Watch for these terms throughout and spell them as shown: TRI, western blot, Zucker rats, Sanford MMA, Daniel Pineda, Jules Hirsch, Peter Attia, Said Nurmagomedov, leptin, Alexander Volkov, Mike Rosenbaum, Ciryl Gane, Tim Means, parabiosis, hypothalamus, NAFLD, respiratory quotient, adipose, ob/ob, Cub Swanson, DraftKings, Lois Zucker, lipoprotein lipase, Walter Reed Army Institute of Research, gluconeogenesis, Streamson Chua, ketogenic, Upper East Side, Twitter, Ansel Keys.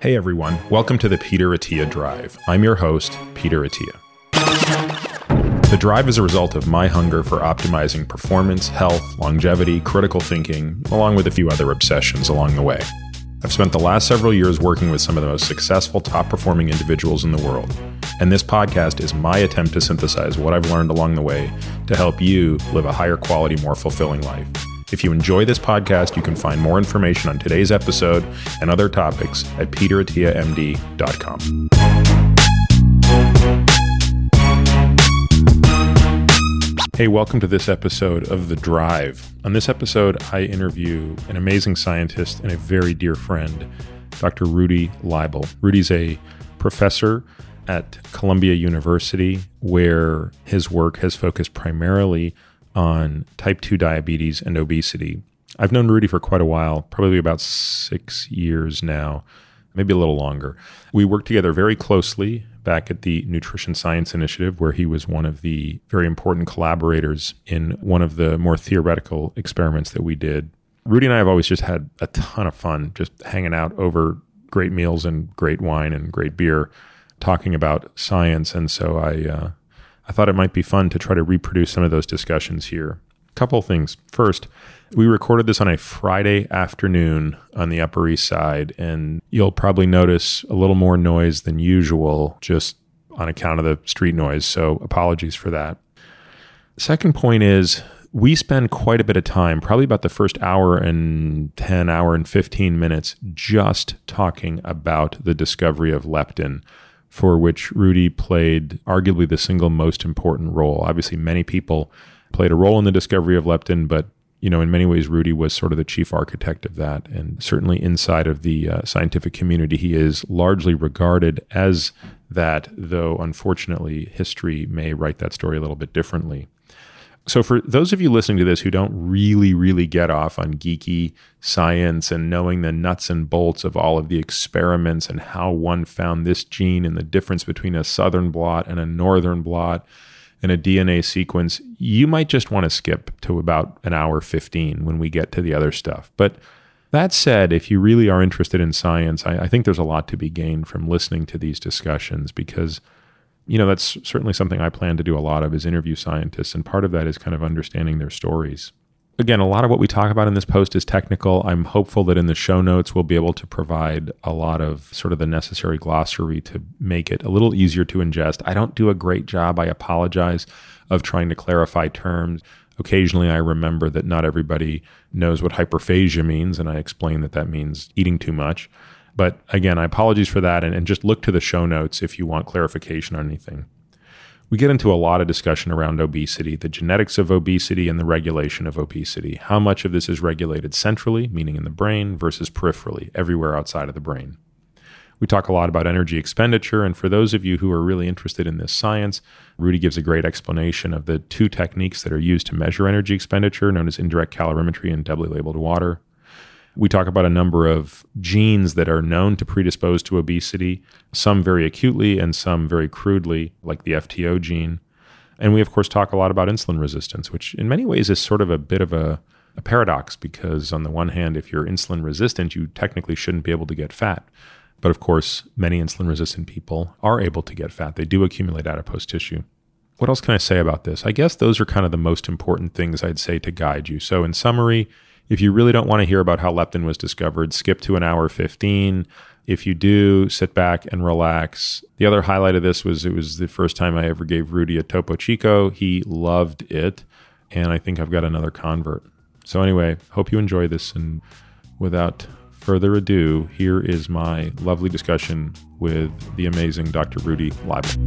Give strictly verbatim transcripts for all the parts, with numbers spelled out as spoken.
Hey everyone, welcome to the Peter Attia Drive. I'm your host, Peter Attia. The Drive is a result of my hunger for optimizing performance, health, longevity, critical thinking, along with a few other obsessions along the way. I've spent the last several years working with some of the most successful, top-performing individuals in the world, and this podcast is my attempt to synthesize what I've learned along the way to help you live a higher quality, more fulfilling life. If you enjoy this podcast, you can find more information on today's episode and other topics at peter attia m d dot com. Hey, welcome to this episode of The Drive. On this episode, I interview an amazing scientist and a very dear friend, Doctor Rudy Leibel. Rudy's a professor at Columbia University, where his work has focused primarily on type two diabetes and obesity. I've known Rudy for quite a while, probably about six years now, maybe a little longer. We worked together very closely back at the Nutrition Science Initiative, where he was one of the very important collaborators in one of the more theoretical experiments that we did. Rudy and I have always just had a ton of fun just hanging out over great meals and great wine and great beer, talking about science. And so I... Uh, I thought it might be fun to try to reproduce some of those discussions here. Couple things. First, we recorded this on a Friday afternoon on the Upper East Side, and you'll probably notice a little more noise than usual just on account of the street noise, so apologies for that. Second point is we spend quite a bit of time, probably about the first hour and ten, hour and fifteen minutes, just talking about the discovery of leptin, for which Rudy played arguably the single most important role. Obviously, many people played a role in the discovery of leptin, but you know, in many ways, Rudy was sort of the chief architect of that. And certainly inside of the uh, scientific community, he is largely regarded as that, though unfortunately, history may write that story a little bit differently. So for those of you listening to this who don't really, really get off on geeky science and knowing the nuts and bolts of all of the experiments and how one found this gene and the difference between a southern blot and a northern blot and a D N A sequence, you might just want to skip to about an hour fifteen when we get to the other stuff. But that said, if you really are interested in science, I, I think there's a lot to be gained from listening to these discussions, because you know, that's certainly something I plan to do a lot of, is interview scientists. And part of that is kind of understanding their stories. Again, a lot of what we talk about in this post is technical. I'm hopeful that in the show notes, we'll be able to provide a lot of sort of the necessary glossary to make it a little easier to ingest. I don't do a great job, I apologize, of trying to clarify terms. Occasionally, I remember that not everybody knows what hyperphagia means, and I explain that that means eating too much. But again, I apologize for that, and, and just look to the show notes if you want clarification on anything. We get into a lot of discussion around obesity, the genetics of obesity and the regulation of obesity, how much of this is regulated centrally, meaning in the brain, versus peripherally, everywhere outside of the brain. We talk a lot about energy expenditure, and for those of you who are really interested in this science, Rudy gives a great explanation of the two techniques that are used to measure energy expenditure, known as indirect calorimetry and doubly labeled water. We talk about a number of genes that are known to predispose to obesity, some very acutely and some very crudely, like the F T O gene. And we, of course, talk a lot about insulin resistance, which in many ways is sort of a bit of a, a paradox, because on the one hand, if you're insulin resistant, you technically shouldn't be able to get fat. But of course, many insulin-resistant people are able to get fat. They do accumulate adipose tissue. What else can I say about this? I guess those are kind of the most important things I'd say to guide you. So in summary, if you really don't want to hear about how leptin was discovered, skip to an hour fifteen. If you do, sit back and relax. The other highlight of this was it was the first time I ever gave Rudy a Topo Chico. He loved it, and I think I've got another convert. So anyway, hope you enjoy this, and without further ado, here is my lovely discussion with the amazing Doctor Rudy Leibel.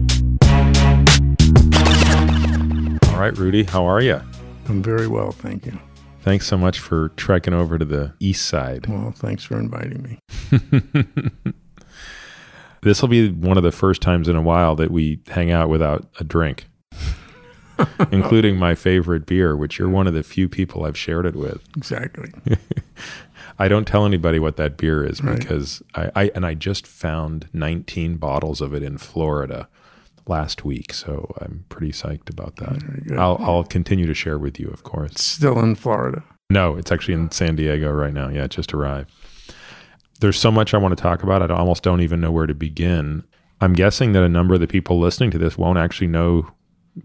All right, Rudy, how are you? I'm very well, thank you. Thanks so much for trekking over to the east side. Well, thanks for inviting me. This will be one of the first times in a while that we hang out without a drink, including my favorite beer, which you're one of the few people I've shared it with. Exactly. I don't tell anybody what that beer is, right? Because I, I and I just found nineteen bottles of it in Florida last week, so I'm pretty psyched about that. I'll, I'll continue to share with you, of course. Still in Florida? No, it's actually in San Diego right now. Yeah, it just arrived. There's so much I want to talk about. I almost don't even know where to begin. I'm guessing that a number of the people listening to this won't actually know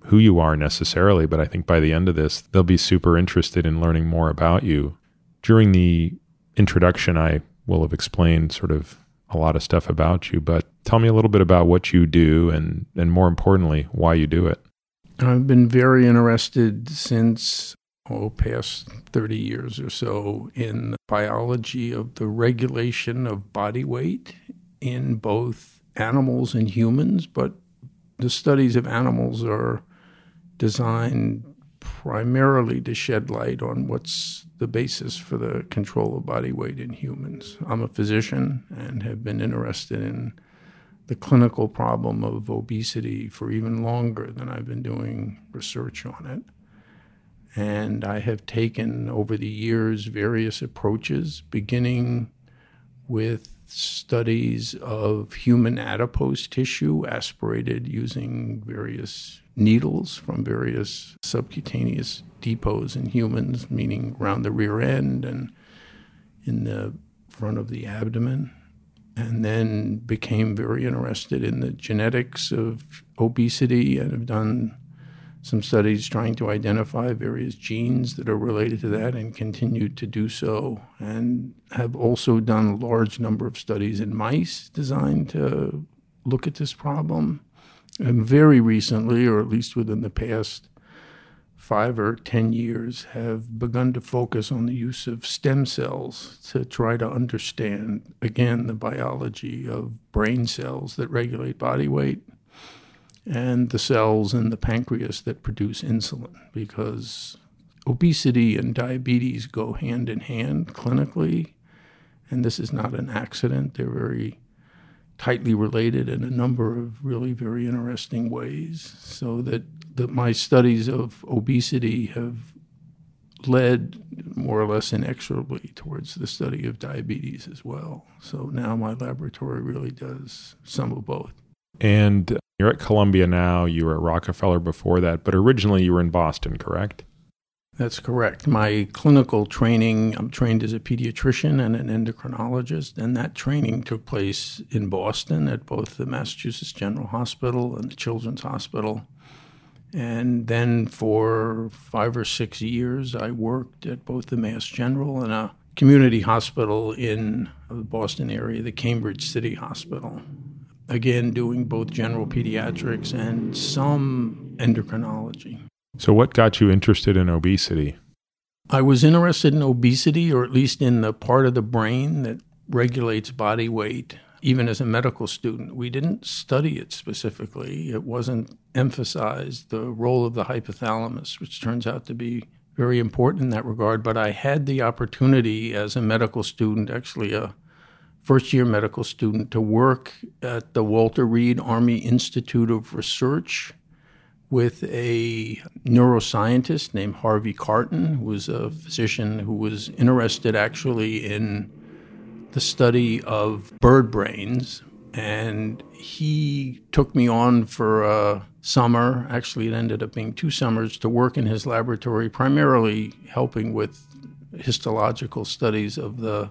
who you are necessarily, but I think by the end of this, they'll be super interested in learning more about you. During the introduction, I will have explained sort of a lot of stuff about you, but tell me a little bit about what you do and, and more importantly, why you do it. I've been very interested since, oh, past thirty years or so in the biology of the regulation of body weight in both animals and humans, but the studies of animals are designed primarily to shed light on what's the basis for the control of body weight in humans. I'm a physician and have been interested in the clinical problem of obesity for even longer than I've been doing research on it. And I have taken over the years various approaches, beginning with studies of human adipose tissue aspirated using various needles from various subcutaneous depots in humans, meaning around the rear end and in the front of the abdomen, and then became very interested in the genetics of obesity and have done some studies trying to identify various genes that are related to that and continue to do so, and have also done a large number of studies in mice designed to look at this problem. And very recently, or at least within the past five or ten years, have begun to focus on the use of stem cells to try to understand, again, the biology of brain cells that regulate body weight and the cells in the pancreas that produce insulin, because obesity and diabetes go hand in hand clinically, and this is not an accident. They're very tightly related in a number of really very interesting ways, so that, that my studies of obesity have led more or less inexorably towards the study of diabetes as well. So now my laboratory really does some of both. And you're at Columbia now, you were at Rockefeller before that, but originally you were in Boston, correct? That's correct. My clinical training, I'm trained as a pediatrician and an endocrinologist, and that training took place in Boston at both the Massachusetts General Hospital and the Children's Hospital. And then for five or six years, I worked at both the Mass General and a community hospital in the Boston area, the Cambridge City Hospital. Again, doing both general pediatrics and some endocrinology. So what got you interested in obesity? I was interested in obesity, or at least in the part of the brain that regulates body weight. Even as a medical student, we didn't study it specifically. It wasn't emphasized, the role of the hypothalamus, which turns out to be very important in that regard. But I had the opportunity as a medical student, actually a first-year medical student, to work at the Walter Reed Army Institute of Research with a neuroscientist named Harvey Karten, who was a physician who was interested actually in the study of bird brains. And he took me on for a summer. Actually, it ended up being two summers to work in his laboratory, primarily helping with histological studies of the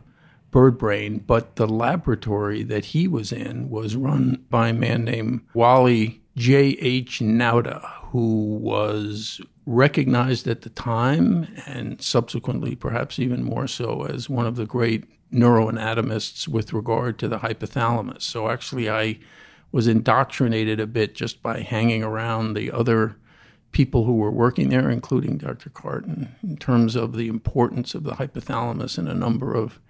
bird brain, but the laboratory that he was in was run by a man named Wally J. H. Nauta, who was recognized at the time and subsequently perhaps even more so as one of the great neuroanatomists with regard to the hypothalamus. So actually I was indoctrinated a bit just by hanging around the other people who were working there, including Doctor Karten, in terms of the importance of the hypothalamus in a number of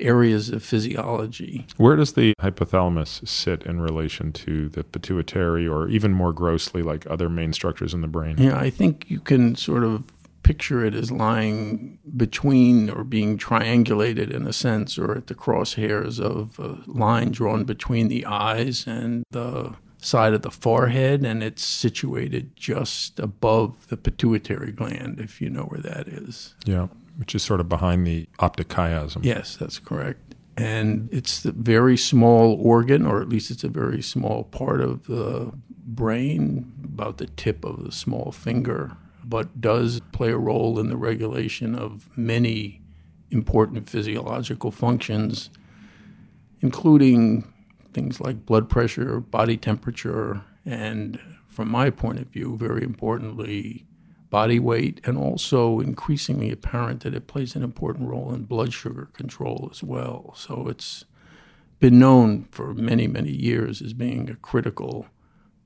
areas of physiology. Where does the hypothalamus sit in relation to the pituitary, or even more grossly, like other main structures in the brain? Yeah, I think you can sort of picture it as lying between, or being triangulated in a sense, or at the crosshairs of a line drawn between the eyes and the side of the forehead, and it's situated just above the pituitary gland, if you know where that is. Yeah. Which is sort of behind the optic chiasm. Yes, that's correct. And it's a very small organ, or at least it's a very small part of the brain, about the tip of the small finger, but does play a role in the regulation of many important physiological functions, including things like blood pressure, body temperature, and from my point of view, very importantly, body weight, and also increasingly apparent that it plays an important role in blood sugar control as well. So it's been known for many, many years as being a critical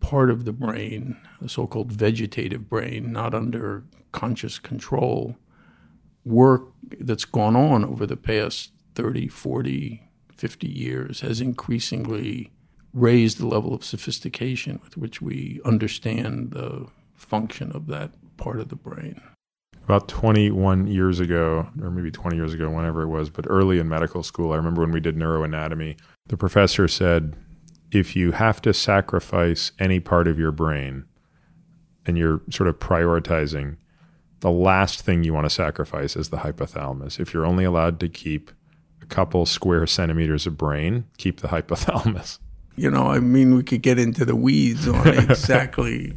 part of the brain, the so-called vegetative brain, not under conscious control. Work that's gone on over the past thirty, forty, fifty years has increasingly raised the level of sophistication with which we understand the function of that part of the brain. About twenty-one years ago, or maybe twenty years ago, whenever it was, but early in medical school, I remember when we did neuroanatomy, the professor said, if you have to sacrifice any part of your brain and you're sort of prioritizing, the last thing you want to sacrifice is the hypothalamus. If you're only allowed to keep a couple square centimeters of brain, keep the hypothalamus. You know, I mean, we could get into the weeds on exactly.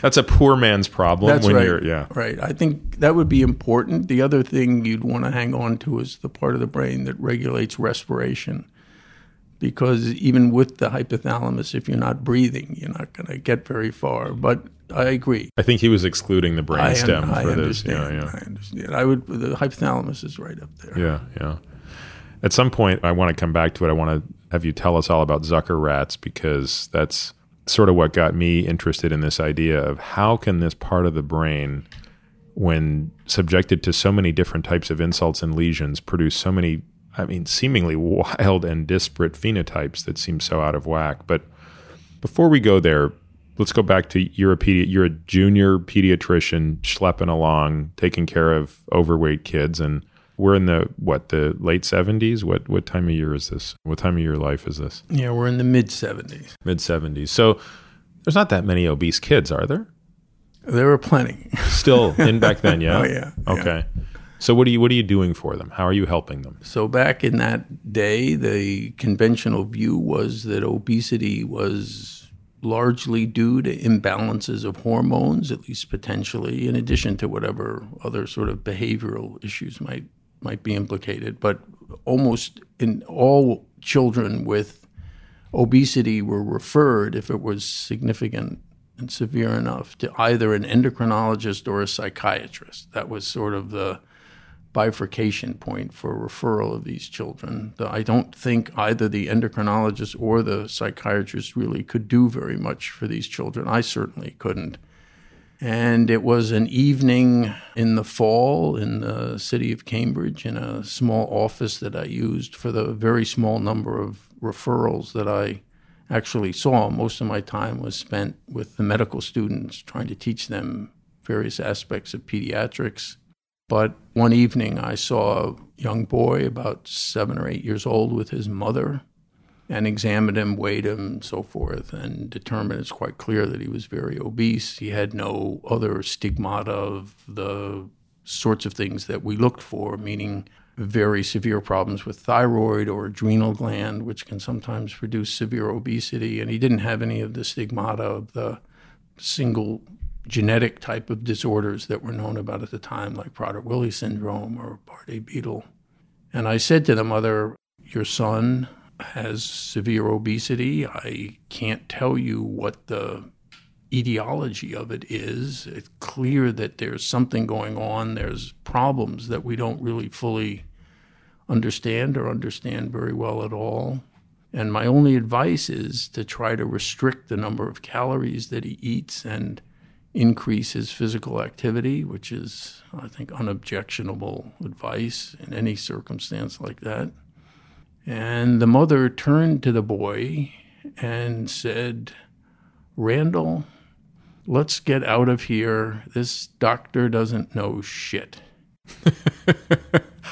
That's a poor man's problem. That's when right. You're, yeah. Right. I think that would be important. The other thing you'd want to hang on to is the part of the brain that regulates respiration. Because even with the hypothalamus, if you're not breathing, you're not going to get very far. But I agree. I think he was excluding the brainstem for I this. Yeah, yeah. I understand. I would. The hypothalamus is right up there. Yeah, yeah. At some point, I want to come back to it. I want to have you tell us all about Zucker rats, because that's sort of what got me interested in this idea of how can this part of the brain, when subjected to so many different types of insults and lesions, produce so many, I mean, seemingly wild and disparate phenotypes that seem so out of whack. But before we go there, let's go back to you're a, pedi- you're a junior pediatrician schlepping along, taking care of overweight kids. And we're in the, what, the late seventies? What what time of year is this? What time of your life is this? Yeah, we're in the mid-seventies. Mid-seventies. So there's not that many obese kids, are there? There were plenty. Still in back then, yeah? Oh, yeah. Okay. Yeah. So what are you what are you doing for them? How are you helping them? So back in that day, the conventional view was that obesity was largely due to imbalances of hormones, at least potentially, in addition to whatever other sort of behavioral issues might might be implicated. But almost in all children with obesity were referred, if it was significant and severe enough, to either an endocrinologist or a psychiatrist. That was sort of the bifurcation point for referral of these children. I don't think either the endocrinologist or the psychiatrist really could do very much for these children. I certainly couldn't. And it was an evening in the fall in the city of Cambridge in a small office that I used for the very small number of referrals that I actually saw. Most of my time was spent with the medical students trying to teach them various aspects of pediatrics. But one evening I saw a young boy about seven or eight years old with his mother and examined him, weighed him, so forth, and determined it's quite clear that he was very obese. He had no other stigmata of the sorts of things that we looked for, meaning very severe problems with thyroid or adrenal gland, which can sometimes produce severe obesity. And he didn't have any of the stigmata of the single genetic type of disorders that were known about at the time, like Prader–Willi syndrome or Bardet-Biedl. And I said to the mother, your son has severe obesity. I can't tell you what the etiology of it is. It's clear that there's something going on. There's problems that we don't really fully understand or understand very well at all. And my only advice is to try to restrict the number of calories that he eats and increase his physical activity, which is, I think, unobjectionable advice in any circumstance like that. And the mother turned to the boy and said, Randall, let's get out of here. This doctor doesn't know shit.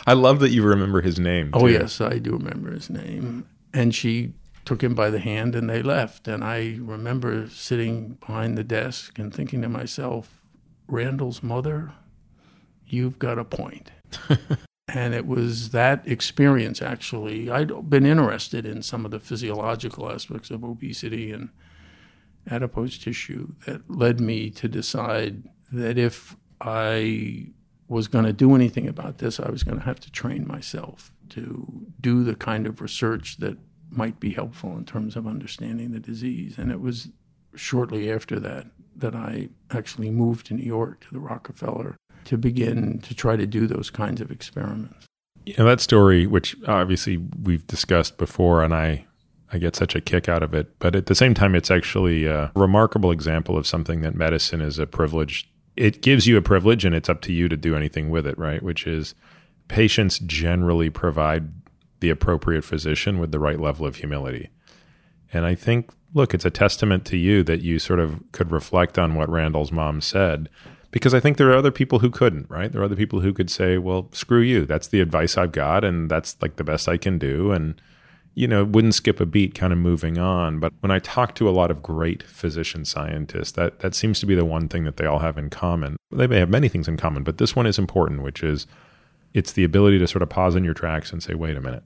I love that you remember his name, too. Oh, yes, I do remember his name. And she took him by the hand, and they left. And I remember sitting behind the desk and thinking to myself, Randall's mother, you've got a point. And it was that experience, actually. I'd been interested in some of the physiological aspects of obesity and adipose tissue that led me to decide that if I was going to do anything about this, I was going to have to train myself to do the kind of research that might be helpful in terms of understanding the disease. And it was shortly after that that I actually moved to New York to the Rockefeller to begin to try to do those kinds of experiments. And that story, which obviously we've discussed before, and I, I get such a kick out of it, but at the same time, it's actually a remarkable example of something that medicine is a privilege. It gives you a privilege, and it's up to you to do anything with it, right? Which is patients generally provide the appropriate physician with the right level of humility. And I think, look, it's a testament to you that you sort of could reflect on what Randall's mom said, because I think there are other people who couldn't, right? There are other people who could say, well, screw you. That's the advice I've got, and that's like the best I can do. And, you know, wouldn't skip a beat, kind of moving on. But when I talk to a lot of great physician scientists, that, that seems to be the one thing that they all have in common. They may have many things in common, but this one is important, which is it's the ability to sort of pause in your tracks and say, wait a minute.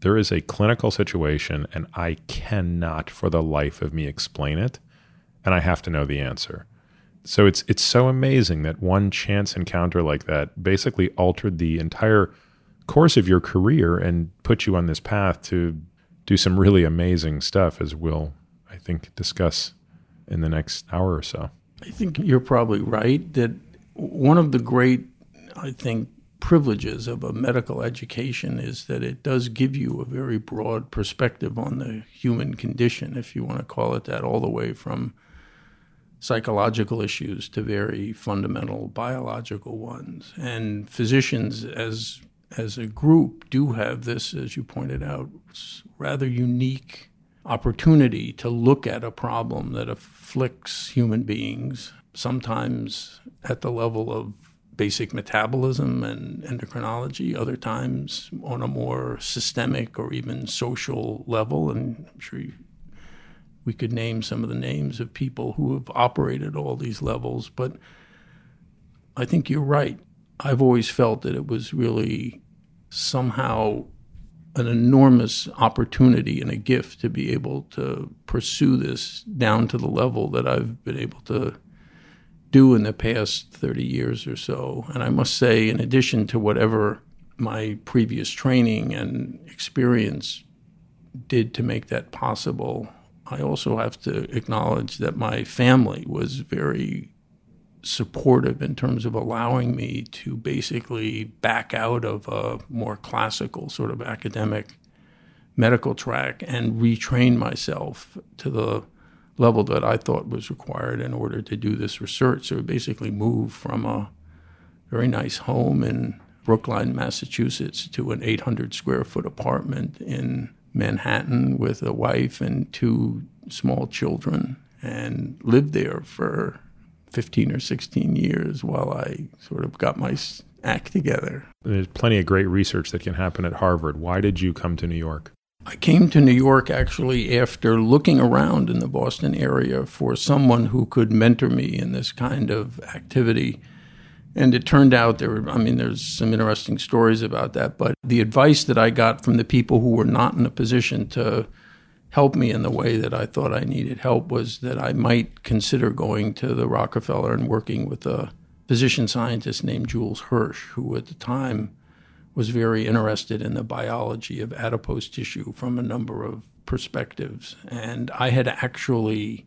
There is a clinical situation, and I cannot for the life of me explain it, and I have to know the answer. So it's it's so amazing that one chance encounter like that basically altered the entire course of your career and put you on this path to do some really amazing stuff, as we'll, I think, discuss in the next hour or so. I think you're probably right that one of the great, I think, privileges of a medical education is that it does give you a very broad perspective on the human condition, if you want to call it that, all the way from psychological issues to very fundamental biological ones. And physicians as as a group do have this, as you pointed out, rather unique opportunity to look at a problem that afflicts human beings, sometimes at the level of basic metabolism and endocrinology, other times on a more systemic or even social level. And I'm sure you, we could name some of the names of people who have operated all these levels. But I think you're right. I've always felt that it was really somehow an enormous opportunity and a gift to be able to pursue this down to the level that I've been able to do in the past thirty years or so. And I must say, in addition to whatever my previous training and experience did to make that possible, I also have to acknowledge that my family was very supportive in terms of allowing me to basically back out of a more classical sort of academic medical track and retrain myself to the level that I thought was required in order to do this research. So we basically moved from a very nice home in Brookline, Massachusetts, to an eight hundred square foot apartment in Manhattan with a wife and two small children, and lived there for fifteen or sixteen years while I sort of got my act together. There's plenty of great research that can happen at Harvard. Why did you come to New York? I came to New York actually after looking around in the Boston area for someone who could mentor me in this kind of activity. And it turned out there were, I mean, there's some interesting stories about that, but the advice that I got from the people who were not in a position to help me in the way that I thought I needed help was that I might consider going to the Rockefeller and working with a physician scientist named Jules Hirsch, who at the time was very interested in the biology of adipose tissue from a number of perspectives. And I had actually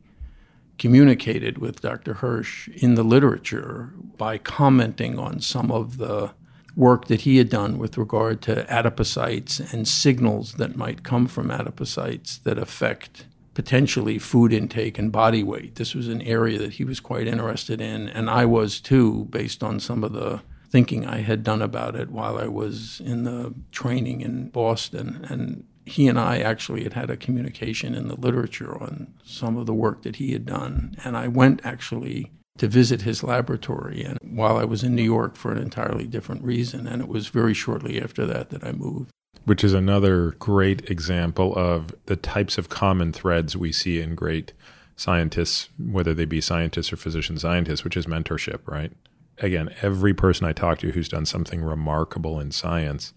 communicated with Doctor Hirsch in the literature by commenting on some of the work that he had done with regard to adipocytes and signals that might come from adipocytes that affect potentially food intake and body weight. This was an area that he was quite interested in, and I was too, based on some of the thinking I had done about it while I was in the training in Boston. And he and I actually had had a communication in the literature on some of the work that he had done. And I went actually to visit his laboratory, and while I was in New York for an entirely different reason. And it was very shortly after that that I moved. Which is another great example of the types of common threads we see in great scientists, whether they be scientists or physician scientists, which is mentorship, right? Again, every person I talk to who's done something remarkable in science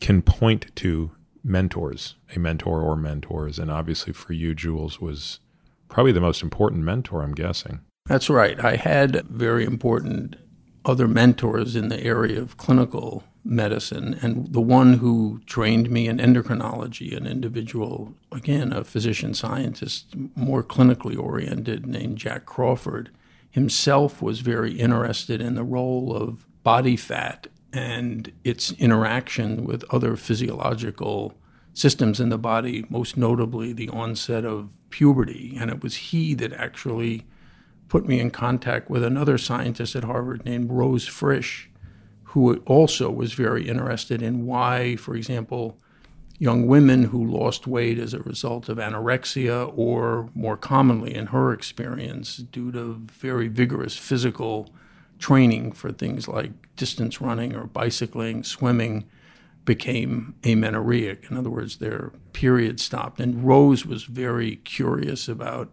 can point to mentors, a mentor or mentors. And obviously for you, Jules was probably the most important mentor, I'm guessing. That's right. I had very important other mentors in the area of clinical medicine, and the one who trained me in endocrinology, an individual, again, a physician scientist, more clinically oriented, named Jack Crawford, himself was very interested in the role of body fat and its interaction with other physiological systems in the body, most notably the onset of puberty. And it was he that actually put me in contact with another scientist at Harvard named Rose Frisch, who also was very interested in why, for example, young women who lost weight as a result of anorexia, or more commonly in her experience, due to very vigorous physical training for things like distance running or bicycling, swimming, became amenorrheic. In other words, their period stopped. And Rose was very curious about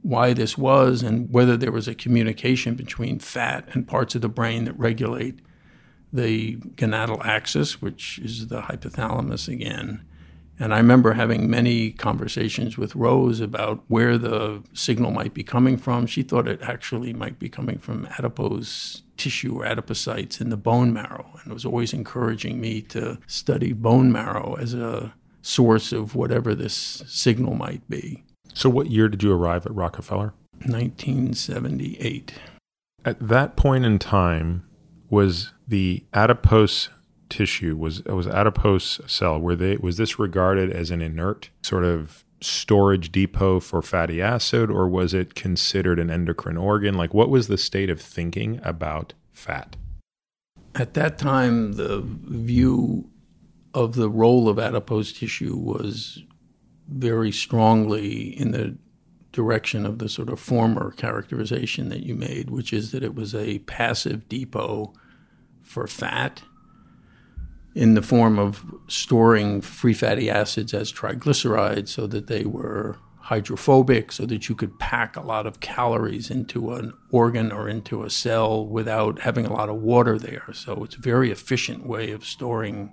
why this was and whether there was a communication between fat and parts of the brain that regulate the gonadal axis, which is the hypothalamus again. And I remember having many conversations with Rose about where the signal might be coming from. She thought it actually might be coming from adipose tissue or adipocytes in the bone marrow, and was always encouraging me to study bone marrow as a source of whatever this signal might be. So what year did you arrive at Rockefeller? nineteen seventy-eight. At that point in time, was the adipose tissue, was was adipose cell, were they, was this regarded as an inert sort of storage depot for fatty acid, or was it considered an endocrine organ? Like, what was the state of thinking about fat? At that time, the view of the role of adipose tissue was very strongly in the direction of the sort of former characterization that you made, which is that it was a passive depot for fat in the form of storing free fatty acids as triglycerides so that they were hydrophobic, so that you could pack a lot of calories into an organ or into a cell without having a lot of water there. So it's a very efficient way of storing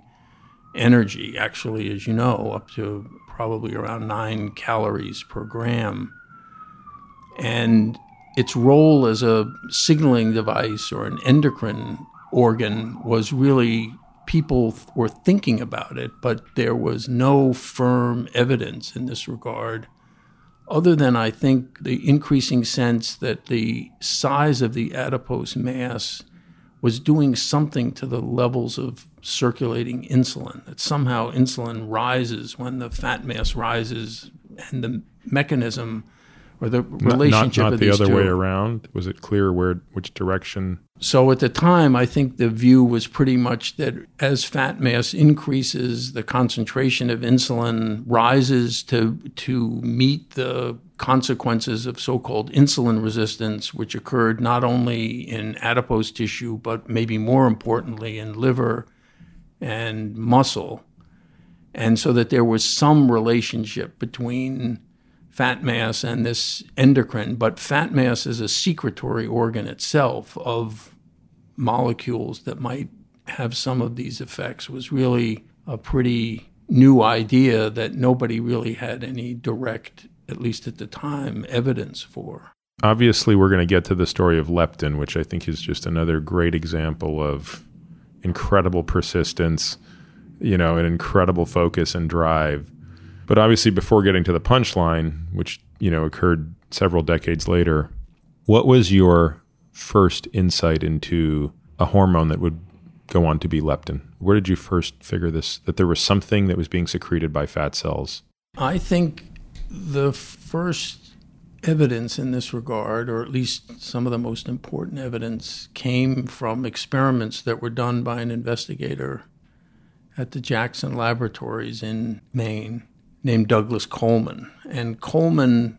energy, actually, as you know, up to probably around nine calories per gram. And its role as a signaling device or an endocrine organ was really, people were thinking about it, but there was no firm evidence in this regard, other than, I think, the increasing sense that the size of the adipose mass was doing something to the levels of circulating insulin, that somehow insulin rises when the fat mass rises, and the mechanism or the relationship not, not, not of these two. Not the other way around? Was it clear where, which direction? So at the time, I think the view was pretty much that as fat mass increases, the concentration of insulin rises to to meet the consequences of so-called insulin resistance, which occurred not only in adipose tissue, but maybe more importantly in liver and muscle. And so that there was some relationship between fat mass and this endocrine, but fat mass is a secretory organ itself of molecules that might have some of these effects, was really a pretty new idea that nobody really had any direct, at least at the time, evidence for. Obviously, we're going to get to the story of leptin, which I think is just another great example of incredible persistence, you know, an incredible focus and drive. But obviously, before getting to the punchline, which, you know, occurred several decades later, what was your first insight into a hormone that would go on to be leptin? Where did you first figure this, that there was something that was being secreted by fat cells? I think the first evidence in this regard, or at least some of the most important evidence, came from experiments that were done by an investigator at the Jackson Laboratories in Maine, named Douglas Coleman. And Coleman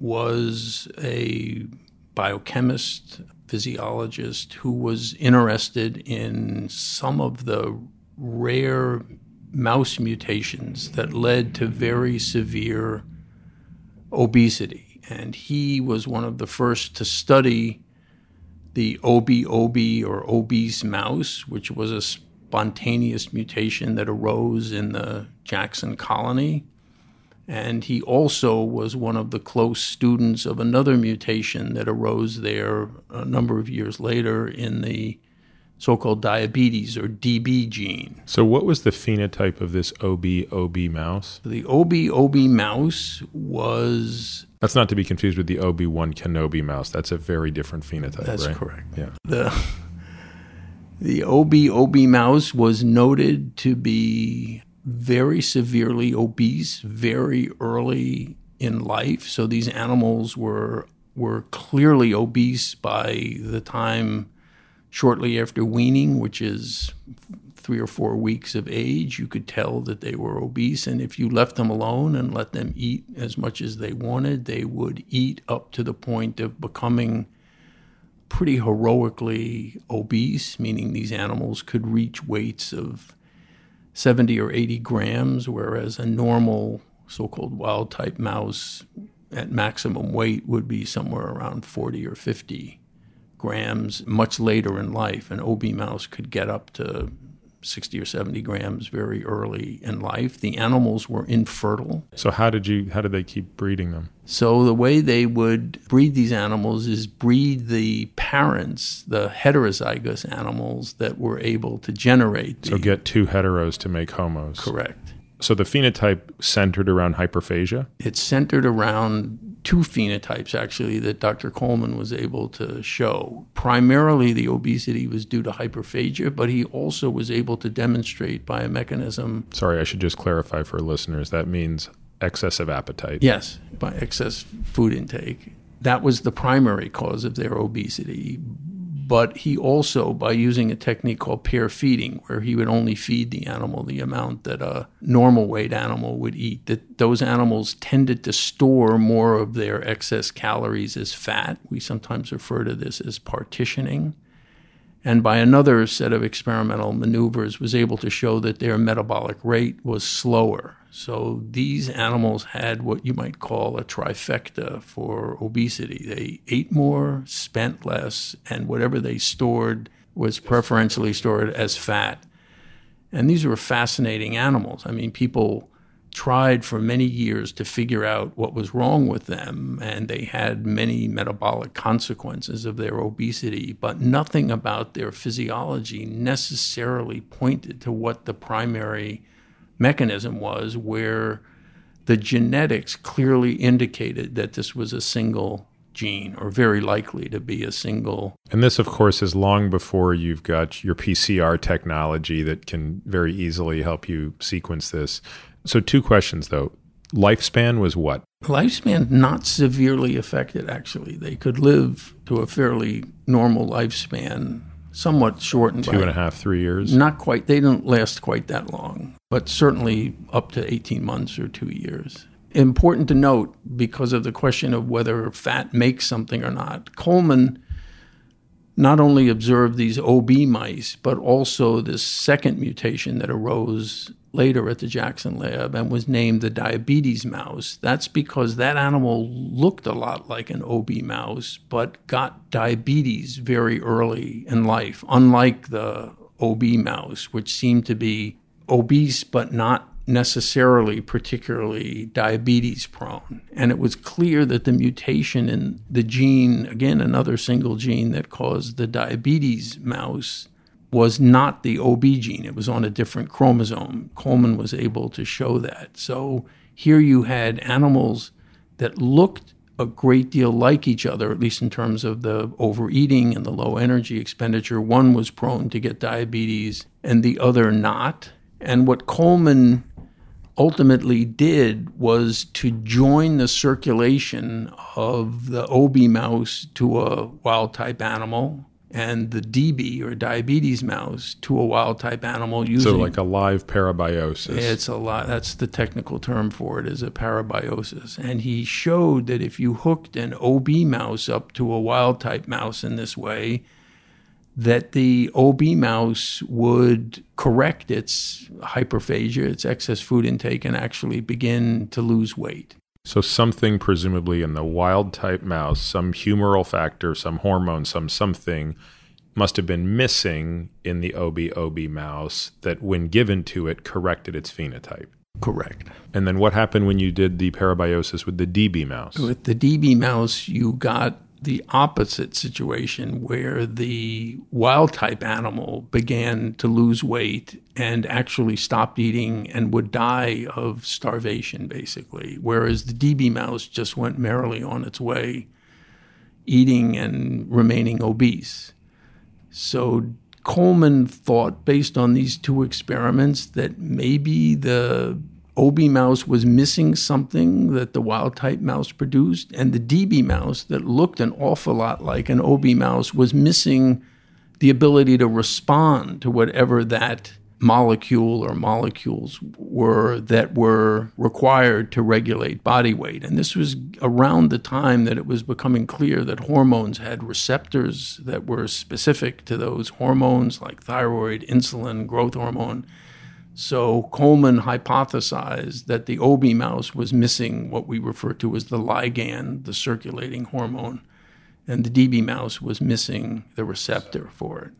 was a biochemist, physiologist, who was interested in some of the rare mouse mutations that led to very severe obesity. And he was one of the first to study the ob/ob, or obese mouse, which was a spontaneous mutation that arose in the Jackson colony. And he also was one of the close students of another mutation that arose there a number of years later in the so-called diabetes or D B gene. So what was the phenotype of this O B O B mouse? The O B O B mouse was... That's not to be confused with the Obi-Wan Kenobi mouse. That's a very different phenotype, That's right? That's correct. Yeah. The, the O B O B mouse was noted to be very severely obese very early in life. So these animals were were clearly obese by the time... Shortly after weaning, which is three or four weeks of age, you could tell that they were obese. And if you left them alone and let them eat as much as they wanted, they would eat up to the point of becoming pretty heroically obese, meaning these animals could reach weights of seventy or eighty grams, whereas a normal so-called wild-type mouse at maximum weight would be somewhere around forty or fifty grams much later in life. An O B mouse could get up to sixty or seventy grams very early in life. The animals were infertile. So how did you how did they keep breeding them? So the way they would breed these animals is breed the parents, the heterozygous animals that were able to generate. The, so get two heteros to make homos. Correct. So the phenotype centered around hyperphagia? It's centered around two phenotypes, actually, that Doctor Coleman was able to show. Primarily, the obesity was due to hyperphagia, but he also was able to demonstrate by a mechanism... Sorry, I should just clarify for listeners. That means excessive appetite. Yes, by excess food intake. That was the primary cause of their obesity. But he also, by using a technique called pair feeding, where he would only feed the animal the amount that a normal weight animal would eat, that those animals tended to store more of their excess calories as fat. We sometimes refer to this as partitioning. And by another set of experimental maneuvers, was able to show that their metabolic rate was slower. So these animals had what you might call a trifecta for obesity. They ate more, spent less, and whatever they stored was preferentially stored as fat. And these were fascinating animals. I mean, people tried for many years to figure out what was wrong with them, and they had many metabolic consequences of their obesity, but nothing about their physiology necessarily pointed to what the primary mechanism was, where the genetics clearly indicated that this was a single gene, or very likely to be a single. And this, of course, is long before you've got your P C R technology that can very easily help you sequence this. So two questions, though. Lifespan was what? Lifespan not severely affected, actually. They could live to a fairly normal lifespan, somewhat shortened. Two by, and a half, three years? Not quite. They didn't last quite that long, but certainly up to eighteen months or two years. Important to note, because of the question of whether fat makes something or not, Coleman not only observed these O B mice, but also this second mutation that arose later at the Jackson lab and was named the diabetes mouse. That's because that animal looked a lot like an O B mouse, but got diabetes very early in life, unlike the O B mouse, which seemed to be obese but not necessarily particularly diabetes prone. And it was clear that the mutation in the gene, again, another single gene that caused the diabetes mouse, was not the O B gene. It was on a different chromosome. Coleman was able to show that. So here you had animals that looked a great deal like each other, at least in terms of the overeating and the low energy expenditure. One was prone to get diabetes and the other not. And what Coleman ultimately did was to join the circulation of the O B mouse to a wild-type animal and the D B or diabetes mouse to a wild-type animal using... So like a live parabiosis. It's a lot. That's the technical term for it, is a parabiosis. And he showed that if you hooked an O B mouse up to a wild-type mouse in this way, that the O B mouse would correct its hyperphagia, its excess food intake, and actually begin to lose weight. So something presumably in the wild-type mouse, some humoral factor, some hormone, some something, must have been missing in the O B O B mouse that, when given to it, corrected its phenotype. Correct. And then what happened when you did the parabiosis with the D B mouse? With the D B mouse, you got the opposite situation where the wild-type animal began to lose weight and actually stopped eating and would die of starvation, basically, whereas the D B mouse just went merrily on its way, eating and remaining obese. So Coleman thought, based on these two experiments, that maybe the ob mouse was missing something that the wild-type mouse produced, and the D B mouse that looked an awful lot like an ob mouse was missing the ability to respond to whatever that molecule or molecules were that were required to regulate body weight. And this was around the time that it was becoming clear that hormones had receptors that were specific to those hormones, like thyroid, insulin, growth hormone. So Coleman hypothesized that the ob mouse was missing what we refer to as the ligand, the circulating hormone, and the D B mouse was missing the receptor for it.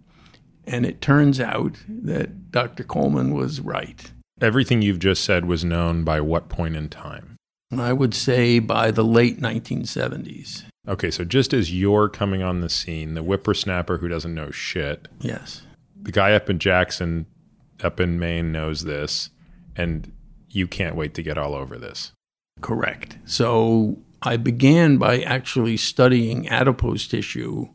And it turns out that Doctor Coleman was right. Everything you've just said was known by what point in time? I would say by the late nineteen seventies. Okay, so just as you're coming on the scene, the whippersnapper who doesn't know shit. Yes. The guy up in Jackson... up in Maine knows this, and you can't wait to get all over this. Correct. So I began by actually studying adipose tissue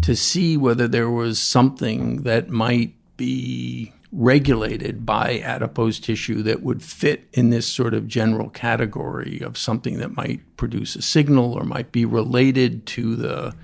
to see whether there was something that might be regulated by adipose tissue that would fit in this sort of general category of something that might produce a signal or might be related to the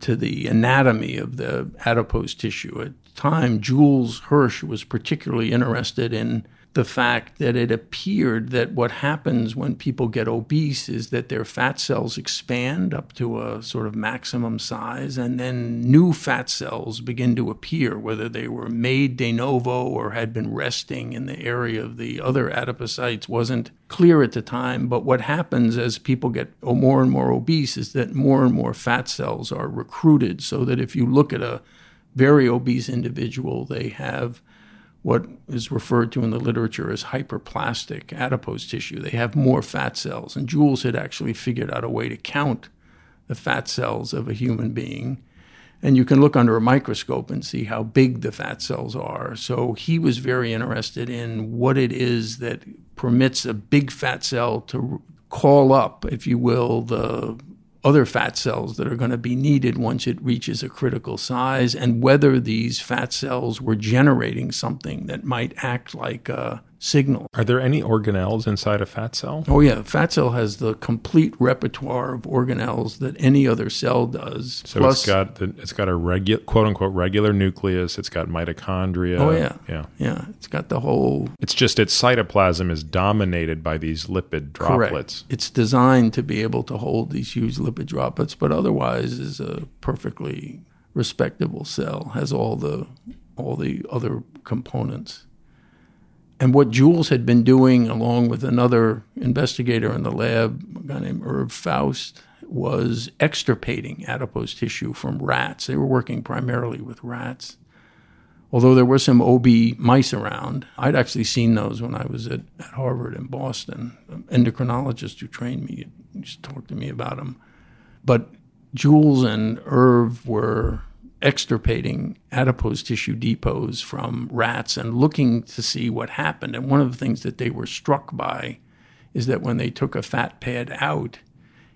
to the anatomy of the adipose tissue. At the time, Jules Hirsch was particularly interested in the fact that it appeared that what happens when people get obese is that their fat cells expand up to a sort of maximum size, and then new fat cells begin to appear, whether they were made de novo or had been resting in the area of the other adipocytes wasn't clear at the time. But what happens as people get more and more obese is that more and more fat cells are recruited, so that if you look at a very obese individual, they have what is referred to in the literature as hyperplastic adipose tissue. They have more fat cells. And Jules had actually figured out a way to count the fat cells of a human being. And you can look under a microscope and see how big the fat cells are. So he was very interested in what it is that permits a big fat cell to call up, if you will, the other fat cells that are going to be needed once it reaches a critical size, and whether these fat cells were generating something that might act like a signal. Are there any organelles inside a fat cell? Oh yeah, a fat cell has the complete repertoire of organelles that any other cell does. So Plus, it's got the, it's got a regu- quote unquote regular nucleus. It's got mitochondria. Oh yeah, yeah, yeah. It's got the whole. It's just its cytoplasm is dominated by these lipid droplets. Correct. It's designed to be able to hold these huge lipid droplets, but otherwise is a perfectly respectable cell. Has all the all the other components. And what Jules had been doing, along with another investigator in the lab, a guy named Irv Faust, was extirpating adipose tissue from rats. They were working primarily with rats, although there were some ob mice around. I'd actually seen those when I was at, at Harvard in Boston. An endocrinologist who trained me used to talk to me about them. But Jules and Irv were extirpating adipose tissue depots from rats and looking to see what happened. And one of the things that they were struck by is that when they took a fat pad out,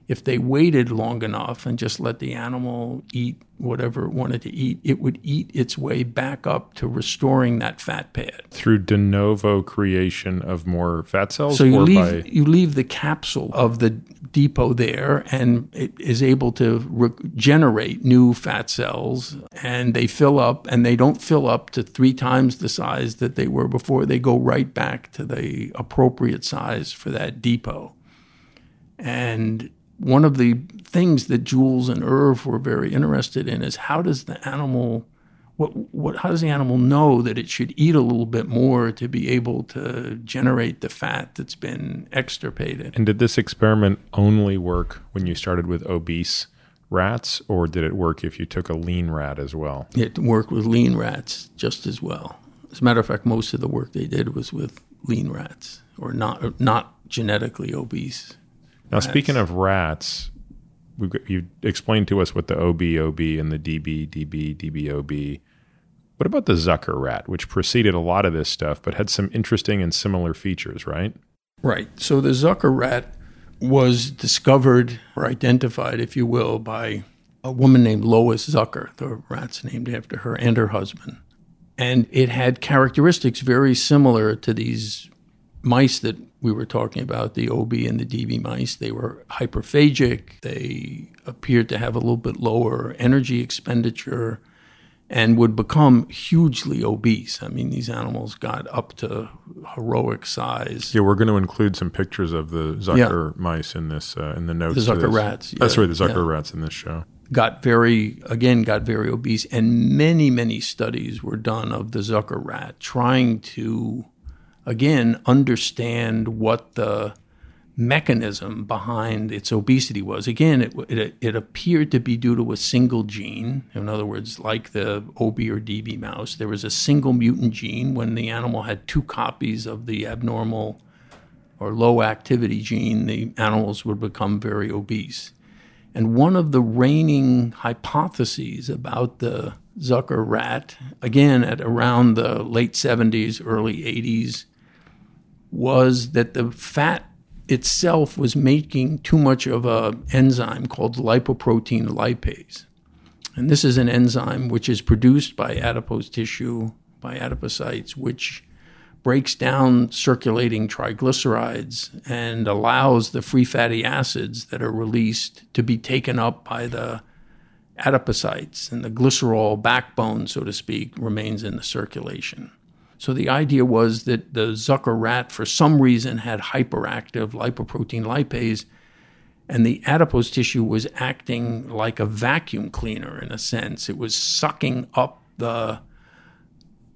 if they waited long enough and just let the animal eat whatever it wanted to eat, it would eat its way back up to restoring that fat pad. Through de novo creation of more fat cells? So you, or leave, by... you leave the capsule of the depot there, and it is able to re- generate new fat cells, and they fill up, and they don't fill up to three times the size that they were before. They go right back to the appropriate size for that depot. And one of the things that Jules and Irv were very interested in is how does the animal, what, what, how does the animal know that it should eat a little bit more to be able to generate the fat that's been extirpated? And did this experiment only work when you started with obese rats, or did it work if you took a lean rat as well? It worked with lean rats just as well. As a matter of fact, most of the work they did was with lean rats, or not, or not genetically obese. Now, speaking of rats, we've got, you explained to us what the ob/ob and the db/db, db/db. What about the Zucker rat, which preceded a lot of this stuff, but had some interesting and similar features, right? Right. So the Zucker rat was discovered or identified, if you will, by a woman named Lois Zucker. The rat's named after her and her husband. And it had characteristics very similar to these mice that we were talking about, the O B and the D B mice. They were hyperphagic. They appeared to have a little bit lower energy expenditure and would become hugely obese. I mean, these animals got up to heroic size. Yeah, we're going to include some pictures of the Zucker yeah. mice in this, uh, in the notes. The Zucker rats. Yeah. Oh, sorry, the Zucker yeah. rats in this show. Got very, again, got very obese. And many, many studies were done of the Zucker rat trying to, again, understand what the mechanism behind its obesity was. Again, it, it it appeared to be due to a single gene. In other words, like the O B or D B mouse, there was a single mutant gene when the animal had two copies of the abnormal or low activity gene, the animals would become very obese. And one of the reigning hypotheses about the Zucker rat, again, at around the late seventies, early eighties, was that the fat itself was making too much of an enzyme called lipoprotein lipase. And this is an enzyme which is produced by adipose tissue, by adipocytes, which breaks down circulating triglycerides and allows the free fatty acids that are released to be taken up by the adipocytes, and the glycerol backbone, so to speak, remains in the circulation. So the idea was that the Zucker rat, for some reason, had hyperactive lipoprotein lipase, and the adipose tissue was acting like a vacuum cleaner, in a sense. It was sucking up the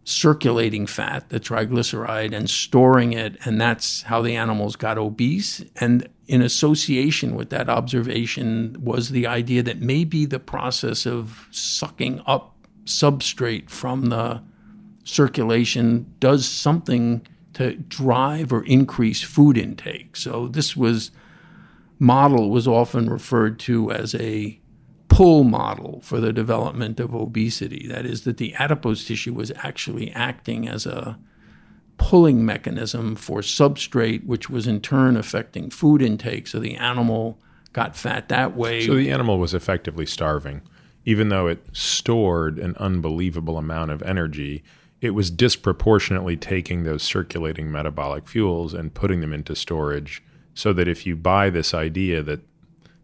circulating fat, the triglyceride, and storing it, and that's how the animals got obese. And in association with that observation was the idea that maybe the process of sucking up substrate from the circulation does something to drive or increase food intake. So this was model was often referred to as a pull model for the development of obesity. That is, that the adipose tissue was actually acting as a pulling mechanism for substrate, which was in turn affecting food intake. So the animal got fat that way. So the animal was effectively starving. Even though it stored an unbelievable amount of energy, it was disproportionately taking those circulating metabolic fuels and putting them into storage, so that if you buy this idea that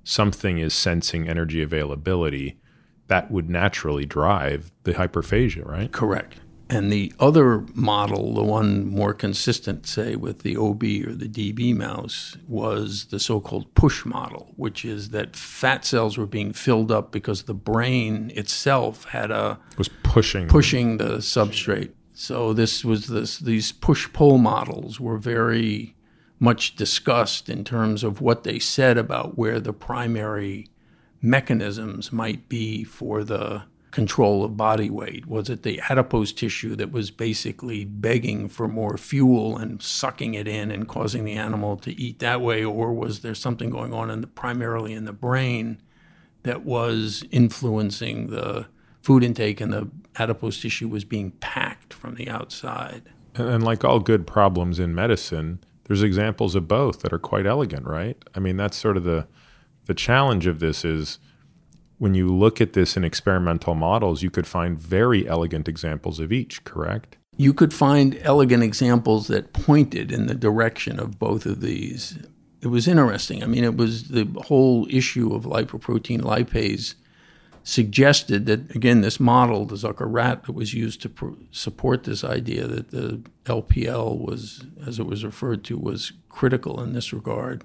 something is sensing energy availability, that would naturally drive the hyperphagia, right? Correct. And the other model, the one more consistent, say, with the O B or the D B mouse, was the so-called push model, which is that fat cells were being filled up because the brain itself had a... was pushing. Pushing the substrate. So this was this, these push-pull models were very much discussed in terms of what they said about where the primary mechanisms might be for the control of body weight. Was it the adipose tissue that was basically begging for more fuel and sucking it in and causing the animal to eat that way? Or was there something going on in the, primarily in the brain that was influencing the food intake, and the adipose tissue was being packed from the outside? And like all good problems in medicine, there's examples of both that are quite elegant, right? I mean, that's sort of the the challenge of this is, when you look at this in experimental models, you could find very elegant examples of each, correct? You could find elegant examples that pointed in the direction of both of these. It was interesting. I mean, it was the whole issue of lipoprotein lipase suggested that, again, this model, the Zucker rat, that was used to pr- support this idea that the L P L was, as it was referred to, was critical in this regard.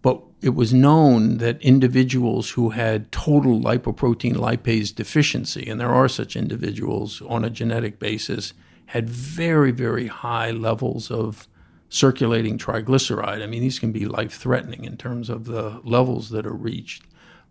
But it was known that individuals who had total lipoprotein lipase deficiency, and there are such individuals on a genetic basis, had very, very high levels of circulating triglyceride. I mean, these can be life-threatening in terms of the levels that are reached.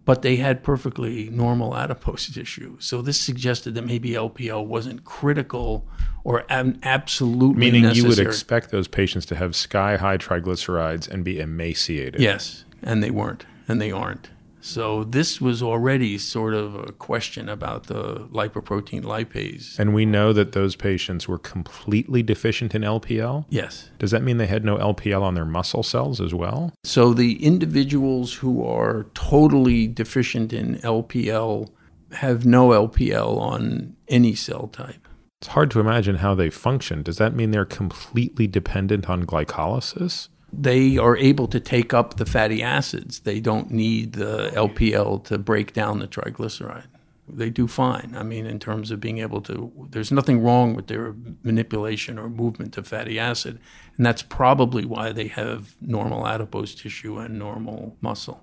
But they had perfectly normal adipose tissue. So this suggested that maybe L P L wasn't critical or ab- absolutely Meaning necessary. Meaning you would expect those patients to have sky-high triglycerides and be emaciated. Yes, and they weren't, and they aren't. So this was already sort of a question about the lipoprotein lipase. And we know that those patients were completely deficient in L P L? Yes. Does that mean they had no L P L on their muscle cells as well? So the individuals who are totally deficient in L P L have no L P L on any cell type. It's hard to imagine how they function. Does that mean they're completely dependent on glycolysis? They are able to take up the fatty acids. They don't need the L P L to break down the triglyceride. They do fine. I mean, in terms of being able to, there's nothing wrong with their manipulation or movement of fatty acid. And that's probably why they have normal adipose tissue and normal muscle.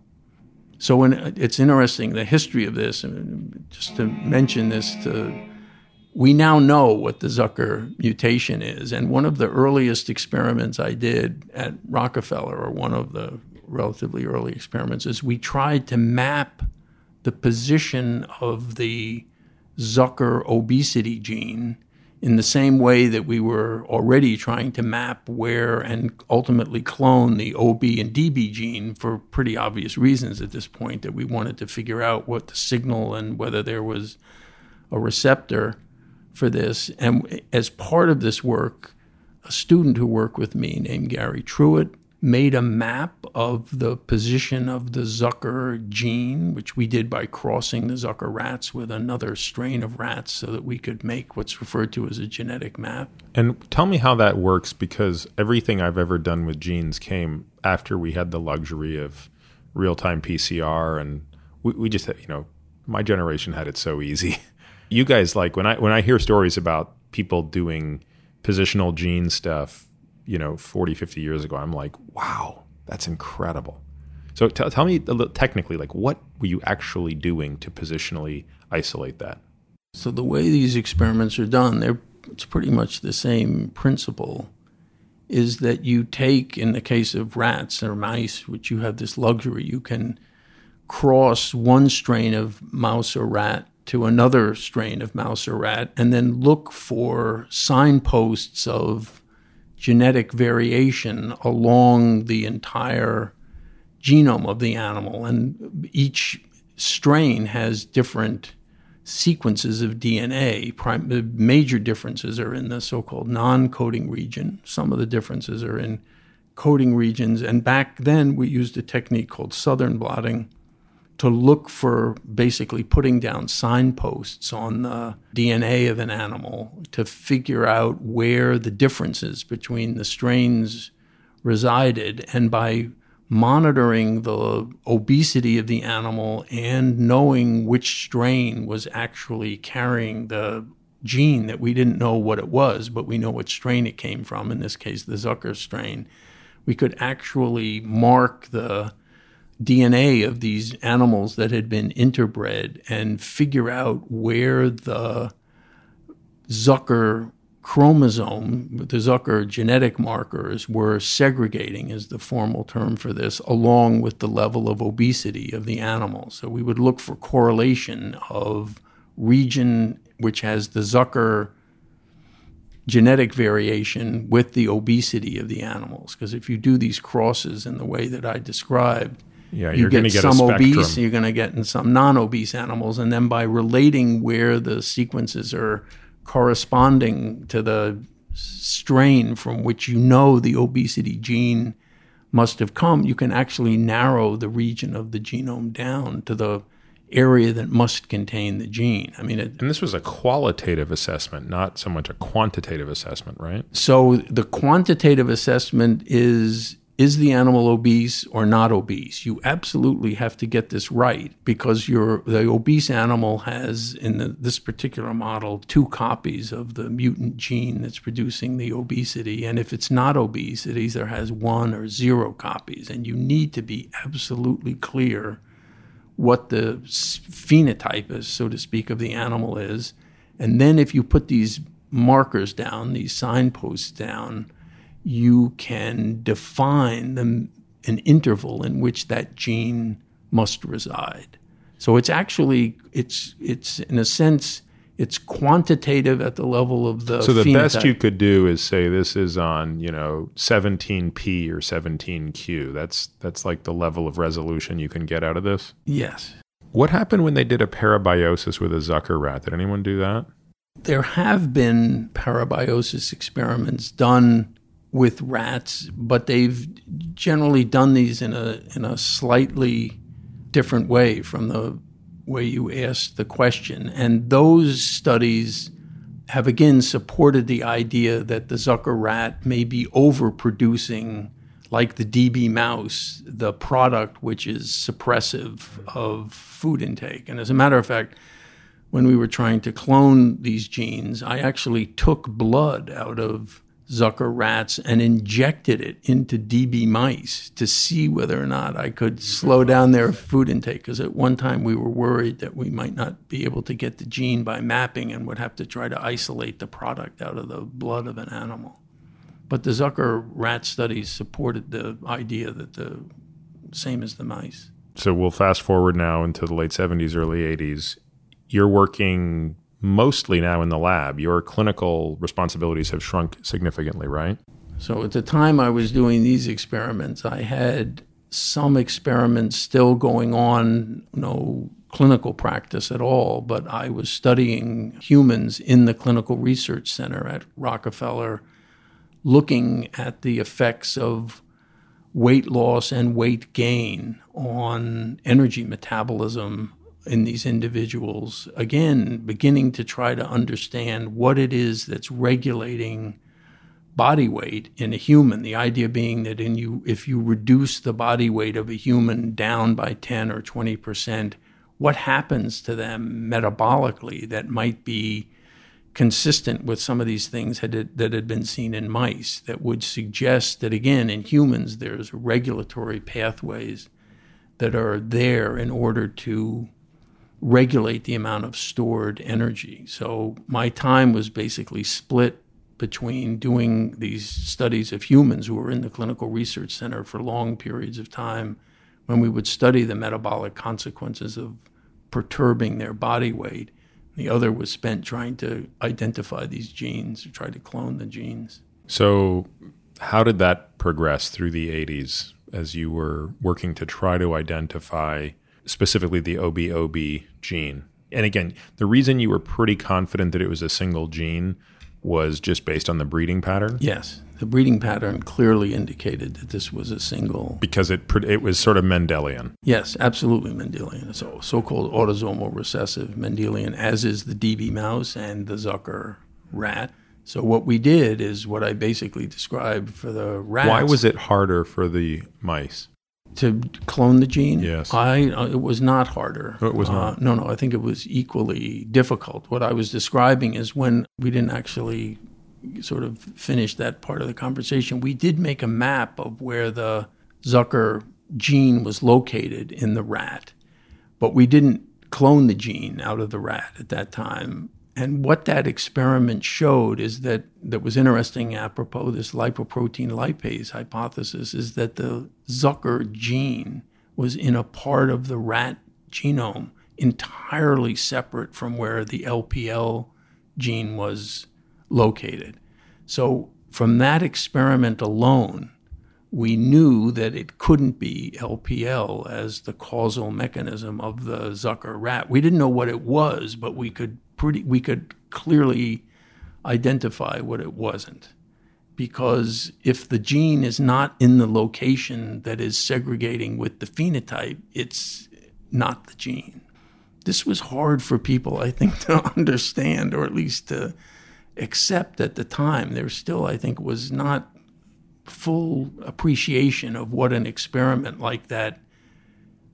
So when it's interesting, the history of this, and just to mention this, to we now know what the Zucker mutation is. And one of the earliest experiments I did at Rockefeller, or one of the relatively early experiments, is we tried to map the position of the Zucker obesity gene in the same way that we were already trying to map where and ultimately clone the O B and D B gene for pretty obvious reasons at this point, that we wanted to figure out what the signal and whether there was a receptor for this. And as part of this work, a student who worked with me named Gary Truitt made a map of the position of the Zucker gene, which we did by crossing the Zucker rats with another strain of rats so that we could make what's referred to as a genetic map. And tell me how that works, because everything I've ever done with genes came after we had the luxury of real-time P C R. And we, we just, you know, my generation had it so easy. You guys, like, when I when I hear stories about people doing positional gene stuff, you know, forty, fifty years ago, I'm like, wow, that's incredible. So t- tell me a little, technically, like, what were you actually doing to positionally isolate that? So the way these experiments are done, they're, it's pretty much the same principle, is that you take, in the case of rats or mice, which you have this luxury, you can cross one strain of mouse or rat to another strain of mouse or rat, and then look for signposts of genetic variation along the entire genome of the animal. And each strain has different sequences of D N A. Prime, the major differences are in the so-called non-coding region. Some of the differences are in coding regions. And back then, we used a technique called southern blotting to look for basically putting down signposts on the D N A of an animal to figure out where the differences between the strains resided. And by monitoring the obesity of the animal and knowing which strain was actually carrying the gene that we didn't know what it was, but we know what strain it came from, in this case, the Zucker strain, we could actually mark the D N A of these animals that had been interbred and figure out where the Zucker chromosome, the Zucker genetic markers, were segregating, is the formal term for this, along with the level of obesity of the animal. So we would look for correlation of region which has the Zucker genetic variation with the obesity of the animals. Because if you do these crosses in the way that I described, yeah, you you're get, get some obese, you're going to get in some non-obese animals. And then by relating where the sequences are corresponding to the strain from which you know the obesity gene must have come, you can actually narrow the region of the genome down to the area that must contain the gene. I mean, it, and this was a qualitative assessment, not so much a quantitative assessment, right? So the quantitative assessment is Is the animal obese or not obese? You absolutely have to get this right, because your the obese animal has, in the, this particular model, two copies of the mutant gene that's producing the obesity. And if it's not obese, it either has one or zero copies. And you need to be absolutely clear what the phenotype is, so to speak, of the animal is. And then if you put these markers down, these signposts down, you can define the, an interval in which that gene must reside. So it's actually, it's it's in a sense, It's quantitative at the level of the phenotype. So the best you could do is say this is on, you know, seventeen P or seventeen Q. That's that's like the level of resolution you can get out of this? Yes. What happened when they did a parabiosis with a Zucker rat? Did anyone do that? There have been parabiosis experiments done with rats, but they've generally done these in a in a slightly different way from the way you asked the question. And those studies have, again, supported the idea that the Zucker rat may be overproducing, like the D B mouse, the product which is suppressive of food intake. And as a matter of fact, when we were trying to clone these genes, I actually took blood out of Zucker rats and injected it into D B mice to see whether or not I could slow down their food intake, because at one time we were worried that we might not be able to get the gene by mapping and would have to try to isolate the product out of the blood of an animal. But the Zucker rat studies supported the idea that the same as the mice. So we'll fast forward now into the late seventies, early eighties. You're working mostly now in the lab. Your clinical responsibilities have shrunk significantly, right? So at the time I was doing these experiments, I had some experiments still going on, no clinical practice at all, but I was studying humans in the Clinical Research Center at Rockefeller, looking at the effects of weight loss and weight gain on energy metabolism in these individuals, again, beginning to try to understand what it is that's regulating body weight in a human. The idea being that in you, if you reduce the body weight of a human down by ten or twenty percent, what happens to them metabolically that might be consistent with some of these things that had, that had been seen in mice that would suggest that, again, in humans, there's regulatory pathways that are there in order to regulate the amount of stored energy. So my time was basically split between doing these studies of humans who were in the Clinical Research Center for long periods of time, when we would study the metabolic consequences of perturbing their body weight. The other was spent trying to identify these genes, or try to clone the genes. So how did that progress through the eighties as you were working to try to identify specifically the O B O B gene? And again, the reason you were pretty confident that it was a single gene was just based on the breeding pattern? Yes. The breeding pattern clearly indicated that this was a single... Because it it was sort of Mendelian. Yes, absolutely Mendelian. So so-called autosomal recessive Mendelian, as is the D B mouse and the Zucker rat. So what we did is what I basically described for the rats. Why was it harder for the mice? To clone the gene? Yes. I, uh, it was not harder. It was not? Uh, no, no. I think it was equally difficult. What I was describing is when we didn't actually sort of finish that part of the conversation, we did make a map of where the Zucker gene was located in the rat, but we didn't clone the gene out of the rat at that time. And what that experiment showed is that, that was interesting apropos this lipoprotein lipase hypothesis, is that the Zucker gene was in a part of the rat genome entirely separate from where the L P L gene was located. So from that experiment alone, we knew that it couldn't be L P L as the causal mechanism of the Zucker rat. We didn't know what it was, but we could pretty we could clearly identify what it wasn't, because if the gene is not in the location that is segregating with the phenotype, it's not the gene. This was hard for people, I think, to understand, or at least to accept at the time. There still, I think, was not full appreciation of what an experiment like that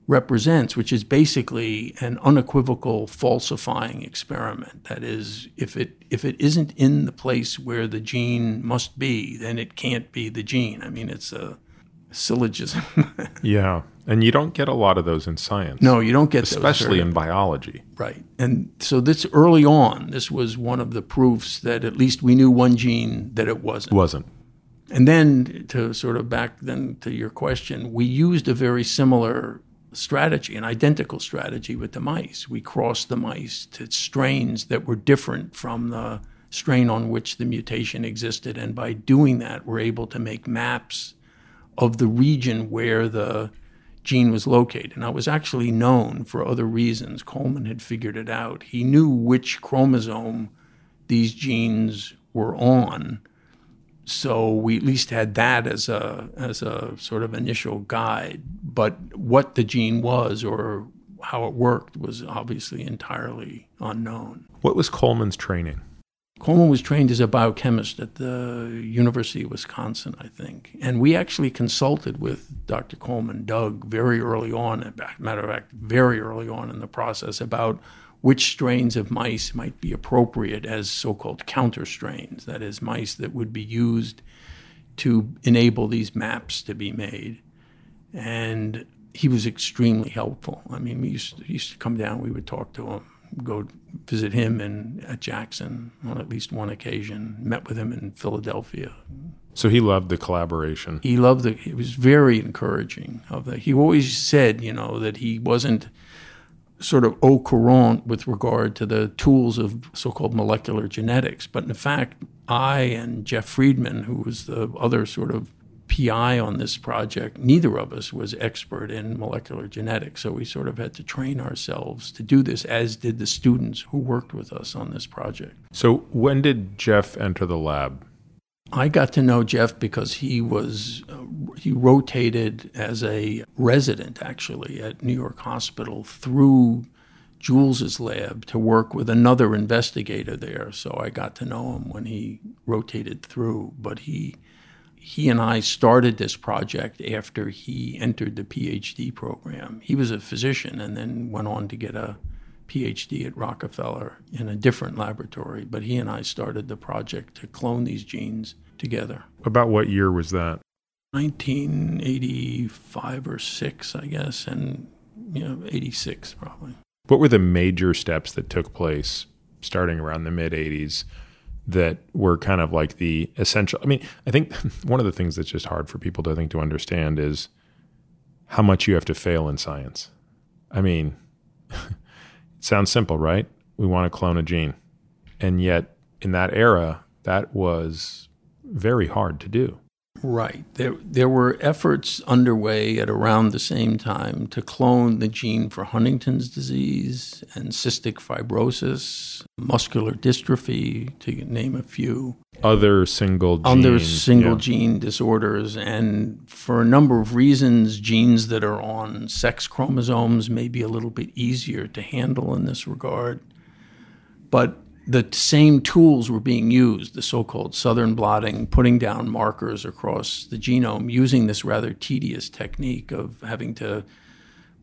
represents, which is basically an unequivocal falsifying experiment. That is, if it if it isn't in the place where the gene must be, then it can't be the gene. I mean, it's a syllogism. Yeah, and you don't get a lot of those in science. No, you don't get those. Especially in biology. Right, and so this early on, this was one of the proofs that at least we knew one gene that it wasn't. Wasn't. And then, to sort of back then to your question, we used a very similar strategy, an identical strategy with the mice. We crossed the mice to strains that were different from the strain on which the mutation existed. And by doing that, we're able to make maps of the region where the gene was located. Now, it was actually known for other reasons. Coleman had figured it out. He knew which chromosome these genes were on. So we at least had that as a as a sort of initial guide. But what the gene was or how it worked was obviously entirely unknown. What was Coleman's training? Coleman was trained as a biochemist at the University of Wisconsin, I think. And we actually consulted with Doctor Coleman, Doug, very early on, matter of fact, very early on in the process about which strains of mice might be appropriate as so-called counter strains, that is, mice that would be used to enable these maps to be made. And he was extremely helpful. I mean, we used to, used to come down, we would talk to him, go visit him in, at Jackson on at least one occasion, met with him in Philadelphia. So he loved the collaboration. He loved the, it was very encouraging of that. He always said, you know, that he wasn't sort of au courant with regard to the tools of so-called molecular genetics. But in fact, I and Jeff Friedman, who was the other sort of P I on this project, neither of us was expert in molecular genetics. So we sort of had to train ourselves to do this, as did the students who worked with us on this project. So when did Jeff enter the lab? I got to know Jeff because he was, uh, he rotated as a resident, actually, at New York Hospital through Jules's lab to work with another investigator there. So I got to know him when he rotated through, but he... He and I started this project after he entered the P H D program. He was a physician and then went on to get a P H D at Rockefeller in a different laboratory. But he and I started the project to clone these genes together. About what year was that? nineteen eighty-five or six, I guess, and you know, eighty-six probably. What were the major steps that took place starting around the mid-eighties? That were kind of like the essential. I mean, I think one of the things that's just hard for people to I think to understand is how much you have to fail in science. I mean, it sounds simple, right? We want to clone a gene. And yet in that era, that was very hard to do. Right. There, there were efforts underway at around the same time to clone the gene for Huntington's disease and cystic fibrosis, muscular dystrophy, to name a few. Other single gene. Other single yeah. gene disorders. And for a number of reasons, genes that are on sex chromosomes may be a little bit easier to handle in this regard. But the same tools were being used, the so-called southern blotting, putting down markers across the genome, using this rather tedious technique of having to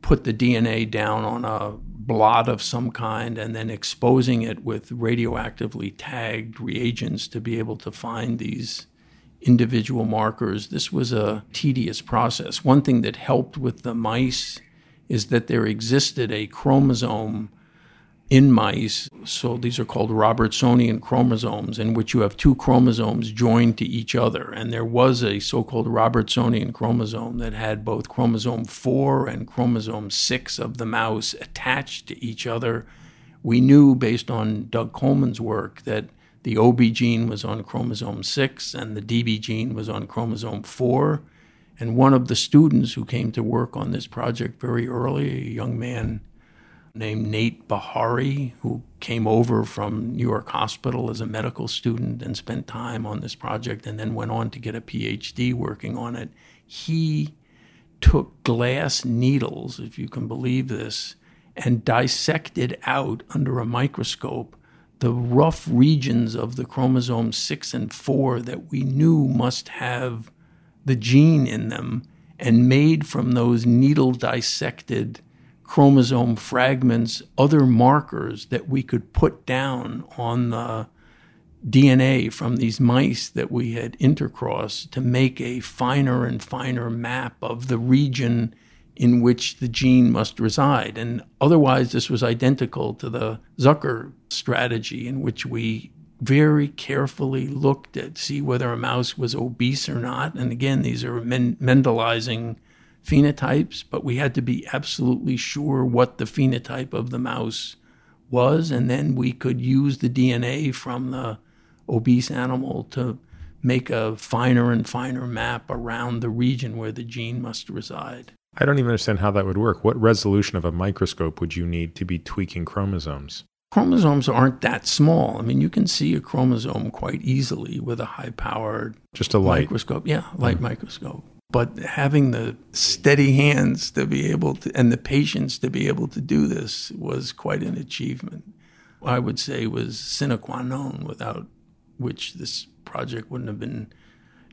put the D N A down on a blot of some kind and then exposing it with radioactively tagged reagents to be able to find these individual markers. This was a tedious process. One thing that helped with the mice is that there existed a chromosome in mice, so these are called Robertsonian chromosomes, in which you have two chromosomes joined to each other. And there was a so-called Robertsonian chromosome that had both chromosome four and chromosome six of the mouse attached to each other. We knew, based on Doug Coleman's work, that the O B gene was on chromosome six and the D B gene was on chromosome four. And one of the students who came to work on this project very early, a young man named Nate Bahari, who came over from New York Hospital as a medical student and spent time on this project and then went on to get a P H D working on it. He took glass needles, if you can believe this, and dissected out under a microscope the rough regions of the chromosomes six and four that we knew must have the gene in them, and made from those needle-dissected chromosome fragments, other markers that we could put down on the D N A from these mice that we had intercrossed to make a finer and finer map of the region in which the gene must reside. And otherwise, this was identical to the Zucker strategy, in which we very carefully looked at see whether a mouse was obese or not. And again, these are men- Mendelizing phenotypes, but we had to be absolutely sure what the phenotype of the mouse was, and then we could use the D N A from the obese animal to make a finer and finer map around the region where the gene must reside. I don't even understand how that would work. What resolution of a microscope would you need to be tweaking chromosomes? Chromosomes aren't that small. I mean, you can see a chromosome quite easily with a high-powered just a light microscope. Yeah, light mm-hmm. microscope. But having the steady hands to be able to, and the patience to be able to do this was quite an achievement. I would say was sine qua non, without which this project wouldn't have been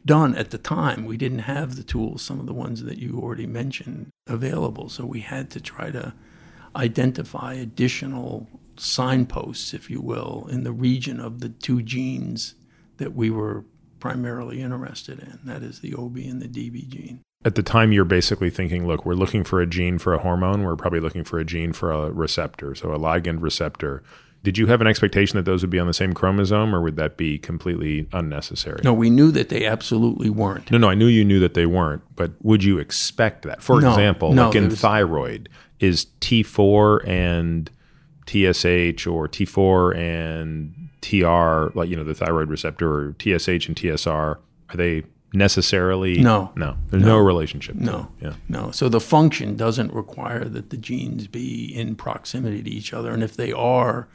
done at the time. We didn't have the tools, some of the ones that you already mentioned, available. So we had to try to identify additional signposts, if you will, in the region of the two genes that we were primarily interested in. That is the O B and the D B gene. At the time, you're basically thinking, look, we're looking for a gene for a hormone. We're probably looking for a gene for a receptor, so a ligand receptor. Did you have an expectation that those would be on the same chromosome, or would that be completely unnecessary? No, we knew that they absolutely weren't. No, no, I knew you knew that they weren't, but would you expect that? For no, example, no, like in was... thyroid, is T four and T S H or T four and T R, like, you know, the thyroid receptor, or T S H and T S R, are they necessarily? No. No. There's no, no relationship. No. Yeah. No. So the function doesn't require that the genes be in proximity to each other. And if they are,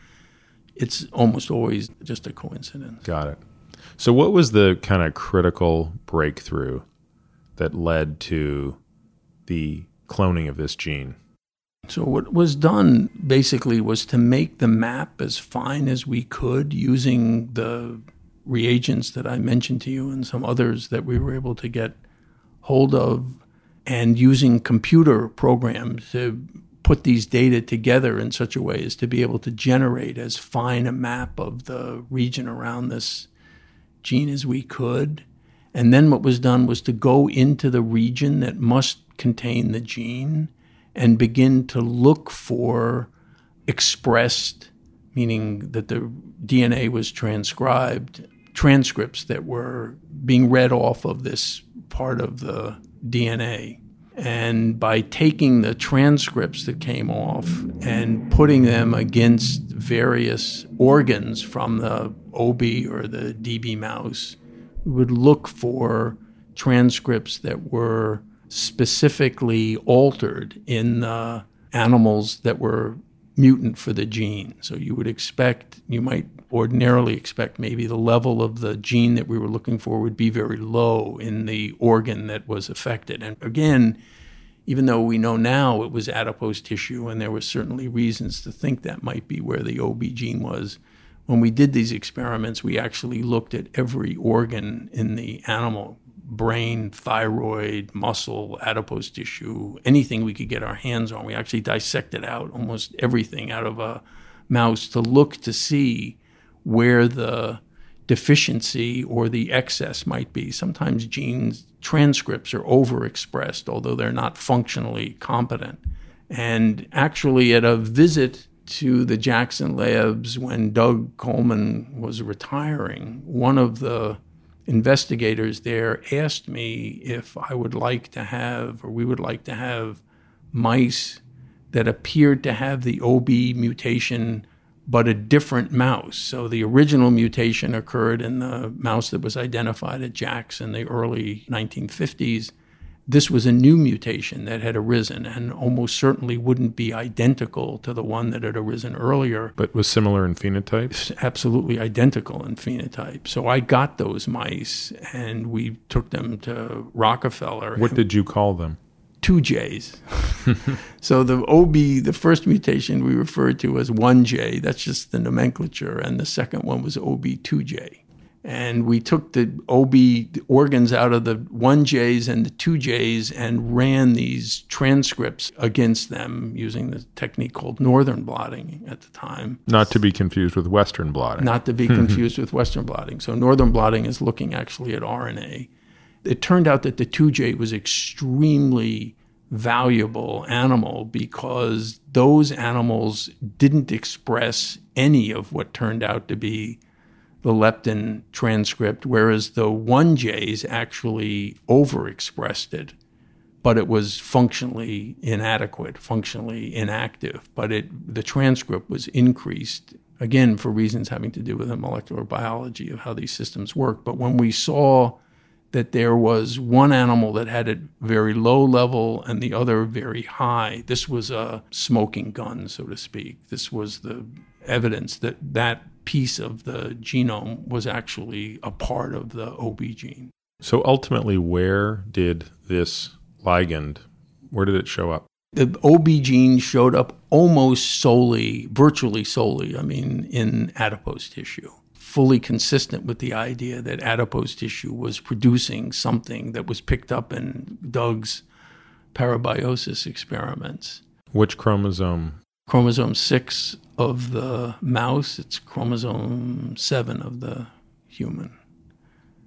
it's almost always just a coincidence. Got it. So what was the kind of critical breakthrough that led to the cloning of this gene? So what was done basically was to make the map as fine as we could using the reagents that I mentioned to you and some others that we were able to get hold of, and using computer programs to put these data together in such a way as to be able to generate as fine a map of the region around this gene as we could. And then what was done was to go into the region that must contain the gene and begin to look for expressed, meaning that the D N A was transcribed, transcripts that were being read off of this part of the D N A. And by taking the transcripts that came off and putting them against various organs from the O B or the D B mouse, we would look for transcripts that were specifically altered in the animals that were mutant for the gene. So you would expect, you might ordinarily expect maybe the level of the gene that we were looking for would be very low in the organ that was affected. And again, even though we know now it was adipose tissue, and there were certainly reasons to think that might be where the O B gene was, when we did these experiments, we actually looked at every organ in the animal: brain, thyroid, muscle, adipose tissue, anything we could get our hands on. We actually dissected out almost everything out of a mouse to look to see where the deficiency or the excess might be. Sometimes genes, transcripts are overexpressed, although they're not functionally competent. And actually at a visit to the Jackson Labs when Doug Coleman was retiring, one of the investigators there asked me if I would like to have, or we would like to have, mice that appeared to have the O B mutation, but a different mouse. So the original mutation occurred in the mouse that was identified at Jack's in the early nineteen fifties. This was a new mutation that had arisen and almost certainly wouldn't be identical to the one that had arisen earlier. But was similar in phenotype? Absolutely identical in phenotype. So I got those mice and we took them to Rockefeller. What did you call them? two J's. So the O B, the first mutation we referred to as one J, that's just the nomenclature, and the second one was O B two J. And we took the O B organs out of the one J's and the two J's and ran these transcripts against them using the technique called northern blotting at the time. Not to be confused with western blotting. Not to be confused with western blotting. So northern blotting is looking actually at R N A. It turned out that the two J was extremely valuable animal because those animals didn't express any of what turned out to be the leptin transcript, whereas the one J's actually overexpressed it but it was functionally inadequate, functionally inactive. But it, the transcript was increased, again, for reasons having to do with the molecular biology of how these systems work. But when we saw that there was one animal that had it very low level and the other very high, this was a smoking gun, so to speak. This was the evidence that that piece of the genome was actually a part of the O B gene. So ultimately, where did this ligand, where did it show up? The O B gene showed up almost solely, virtually solely, I mean, in adipose tissue, fully consistent with the idea that adipose tissue was producing something that was picked up in Doug's parabiosis experiments. Which chromosome? Chromosome six of the mouse. It's chromosome seven of the human.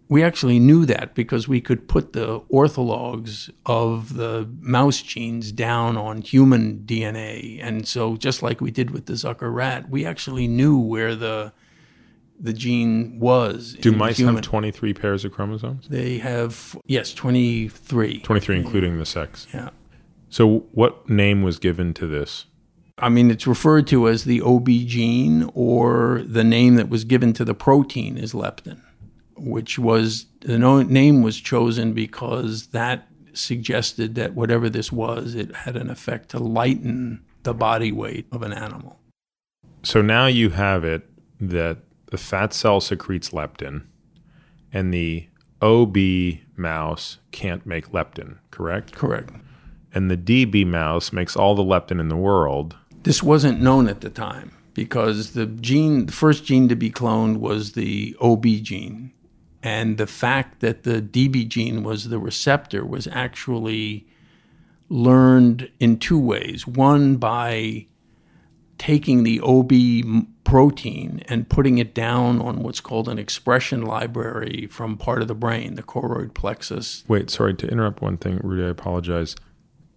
We actually knew that because we could put the orthologs of the mouse genes down on human D N A. And so just like we did with the Zucker rat, we actually knew where the the gene was. Do mice have twenty-three pairs of chromosomes? They have, yes, twenty-three. twenty-three, including the sex. Yeah. So what name was given to this? I mean, it's referred to as the O B gene, or the name that was given to the protein is leptin, which was, the name was chosen because that suggested that whatever this was, it had an effect to lighten the body weight of an animal. So now you have it that the fat cell secretes leptin, and the O B mouse can't make leptin, correct? Correct. And the D B mouse makes all the leptin in the world. This wasn't known at the time because the gene, the first gene to be cloned was the O B gene. And the fact that the D B gene was the receptor was actually learned in two ways. One, by taking the O B protein and putting it down on what's called an expression library from part of the brain, the choroid plexus. Wait, sorry to interrupt one thing, Rudy, I apologize.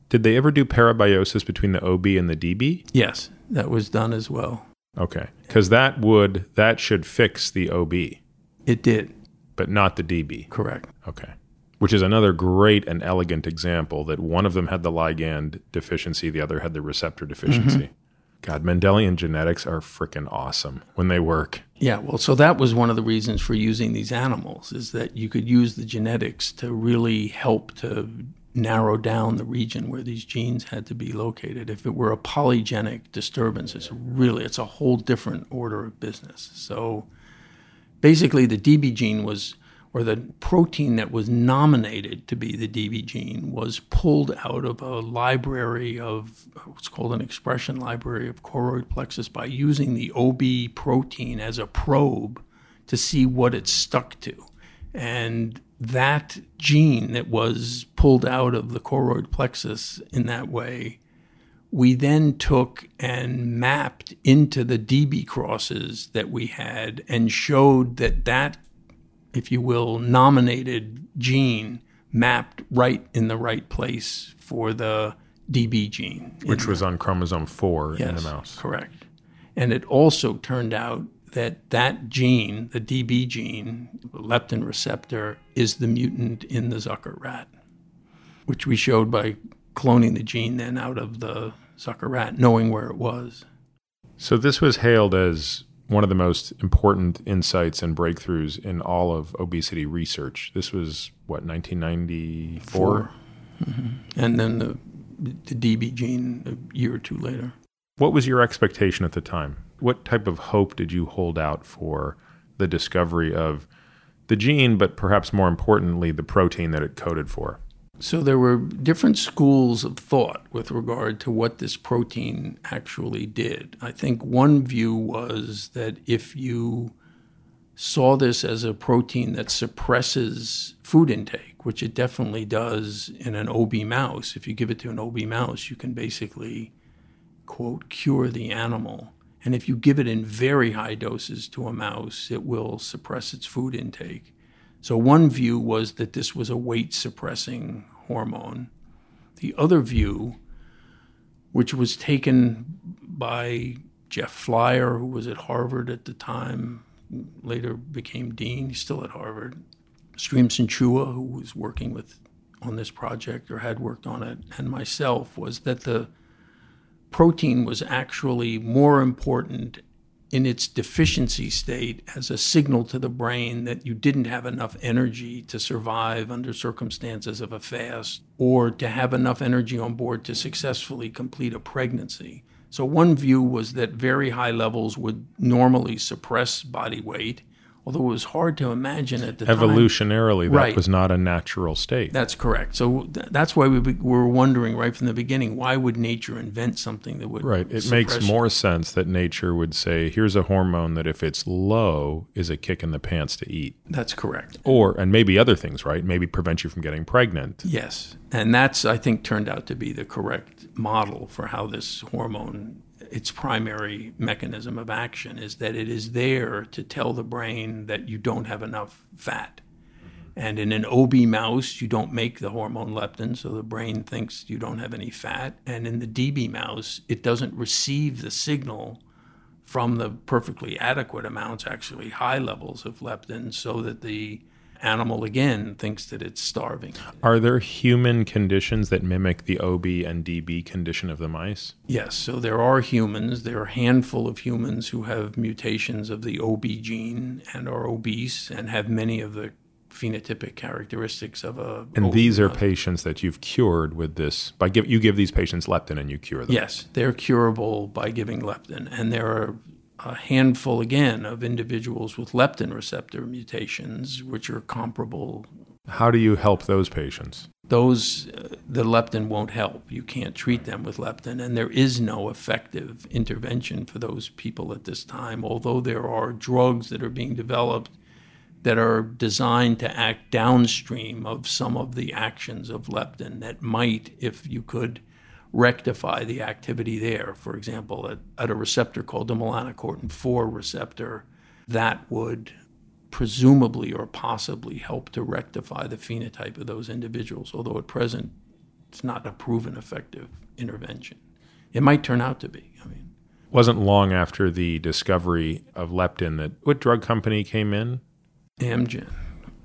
Did they ever do parabiosis between the O B and the D B? Yes, that was done as well. Okay, because that would, that should fix the O B. It did. But not the D B. Correct. Okay. Which is another great and elegant example that one of them had the ligand deficiency, the other had the receptor deficiency. Mm-hmm. God, Mendelian genetics are freaking awesome when they work. Yeah, well, so that was one of the reasons for using these animals, is that you could use the genetics to really help to narrow down the region where these genes had to be located. If it were a polygenic disturbance, it's really, it's a whole different order of business. So basically the D B gene was, or the protein that was nominated to be the D B gene was pulled out of a library of, what's called an expression library of choroid plexus, by using the O B protein as a probe to see what it stuck to. And that gene that was pulled out of the choroid plexus in that way, we then took and mapped into the D B crosses that we had and showed that that, if you will, nominated gene mapped right in the right place for the D B gene. Which was on chromosome four in the mouse. Correct. And it also turned out that that gene, the D B gene, the leptin receptor, is the mutant in the Zucker rat, which we showed by cloning the gene then out of the Zucker rat, knowing where it was. So this was hailed as one of the most important insights and breakthroughs in all of obesity research. This was, what, nineteen ninety-four? Mm-hmm. And then the, the D B gene a year or two later. What was your expectation at the time? What type of hope did you hold out for the discovery of the gene, but perhaps more importantly, the protein that it coded for? So there were different schools of thought with regard to what this protein actually did. I think one view was that if you saw this as a protein that suppresses food intake, which it definitely does in an O B mouse, if you give it to an O B mouse, you can basically, quote, cure the animal. And if you give it in very high doses to a mouse, it will suppress its food intake. So one view was that this was a weight-suppressing hormone. The other view, which was taken by Jeff Flyer, who was at Harvard at the time, later became dean, he's still at Harvard, Streamson Chua, who was working with on this project or had worked on it and myself was that the protein was actually more important in its deficiency state as a signal to the brain that you didn't have enough energy to survive under circumstances of a fast or to have enough energy on board to successfully complete a pregnancy. So one view was that very high levels would normally suppress body weight, although it was hard to imagine at the time. Evolutionarily, that was not a natural state. That's correct. So th- that's why we were wondering right from the beginning, why would nature invent something that would Right. It makes more sense that nature would say, here's a hormone that if it's low is a kick in the pants to eat. That's correct. Or, and maybe other things, right? Maybe prevent you from getting pregnant. Yes. And that's, I think, turned out to be the correct model for how this hormone, its primary mechanism of action is that it is there to tell the brain that you don't have enough fat. And in an O B mouse, you don't make the hormone leptin, so the brain thinks you don't have any fat. And in the D B mouse, it doesn't receive the signal from the perfectly adequate amounts, actually high levels of leptin, so that the animal, again, thinks that it's starving. Are there human conditions that mimic the O B and D B condition of the mice? Yes. So there are humans. There are a handful of humans who have mutations of the O B gene and are obese and have many of the phenotypic characteristics of a... And these are patients that you've cured with this. By give, you give these patients leptin and you cure them. Yes. They're curable by giving leptin. And there are a handful, again, of individuals with leptin receptor mutations, which are comparable. How do you help those patients? Those, uh, the leptin won't help. You can't treat them with leptin, and there is no effective intervention for those people at this time, although there are drugs that are being developed that are designed to act downstream of some of the actions of leptin that might, if you could, rectify the activity there. For example, at, at a receptor called the melanocortin four receptor, that would presumably or possibly help to rectify the phenotype of those individuals, although at present it's not a proven effective intervention. It might turn out to be. I mean, it wasn't long after the discovery of leptin that what drug company came in? Amgen.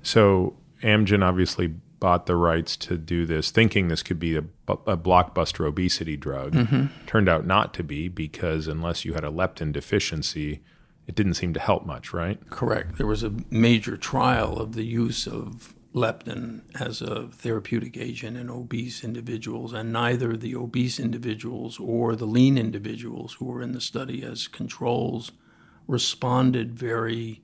So Amgen obviously bought the rights to do this, thinking this could be a, a blockbuster obesity drug. Mm-hmm. Turned out not to be, because unless you had a leptin deficiency, it didn't seem to help much, right? Correct. There was a major trial of the use of leptin as a therapeutic agent in obese individuals, and neither the obese individuals or the lean individuals who were in the study as controls responded very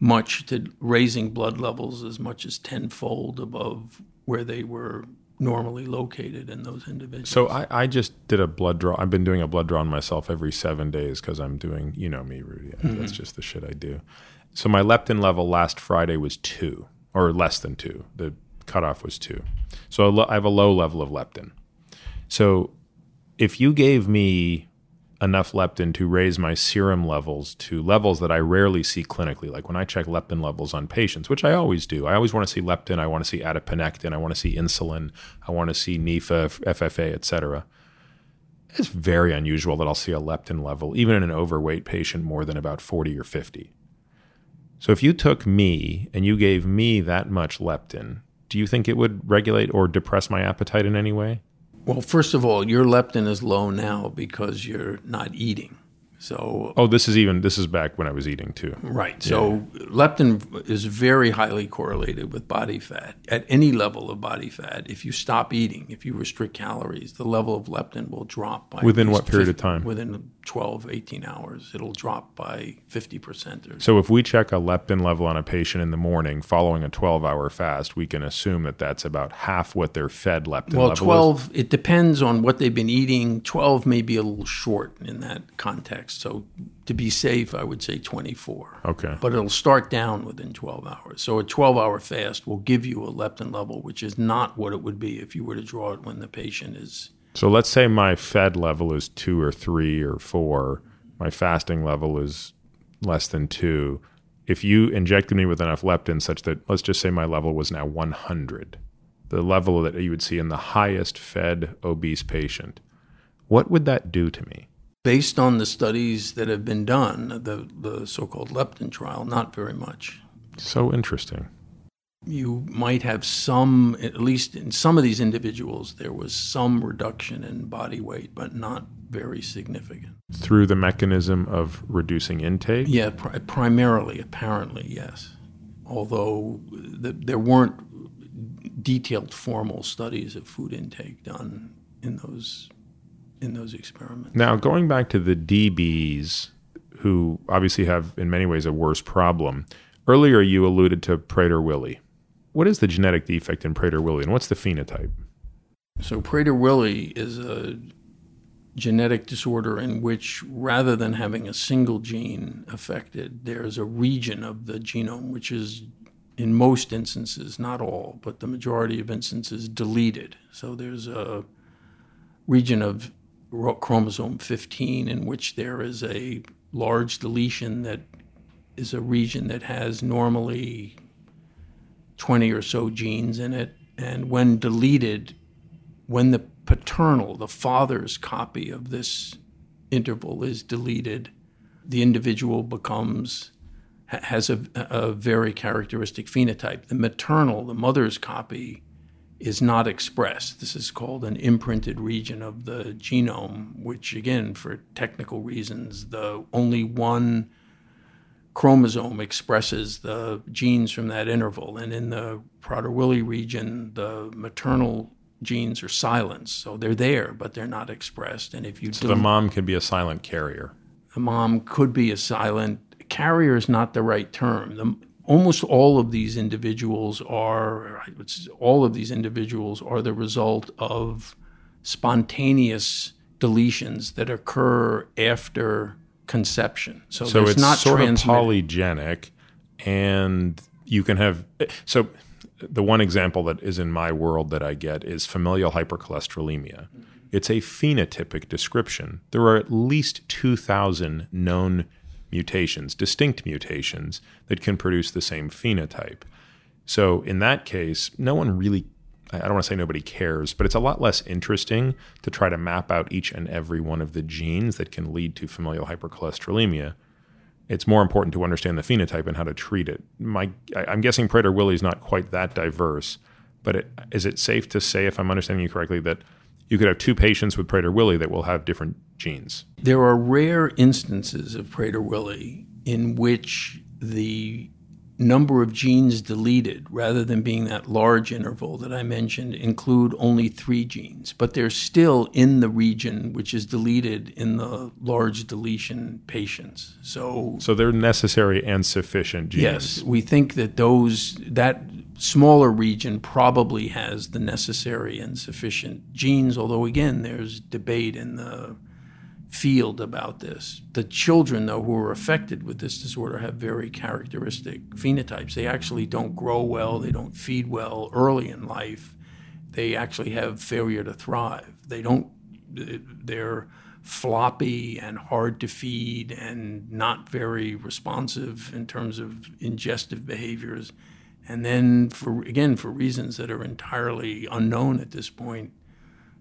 much to raising blood levels as much as tenfold above where they were normally located in those individuals. So I, I just did a blood draw. I've been doing a blood draw on myself every seven days because I'm doing, you know me, Rudy. Mm-hmm. That's just the shit I do. So my leptin level last Friday was two, or less than two. The cutoff was two. So I have a low level of leptin. So if you gave me enough leptin to raise my serum levels to levels that I rarely see clinically. Like when I check leptin levels on patients, which I always do, I always want to see leptin, I want to see adiponectin, I want to see insulin, I want to see N I F A, F F A, et cetera. It's very unusual that I'll see a leptin level, even in an overweight patient, more than about forty or fifty. So if you took me and you gave me that much leptin, do you think it would regulate or depress my appetite in any way? Well, first of all, your leptin is low now because you're not eating. So Oh, this is even this is back when I was eating too. Right. Yeah. So leptin is very highly correlated with body fat. At any level of body fat, if you stop eating, if you restrict calories, the level of leptin will drop by within what period fifty, of time? Within twelve, eighteen hours, it'll drop by fifty percent. Or so if we check a leptin level on a patient in the morning following a twelve-hour fast, we can assume that that's about half what their fed leptin well, level twelve, is? Well, it depends on what they've been eating. twelve may be a little short in that context. So to be safe, I would say twenty-four. Okay. But it'll start down within twelve hours. So a twelve-hour fast will give you a leptin level, which is not what it would be if you were to draw it when the patient is... So let's say my fed level is two or three or four. My fasting level is less than two. If you injected me with enough leptin such that, let's just say my level was now one hundred, the level that you would see in the highest fed obese patient, what would that do to me? Based on the studies that have been done, the, the so-called leptin trial, not very much. So interesting. you might have some, at least in some of these individuals, there was some reduction in body weight, but not very significant. Through the mechanism of reducing intake? Yeah, pri- primarily, apparently, yes. Although the, there weren't detailed formal studies of food intake done in those in those experiments. Now, going back to the D Bs, who obviously have, in many ways, a worse problem, earlier you alluded to Prader-Willi. What is the genetic defect in Prader-Willi, and what's the phenotype? So Prader-Willi is a genetic disorder in which, rather than having a single gene affected, there's a region of the genome which is, in most instances, not all, but the majority of instances, deleted. So there's a region of chromosome fifteen in which there is a large deletion that is a region that has normally twenty or so genes in it, and when deleted, when the paternal, the father's copy of this interval is deleted, the individual becomes, has a, a very characteristic phenotype. The maternal, the mother's copy, is not expressed. This is called an imprinted region of the genome, which again, for technical reasons, the only one chromosome expresses the genes from that interval. And in the Prader-Willi region, the maternal genes are silenced. So they're there, but they're not expressed. And if you So del- the mom can be a silent carrier. The mom could be a silent carrier is not the right term. The, almost all of these individuals are all of these individuals are the result of spontaneous deletions that occur after conception. So, so it's not sort of polygenic, and you can have so the one example that is in my world that I get is familial hypercholesterolemia. Mm-hmm. It's a phenotypic description. There are at least two thousand known mutations, distinct mutations, that can produce the same phenotype. So in that case, no one really, I don't want to say nobody cares, but it's a lot less interesting to try to map out each and every one of the genes that can lead to familial hypercholesterolemia. It's more important to understand the phenotype and how to treat it. My, I'm guessing Prader-Willi is not quite that diverse, but it, is it safe to say, if I'm understanding you correctly, that you could have two patients with Prader-Willi that will have different genes? There are rare instances of Prader-Willi in which the number of genes deleted, rather than being that large interval that I mentioned, include only three genes, but they're still in the region which is deleted in the large deletion patients. So, so they're necessary and sufficient genes. Yes, we think that those that smaller region probably has the necessary and sufficient genes, although again, there's debate in the field about this. The children, though, who are affected with this disorder have very characteristic phenotypes. They actually don't grow well. They don't feed well early in life. They actually have failure to thrive. They don't, they're floppy and hard to feed and not very responsive in terms of ingestive behaviors. And then, for again, for reasons that are entirely unknown at this point,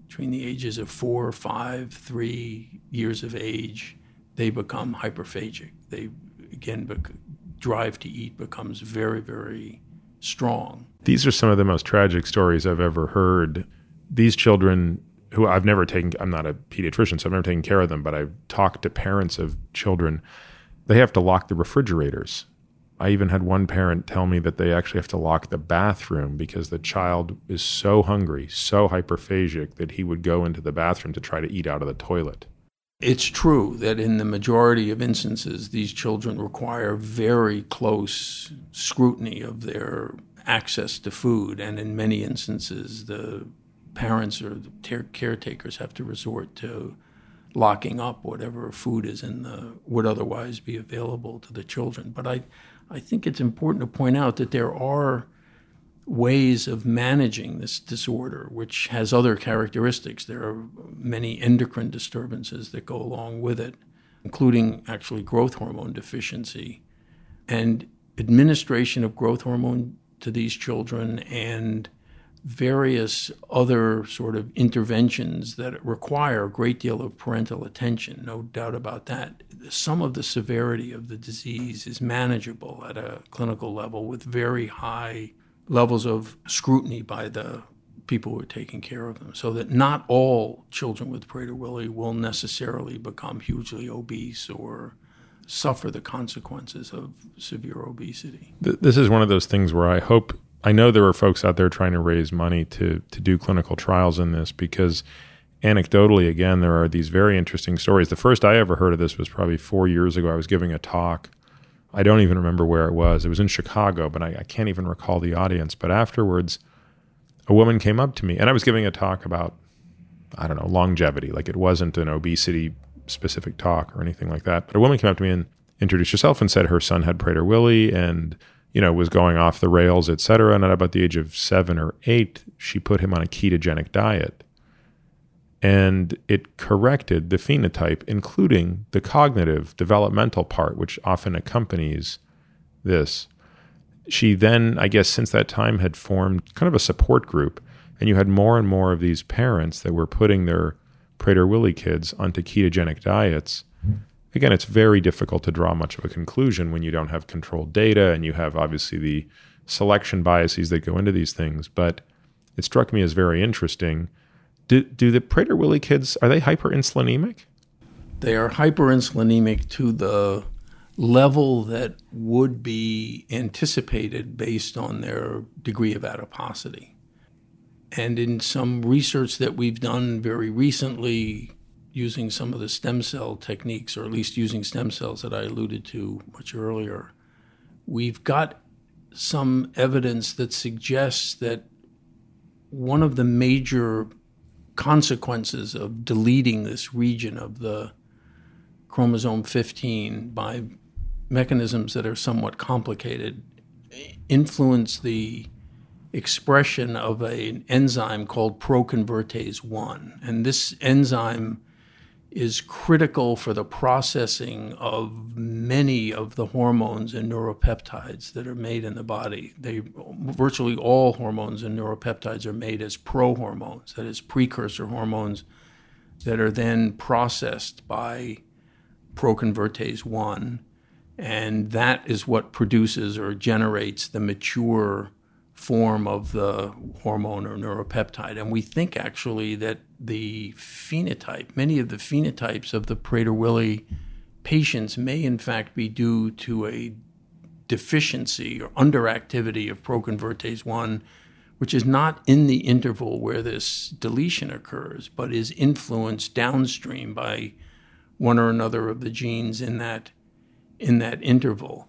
between the ages of four, five, three years of age, they become hyperphagic. They, again, bec- drive to eat becomes very, very strong. These are some of the most tragic stories I've ever heard. These children who I've never taken, I'm not a pediatrician, so I've never taken care of them, but I've talked to parents of children. They have to lock the refrigerators. I even had one parent tell me that they actually have to lock the bathroom because the child is so hungry, so hyperphagic, that he would go into the bathroom to try to eat out of the toilet. It's true that in the majority of instances, these children require very close scrutiny of their access to food. And in many instances, the parents or the caretakers have to resort to locking up whatever food is in the, would otherwise be available to the children. But I, I think it's important to point out that there are ways of managing this disorder, which has other characteristics. There are many endocrine disturbances that go along with it, including actually growth hormone deficiency. And administration of growth hormone to these children and various other sort of interventions that require a great deal of parental attention, no doubt about that. Some of the severity of the disease is manageable at a clinical level with very high levels of scrutiny by the people who are taking care of them, so that not all children with Prader-Willi will necessarily become hugely obese or suffer the consequences of severe obesity. This is one of those things where I hope, I know there are folks out there trying to raise money to to do clinical trials in this, because anecdotally, again, there are these very interesting stories. The first I ever heard of this was probably four years ago. I was giving a talk. I don't even remember where it was. It was in Chicago, but I, I can't even recall the audience. But afterwards, a woman came up to me, and I was giving a talk about, I don't know, longevity. Like, it wasn't an obesity-specific talk or anything like that. But a woman came up to me and introduced herself and said her son had Prader-Willi and, you know, was going off the rails, et cetera. And at about the age of seven or eight, she put him on a ketogenic diet. And it corrected the phenotype, including the cognitive developmental part, which often accompanies this. She then, I guess, since that time had formed kind of a support group, and you had more and more of these parents that were putting their Prader-Willi kids onto ketogenic diets. Again, it's very difficult to draw much of a conclusion when you don't have controlled data and you have obviously the selection biases that go into these things, but it struck me as very interesting. Do, do the Prader-Willi kids, are they hyperinsulinemic? They are hyperinsulinemic to the level that would be anticipated based on their degree of adiposity. And in some research that we've done very recently, using some of the stem cell techniques, or at least using stem cells that I alluded to much earlier, we've got some evidence that suggests that one of the major consequences of deleting this region of the chromosome fifteen by mechanisms that are somewhat complicated influence the expression of a, an enzyme called proconvertase one. And this enzyme is critical for the processing of many of the hormones and neuropeptides that are made in the body. They, virtually all hormones and neuropeptides are made as prohormones, that is, precursor hormones that are then processed by proconvertase one, and that is what produces or generates the mature form of the hormone or neuropeptide. And we think actually that the phenotype, many of the phenotypes of the Prader-Willi patients may in fact be due to a deficiency or underactivity of proconvertase one, which is not in the interval where this deletion occurs, but is influenced downstream by one or another of the genes in that in that interval.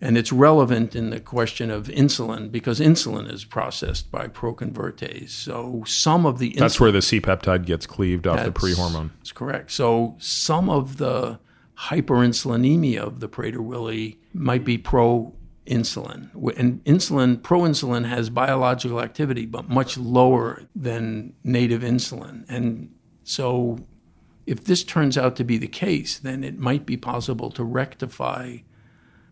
And it's relevant in the question of insulin, because insulin is processed by proconvertase. So some of the insulin... That's where the C-peptide gets cleaved off the pre-hormone. That's correct. So some of the hyperinsulinemia of the Prader-Willi might be pro-insulin. And insulin, pro-insulin has biological activity, but much lower than native insulin. And so if this turns out to be the case, then it might be possible to rectify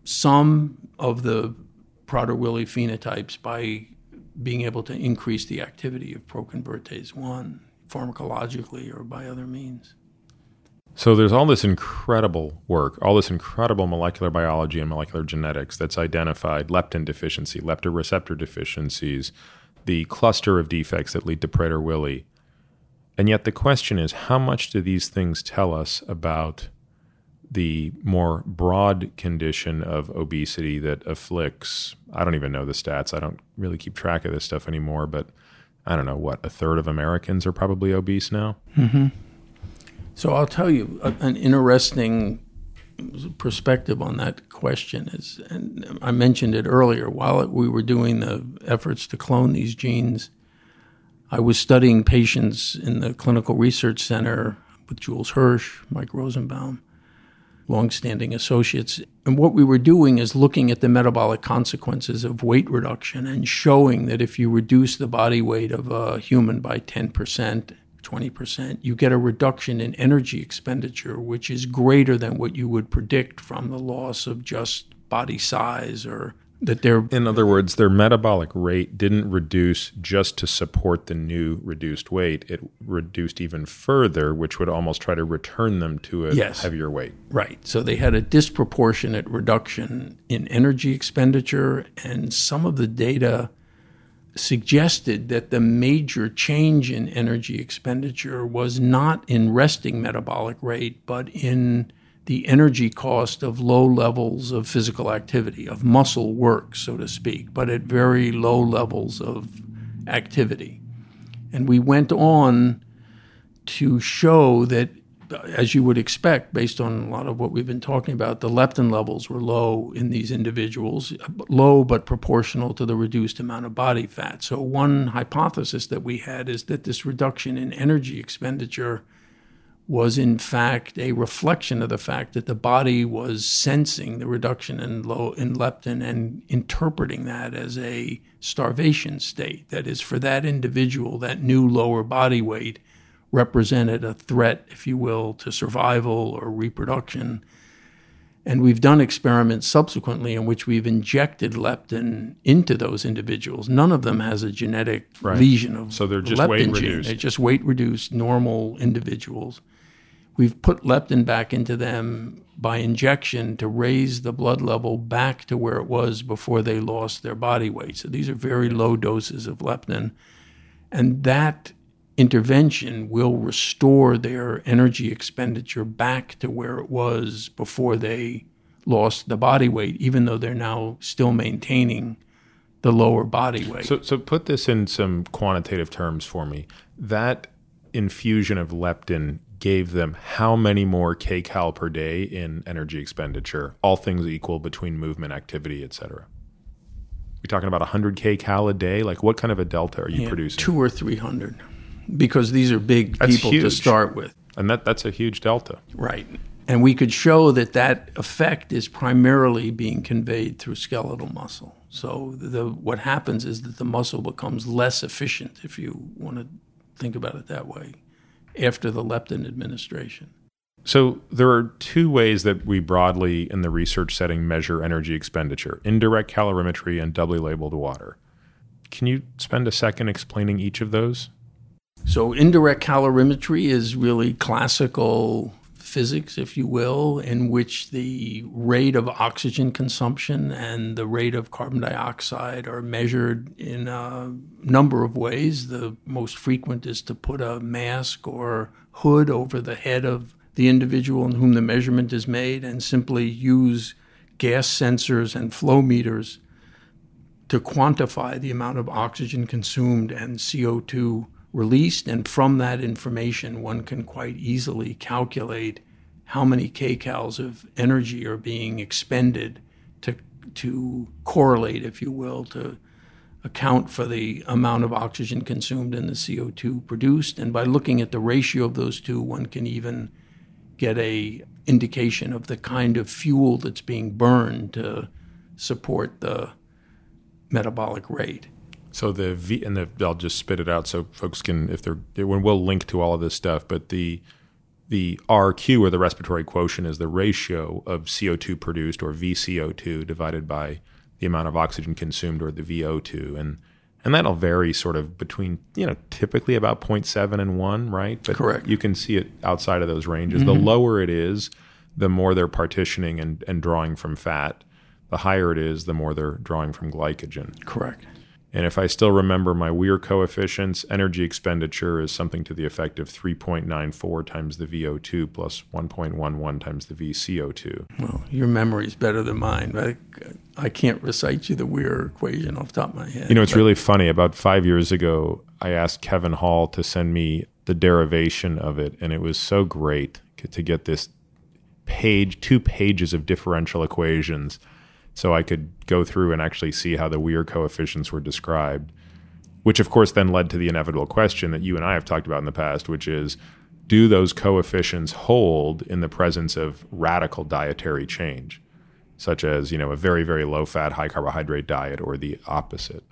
some of the Prader-Willi phenotypes by being able to increase the activity of proconvertase one pharmacologically or by other means. So there's all this incredible work, all this incredible molecular biology and molecular genetics that's identified leptin deficiency, leptoreceptor deficiencies, the cluster of defects that lead to Prader-Willi. And yet the question is, how much do these things tell us about the more broad condition of obesity that afflicts, I don't even know the stats, I don't really keep track of this stuff anymore, but I don't know, what, a third of Americans are probably obese now? Mm-hmm. So I'll tell you a, an interesting perspective on that question is, and I mentioned it earlier, while we were doing the efforts to clone these genes, I was studying patients in the Clinical Research Center with Jules Hirsch, Mike Rosenbaum, longstanding associates. And what we were doing is looking at the metabolic consequences of weight reduction and showing that if you reduce the body weight of a human by ten percent, twenty percent, you get a reduction in energy expenditure, which is greater than what you would predict from the loss of just body size or that they're... In other words, their metabolic rate didn't reduce just to support the new reduced weight. It reduced even further, which would almost try to return them to a yes. heavier weight. Right. So they had a disproportionate reduction in energy expenditure, and some of the data suggested that the major change in energy expenditure was not in resting metabolic rate, but in the energy cost of low levels of physical activity, of muscle work, so to speak, but at very low levels of activity. And we went on to show that, as you would expect, based on a lot of what we've been talking about, the leptin levels were low in these individuals, low but proportional to the reduced amount of body fat. So one hypothesis that we had is that this reduction in energy expenditure was in fact a reflection of the fact that the body was sensing the reduction in low in leptin and interpreting that as a starvation state. That is, for that individual, that new lower body weight represented a threat, if you will, to survival or reproduction. And we've done experiments subsequently in which we've injected leptin into those individuals. None of them has a genetic right. lesion of leptin. So they're just weight gene. reduced. They're just weight reduced, normal individuals. We've put leptin back into them by injection to raise the blood level back to where it was before they lost their body weight. So these are very low doses of leptin. And that intervention will restore their energy expenditure back to where it was before they lost the body weight, even though they're now still maintaining the lower body weight. So, so put this in some quantitative terms for me. That infusion of leptin gave them how many more kcal per day in energy expenditure, all things equal between movement, activity, et cetera? We're talking about one hundred kcal a day? Like, what kind of a delta are you yeah, producing? two or three hundred. Because these are big that's people huge. to start with. And that, that's a huge delta. Right. And we could show that that effect is primarily being conveyed through skeletal muscle. So the, what happens is that the muscle becomes less efficient, if you want to think about it that way, after the leptin administration. So there are two ways that we broadly in the research setting measure energy expenditure: indirect calorimetry and doubly labeled water. Can you spend a second explaining each of those? So indirect calorimetry is really classical physics, if you will, in which the rate of oxygen consumption and the rate of carbon dioxide are measured in a number of ways. The most frequent is to put a mask or hood over the head of the individual in whom the measurement is made and simply use gas sensors and flow meters to quantify the amount of oxygen consumed and C O two released, and from that information, one can quite easily calculate how many kcals of energy are being expended to to correlate, if you will, to account for the amount of oxygen consumed and the C O two produced. And by looking at the ratio of those two, one can even get a indication of the kind of fuel that's being burned to support the metabolic rate. So the V, and the, I'll just spit it out so folks can, if they're, when we'll link to all of this stuff, but the the R Q, or the respiratory quotient, is the ratio of C O two produced, or V C O two, divided by the amount of oxygen consumed, or the V O two. And and that'll vary sort of between, you know, typically about zero point seven and one, right? But correct. You can see it outside of those ranges. Mm-hmm. The lower it is, the more they're partitioning and, and drawing from fat. The higher it is, the more they're drawing from glycogen. Correct. And if I still remember my Weir coefficients, energy expenditure is something to the effect of three point nine four times the V O two plus one point one one times the V C O two. Well, your memory is better than mine. I, I can't recite you the Weir equation off the top of my head. You know, it's really funny. About five years ago, I asked Kevin Hall to send me the derivation of it, and it was so great to get this page, two pages of differential equations, so I could go through and actually see how the Weir coefficients were described, which of course then led to the inevitable question that you and I have talked about in the past, which is, do those coefficients hold in the presence of radical dietary change, such as, you know, a very, very low-fat, high-carbohydrate diet, or the opposite?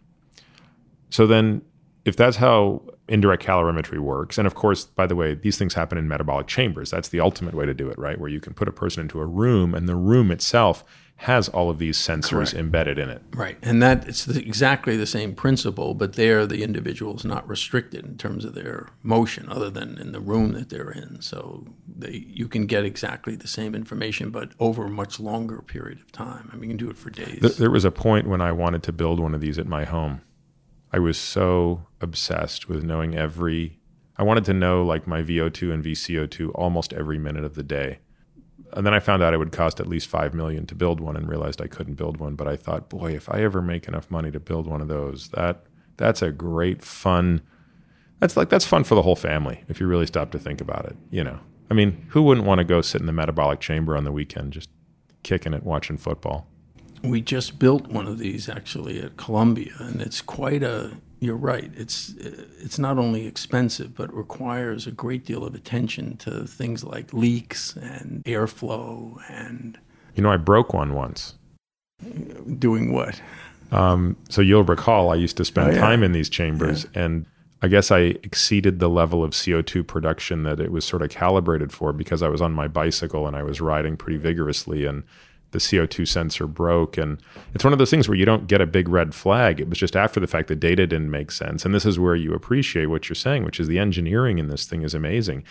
So then, if that's how indirect calorimetry works, and of course, by the way, these things happen in metabolic chambers. That's the ultimate way to do it, right? Where you can put a person into a room, and the room itself has all of these sensors correct. Embedded in it. Right. And that it's the, exactly the same principle, but there the individual is not restricted in terms of their motion other than in the room that they're in. So they, you can get exactly the same information, but over a much longer period of time. I mean, you can do it for days. There was a point when I wanted to build one of these at my home. I was so obsessed with knowing every, I wanted to know like my V O two and V C O two almost every minute of the day. And then I found out it would cost at least five million dollars to build one and realized I couldn't build one. But I thought, boy, if I ever make enough money to build one of those, that that's a great fun, that's like, that's fun for the whole family if you really stop to think about it, you know. I mean, who wouldn't want to go sit in the metabolic chamber on the weekend just kicking it, watching football? We just built one of these actually at Columbia, and it's quite a, you're right, it's it's not only expensive, but requires a great deal of attention to things like leaks and airflow and... You know, I broke one once. Doing what? Um, so you'll recall I used to spend oh, yeah. time in these chambers, yeah. and I guess I exceeded the level of C O two production that it was sort of calibrated for because I was on my bicycle and I was riding pretty vigorously, and the C O two sensor broke. And it's one of those things where you don't get a big red flag. It was just after the fact the data didn't make sense. And this is where you appreciate what you're saying, which is the engineering in this thing is amazing.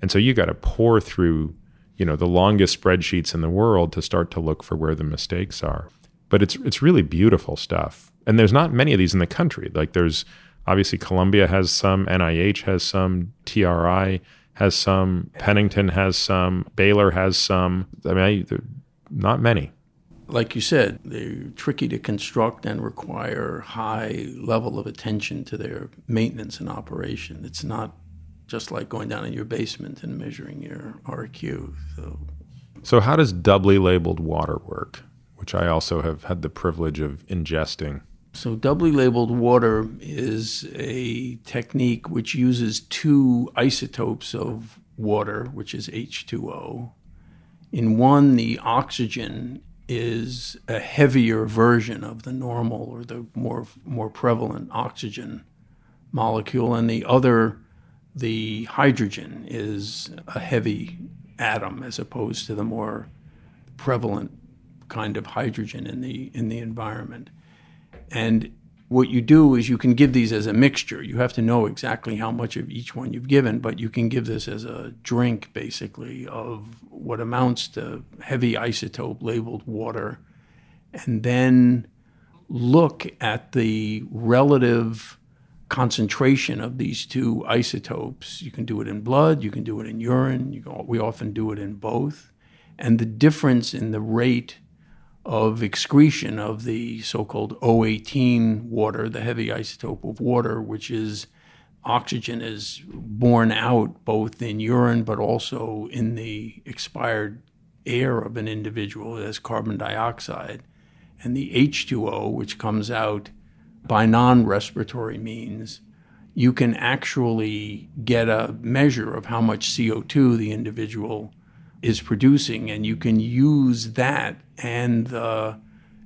And so you got to pour through, you know, the longest spreadsheets in the world to start to look for where the mistakes are. But it's it's really beautiful stuff. And there's not many of these in the country. Like there's obviously Columbia has some, N I H has some, T R I has some, Pennington has some, Baylor has some. I mean, I, not many. Like you said, they're tricky to construct and require high level of attention to their maintenance and operation. It's not just like going down in your basement and measuring your R Q. So, so how does doubly labeled water work, which I also have had the privilege of ingesting? So doubly labeled water is a technique which uses two isotopes of water, which is H two O. In one, the oxygen is a heavier version of the normal or the more, more prevalent oxygen molecule, and the other, the hydrogen, is a heavy atom as opposed to the more prevalent kind of hydrogen in the in the environment. And what you do is you can give these as a mixture. You have to know exactly how much of each one you've given, but you can give this as a drink, basically, of what amounts to heavy isotope labeled water, and then look at the relative concentration of these two isotopes. You can do it in blood, you can do it in urine, you can, we often do it in both, and the difference in the rate of excretion of the so-called O eighteen water, the heavy isotope of water, which is oxygen is borne out both in urine but also in the expired air of an individual as carbon dioxide. And the H two O, which comes out by non-respiratory means, you can actually get a measure of how much C O two the individual is producing, and you can use that and the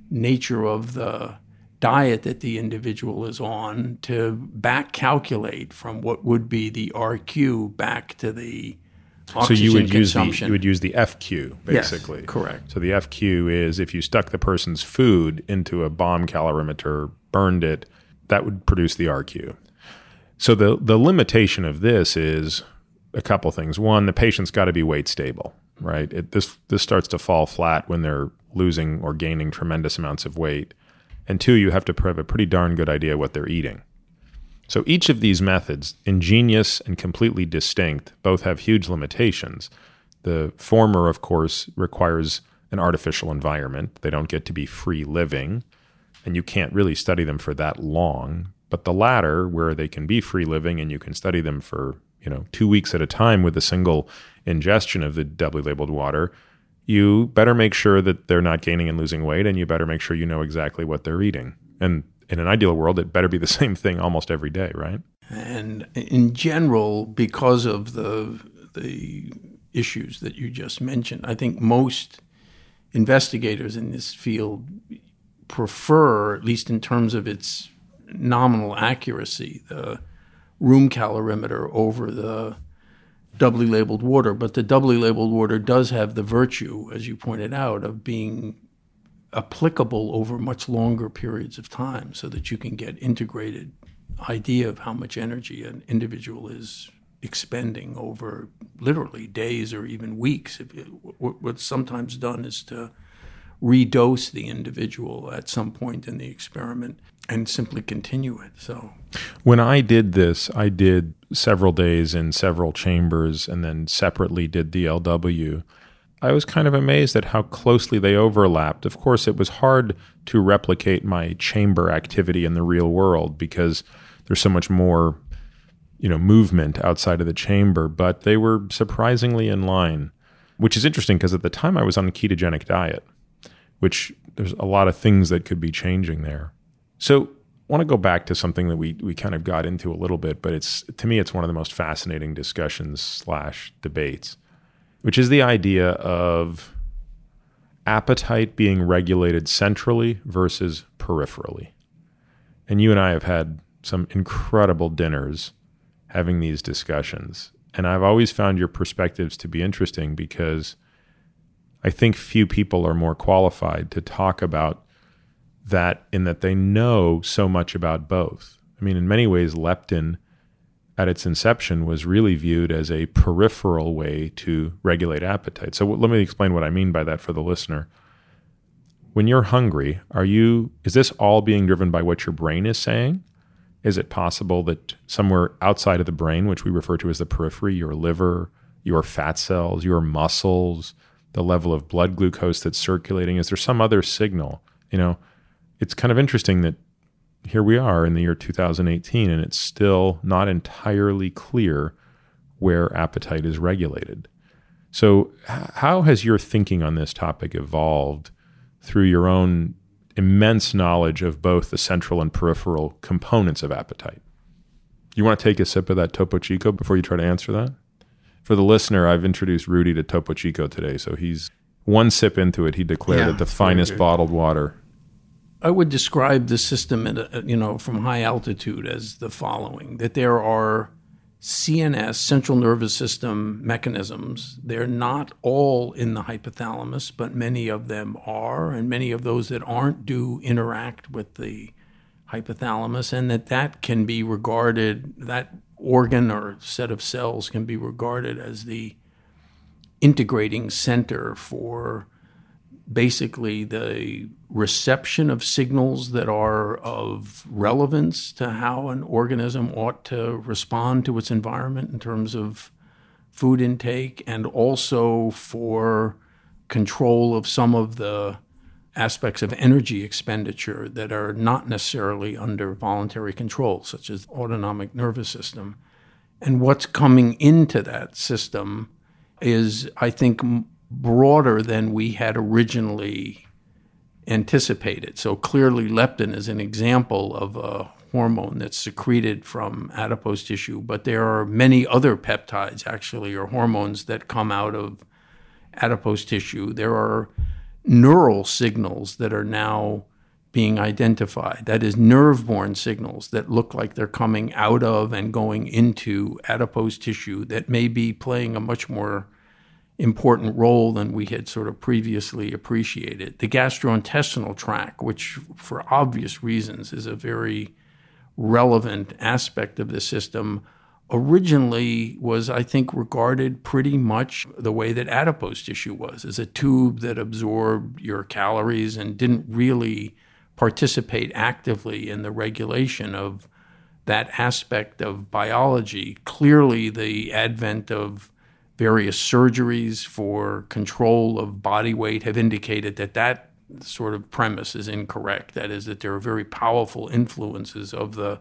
nature of the diet that the individual is on to back calculate from what would be the R Q back to the oxygen so you would consumption. Use the, you would use the F Q, basically. Yes, correct. So the F Q is if you stuck the person's food into a bomb calorimeter, burned it, that would produce the R Q. So the the limitation of this is a couple things. One, the patient's got to be weight stable. Right, it, this this starts to fall flat when they're losing or gaining tremendous amounts of weight. And two, you have to have a pretty darn good idea what they're eating. So each of these methods, ingenious and completely distinct, both have huge limitations. The former, of course, requires an artificial environment. They don't get to be free living, and you can't really study them for that long. But the latter, where they can be free living and you can study them for, you know, two weeks at a time with a single ingestion of the doubly labeled water, you better make sure that they're not gaining and losing weight, and you better make sure you know exactly what they're eating. And in an ideal world, it better be the same thing almost every day, right? And in general, because of the the issues that you just mentioned, I think most investigators in this field prefer, at least in terms of its nominal accuracy, the room calorimeter over the doubly labeled water. But the doubly labeled water does have the virtue, as you pointed out, of being applicable over much longer periods of time so that you can get integrated idea of how much energy an individual is expending over literally days or even weeks. What's sometimes done is to redose the individual at some point in the experiment and simply continue it. So when I did this, I did several days in several chambers and then separately did the L W. I was kind of amazed at how closely they overlapped. Of course, it was hard to replicate my chamber activity in the real world because there's so much more, you know, movement outside of the chamber, but they were surprisingly in line, which is interesting because at the time I was on a ketogenic diet, which there's a lot of things that could be changing there. So I want to go back to something that we we kind of got into a little bit, but it's, to me, it's one of the most fascinating discussions slash debates, which is the idea of appetite being regulated centrally versus peripherally. And you and I have had some incredible dinners having these discussions. And I've always found your perspectives to be interesting because I think few people are more qualified to talk about that, in that they know so much about both. I mean, in many ways, leptin at its inception was really viewed as a peripheral way to regulate appetite. So let me explain what I mean by that for the listener. When you're hungry, are you, is this all being driven by what your brain is saying? Is it possible that somewhere outside of the brain, which we refer to as the periphery, your liver, your fat cells, your muscles, the level of blood glucose that's circulating, is there some other signal? You know, it's kind of interesting that here we are in the year two thousand eighteen, and it's still not entirely clear where appetite is regulated. So how has your thinking on this topic evolved through your own immense knowledge of both the central and peripheral components of appetite? You want to take a sip of that Topo Chico before you try to answer that? For the listener, I've introduced Rudy to Topo Chico today, so he's one sip into it, he declared yeah, it the finest bottled water. I would describe the system, at a, you know, from high altitude as the following, that there are C N S, central nervous system mechanisms. They're not all in the hypothalamus, but many of them are, and many of those that aren't do interact with the hypothalamus, and that that can be regarded, that organ or set of cells can be regarded as the integrating center for basically the reception of signals that are of relevance to how an organism ought to respond to its environment in terms of food intake, and also for control of some of the aspects of energy expenditure that are not necessarily under voluntary control, such as the autonomic nervous system. And what's coming into that system is, I think, broader than we had originally anticipated. So clearly leptin is an example of a hormone that's secreted from adipose tissue, but there are many other peptides actually, or hormones that come out of adipose tissue. There are neural signals that are now being identified, that is, nerve-borne signals that look like they're coming out of and going into adipose tissue that may be playing a much more important role than we had sort of previously appreciated. The gastrointestinal tract, which for obvious reasons is a very relevant aspect of the system, originally was, I think, regarded pretty much the way that adipose tissue was, as a tube that absorbed your calories and didn't really participate actively in the regulation of that aspect of biology. Clearly, the advent of various surgeries for control of body weight have indicated that that sort of premise is incorrect. That is, that there are very powerful influences of the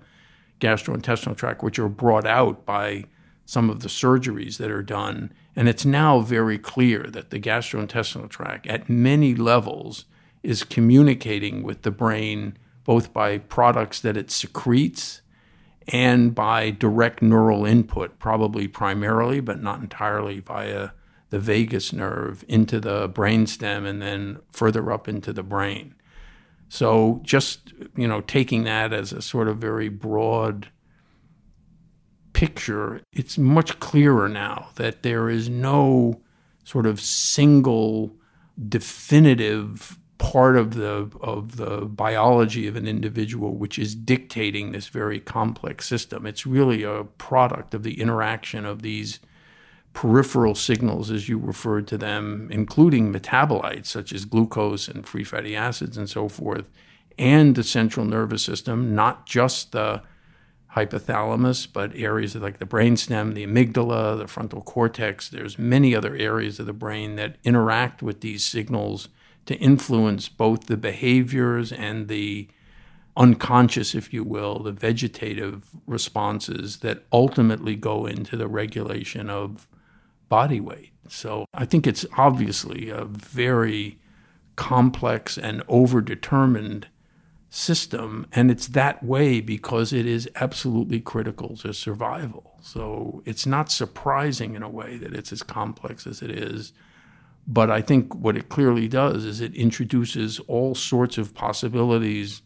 gastrointestinal tract, which are brought out by some of the surgeries that are done. And it's now very clear that the gastrointestinal tract, at many levels, is communicating with the brain, both by products that it secretes and by direct neural input, probably primarily, but not entirely, via the vagus nerve into the brainstem and then further up into the brain. So just, you know, taking that as a sort of very broad picture, it's much clearer now that there is no sort of single definitive part of the of the biology of an individual which is dictating this very complex system. It's really a product of the interaction of these peripheral signals, as you referred to them, including metabolites such as glucose and free fatty acids and so forth, and the central nervous system, not just the hypothalamus, but areas like the brainstem, the amygdala, the frontal cortex. There's many other areas of the brain that interact with these signals to influence both the behaviors and the unconscious, if you will, the vegetative responses that ultimately go into the regulation of body weight. So I think it's obviously a very complex and overdetermined system, and it's that way because it is absolutely critical to survival. So it's not surprising in a way that it's as complex as it is, but I think what it clearly does is it introduces all sorts of possibilities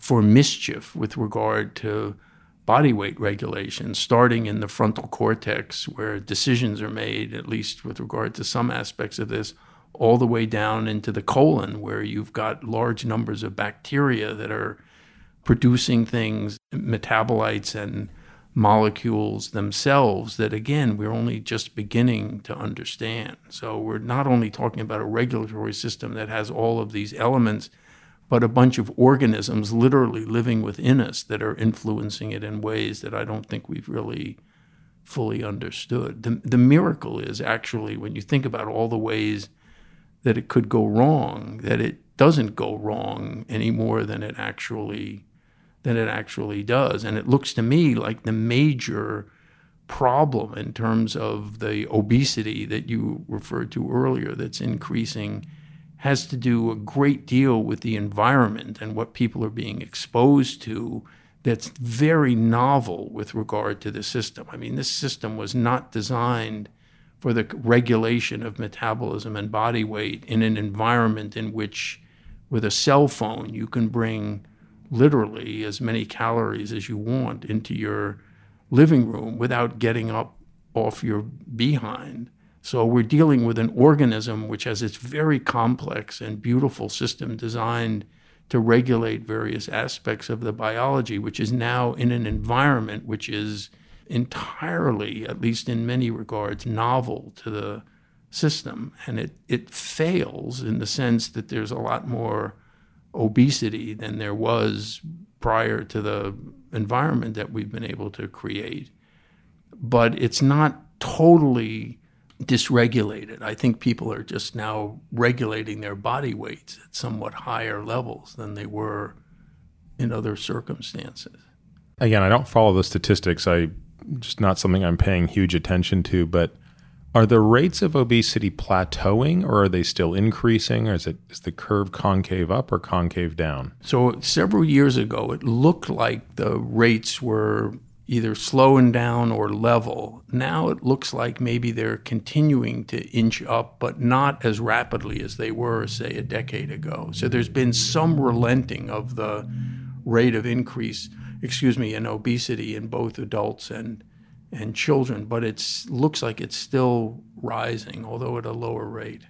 for mischief with regard to body weight regulation, starting in the frontal cortex where decisions are made, at least with regard to some aspects of this, all the way down into the colon where you've got large numbers of bacteria that are producing things, metabolites and molecules themselves that, again, we're only just beginning to understand. So we're not only talking about a regulatory system that has all of these elements, but a bunch of organisms literally living within us that are influencing it in ways that I don't think we've really fully understood. The, the miracle is actually, when you think about all the ways that it could go wrong, that it doesn't go wrong any more than it actually than it actually does. And it looks to me like the major problem in terms of the obesity that you referred to earlier that's increasing has to do a great deal with the environment and what people are being exposed to that's very novel with regard to the system. I mean, this system was not designed for the regulation of metabolism and body weight in an environment in which, with a cell phone, you can bring literally as many calories as you want into your living room without getting up off your behind. So we're dealing with an organism which has its very complex and beautiful system designed to regulate various aspects of the biology, which is now in an environment which is entirely, at least in many regards, novel to the system. And it, it fails in the sense that there's a lot more obesity than there was prior to the environment that we've been able to create. But it's not totally dysregulated. I think people are just now regulating their body weights at somewhat higher levels than they were in other circumstances. Again, I don't follow the statistics. I just not something I'm paying huge attention to, but are the rates of obesity plateauing, or are they still increasing, or is it is the curve concave up or concave down? So several years ago, it looked like the rates were either slowing down or level. Now it looks like maybe they're continuing to inch up, but not as rapidly as they were, say, a decade ago. So there's been some relenting of the rate of increase, excuse me, in obesity in both adults and and children, but it looks like it's still rising, although at a lower rate.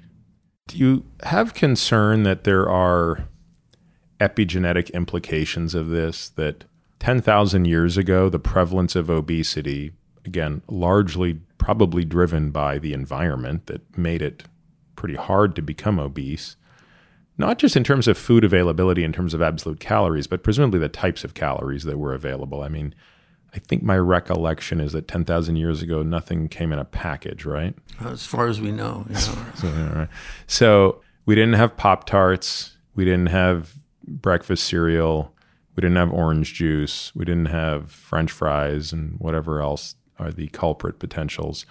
Do you have concern that there are epigenetic implications of this, that ten thousand years ago, the prevalence of obesity, again, largely probably driven by the environment that made it pretty hard to become obese, not just in terms of food availability, in terms of absolute calories, but presumably the types of calories that were available. I mean, I think my recollection is that ten thousand years ago, nothing came in a package, right? As far as we know. Yeah. so, yeah, right. So we didn't have Pop-Tarts. We didn't have breakfast cereal. We didn't have orange juice. We didn't have French fries and whatever else are the culprit potentials.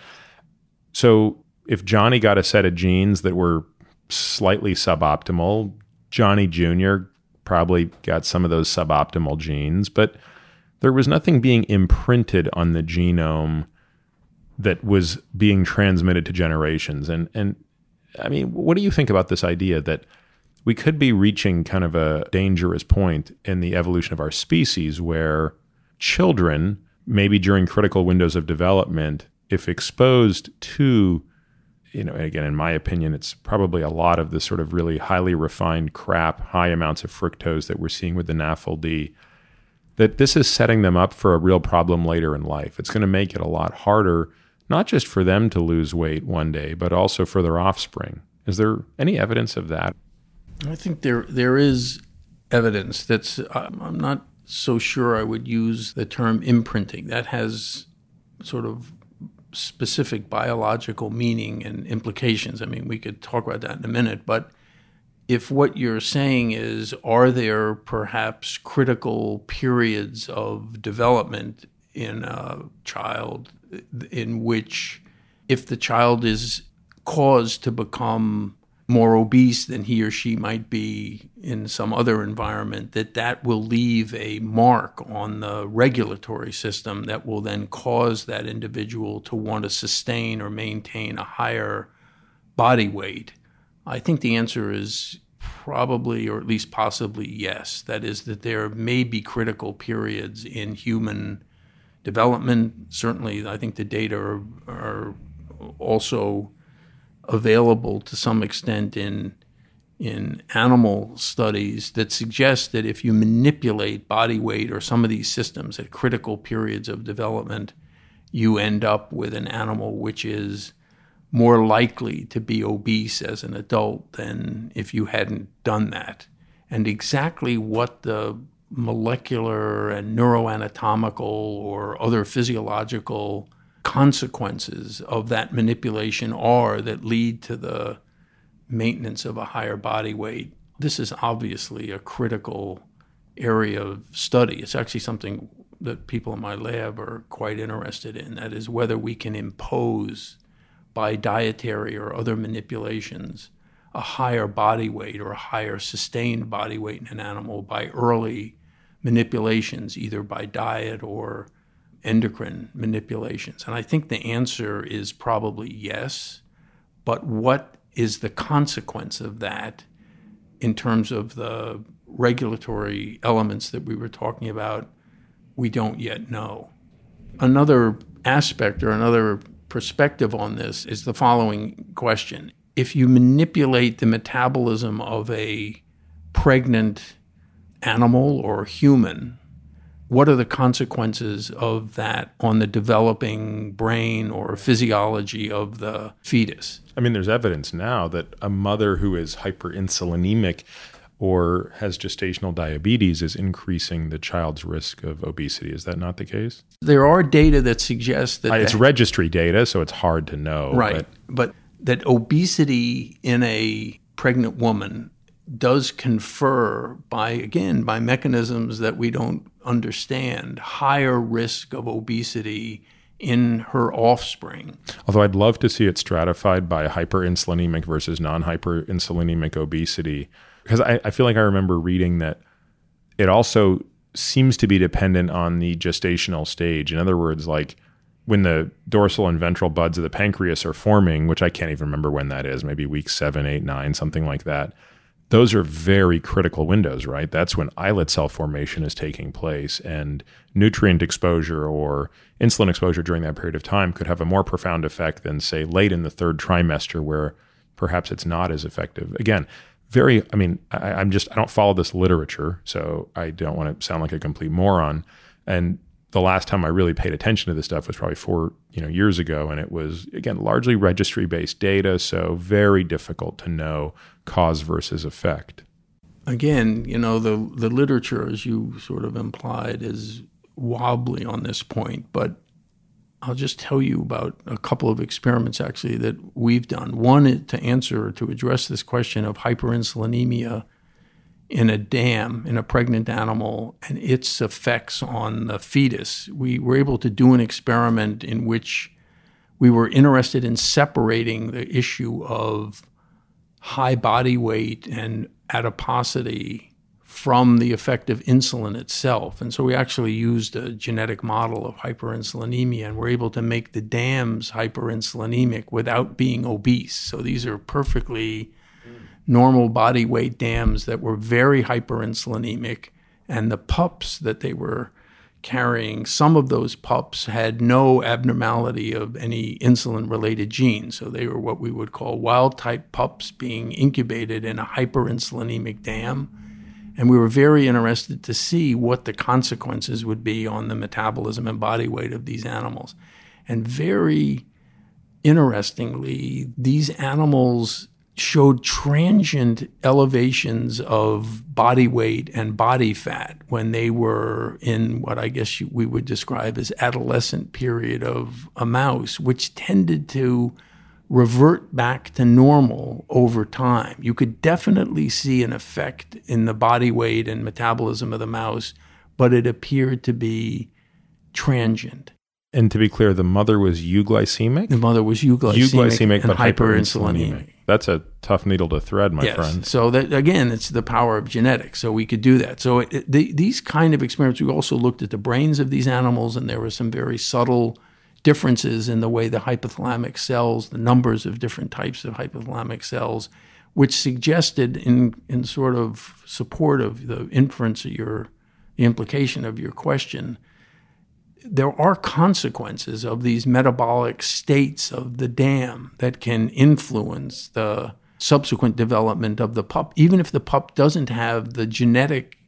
So if Johnny got a set of genes that were slightly suboptimal, Johnny Junior probably got some of those suboptimal genes, but there was nothing being imprinted on the genome that was being transmitted to generations. And, and I mean, what do you think about this idea that we could be reaching kind of a dangerous point in the evolution of our species where children, maybe during critical windows of development, if exposed to, you know, again, in my opinion, it's probably a lot of the sort of really highly refined crap, high amounts of fructose that we're seeing with the N A F L D, that this is setting them up for a real problem later in life. It's going to make it a lot harder, not just for them to lose weight one day, but also for their offspring. Is there any evidence of that? I think there there is evidence that's, I'm not so sure I would use the term imprinting. That has sort of specific biological meaning and implications. I mean, we could talk about that in a minute, but if what you're saying is, are there perhaps critical periods of development in a child in which if the child is caused to become more obese than he or she might be in some other environment, that that will leave a mark on the regulatory system that will then cause that individual to want to sustain or maintain a higher body weight? I think the answer is probably, or at least possibly, yes. That is, that there may be critical periods in human development. Certainly, I think the data are, are also available to some extent in in animal studies that suggest that if you manipulate body weight or some of these systems at critical periods of development, you end up with an animal which is more likely to be obese as an adult than if you hadn't done that. And exactly what the molecular and neuroanatomical or other physiological consequences of that manipulation are that lead to the maintenance of a higher body weight, this is obviously a critical area of study. It's actually something that people in my lab are quite interested in. That is, whether we can impose by dietary or other manipulations, a higher body weight or a higher sustained body weight in an animal by early manipulations, either by diet or endocrine manipulations. And I think the answer is probably yes, but what is the consequence of that in terms of the regulatory elements that we were talking about, we don't yet know. Another aspect or another perspective on this is the following question. If you manipulate the metabolism of a pregnant animal or human, what are the consequences of that on the developing brain or physiology of the fetus? I mean, there's evidence now that a mother who is hyperinsulinemic or has gestational diabetes is increasing the child's risk of obesity. Is that not the case? There are data that suggest that... Uh, it's that, registry data, so it's hard to know. Right, but, but that obesity in a pregnant woman does confer, by again, by mechanisms that we don't understand, higher risk of obesity in her offspring. Although I'd love to see it stratified by hyperinsulinemic versus non-hyperinsulinemic obesity, because I, I feel like I remember reading that it also seems to be dependent on the gestational stage. In other words, like when the dorsal and ventral buds of the pancreas are forming, which I can't even remember when that is, maybe week seven, eight, nine, something like that. Those are very critical windows, right? That's when islet cell formation is taking place, and nutrient exposure or insulin exposure during that period of time could have a more profound effect than, say, late in the third trimester where perhaps it's not as effective. Again, Very, I mean, I, I'm just, I don't follow this literature, so I don't want to sound like a complete moron. And the last time I really paid attention to this stuff was probably four, you know, years ago. And it was, again, largely registry-based data, so very difficult to know cause versus effect. Again, you know, the, the literature, as you sort of implied, is wobbly on this point. But I'll just tell you about a couple of experiments, actually, that we've done. One is to answer, to address this question of hyperinsulinemia in a dam, in a pregnant animal, and its effects on the fetus. We were able to do an experiment in which we were interested in separating the issue of high body weight and adiposity from the effect of insulin itself. And so we actually used a genetic model of hyperinsulinemia and were able to make the dams hyperinsulinemic without being obese. So these are perfectly normal body weight dams that were very hyperinsulinemic, and the pups that they were carrying, some of those pups had no abnormality of any insulin-related gene. So they were what we would call wild-type pups being incubated in a hyperinsulinemic dam. And we were very interested to see what the consequences would be on the metabolism and body weight of these animals. And very interestingly, these animals showed transient elevations of body weight and body fat when they were in what I guess we would describe as adolescent period of a mouse, which tended to revert back to normal over time. You could definitely see an effect in the body weight and metabolism of the mouse, but it appeared to be transient. And to be clear, the mother was euglycemic? The mother was euglycemic, euglycemic and but hyperinsulinemic. hyperinsulinemic. That's a tough needle to thread, my yes. friend. So that, again, it's the power of genetics. So we could do that. So it, it, the, these kind of experiments, we also looked at the brains of these animals, and there were some very subtle differences in the way the hypothalamic cells, the numbers of different types of hypothalamic cells, which suggested in, in sort of support of the inference of your, the implication of your question, there are consequences of these metabolic states of the dam that can influence the subsequent development of the pup, even if the pup doesn't have the genetic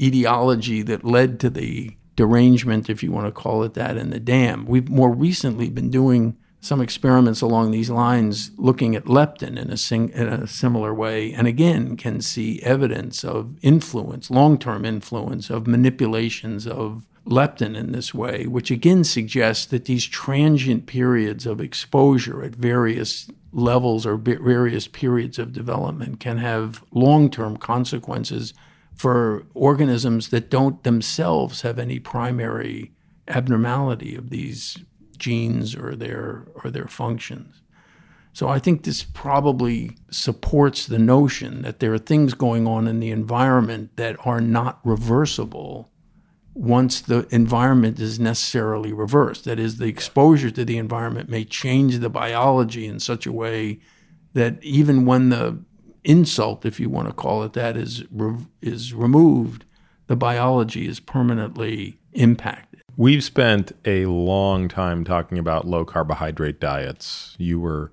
etiology that led to the derangement, if you want to call it that, in the dam. We've more recently been doing some experiments along these lines, looking at leptin in a, sing- in a similar way, and again can see evidence of influence, long-term influence of manipulations of leptin in this way, which again suggests that these transient periods of exposure at various levels or be- various periods of development can have long-term consequences for organisms that don't themselves have any primary abnormality of these genes or their or their functions. So I think this probably supports the notion that there are things going on in the environment that are not reversible once the environment is necessarily reversed. That is, the exposure to the environment may change the biology in such a way that even when the insult, if you want to call it that, is re- is removed, the biology is permanently impacted. We've spent a long time talking about low carbohydrate diets. You were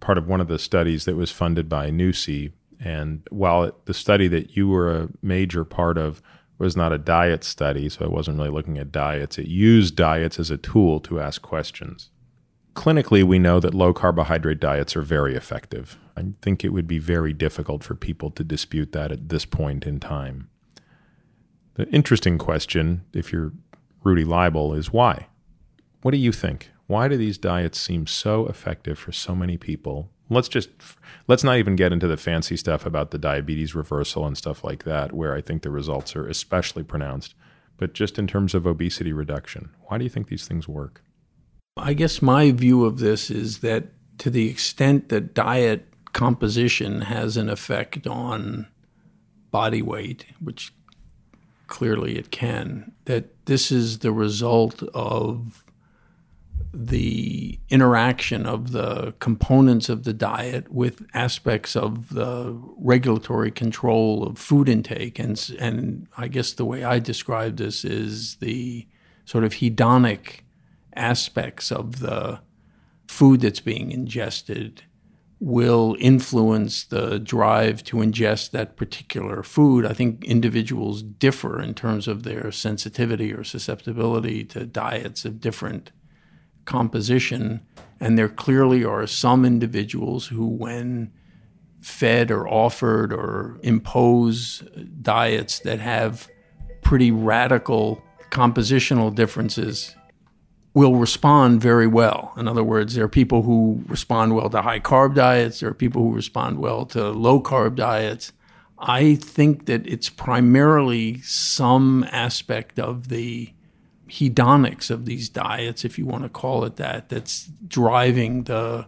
part of one of the studies that was funded by N U S I, and while it, the study that you were a major part of was not a diet study, so it wasn't really looking at diets. It used diets as a tool to ask questions. Clinically, we know that low carbohydrate diets are very effective. I think it would be very difficult for people to dispute that at this point in time. The interesting question, if you're Rudy Leibel, is why? What do you think? Why do these diets seem so effective for so many people? Let's just, let's not even get into the fancy stuff about the diabetes reversal and stuff like that, where I think the results are especially pronounced. But just in terms of obesity reduction, why do you think these things work? I guess my view of this is that to the extent that diet composition has an effect on body weight, which clearly it can, that this is the result of the interaction of the components of the diet with aspects of the regulatory control of food intake. And, and I guess the way I describe this is the sort of hedonic aspects of the food that's being ingested will influence the drive to ingest that particular food. I think individuals differ in terms of their sensitivity or susceptibility to diets of different composition, and there clearly are some individuals who, when fed or offered or impose diets that have pretty radical compositional differences, will respond very well. In other words, there are people who respond well to high-carb diets, there are people who respond well to low-carb diets. I think that it's primarily some aspect of the hedonics of these diets, if you want to call it that, that's driving the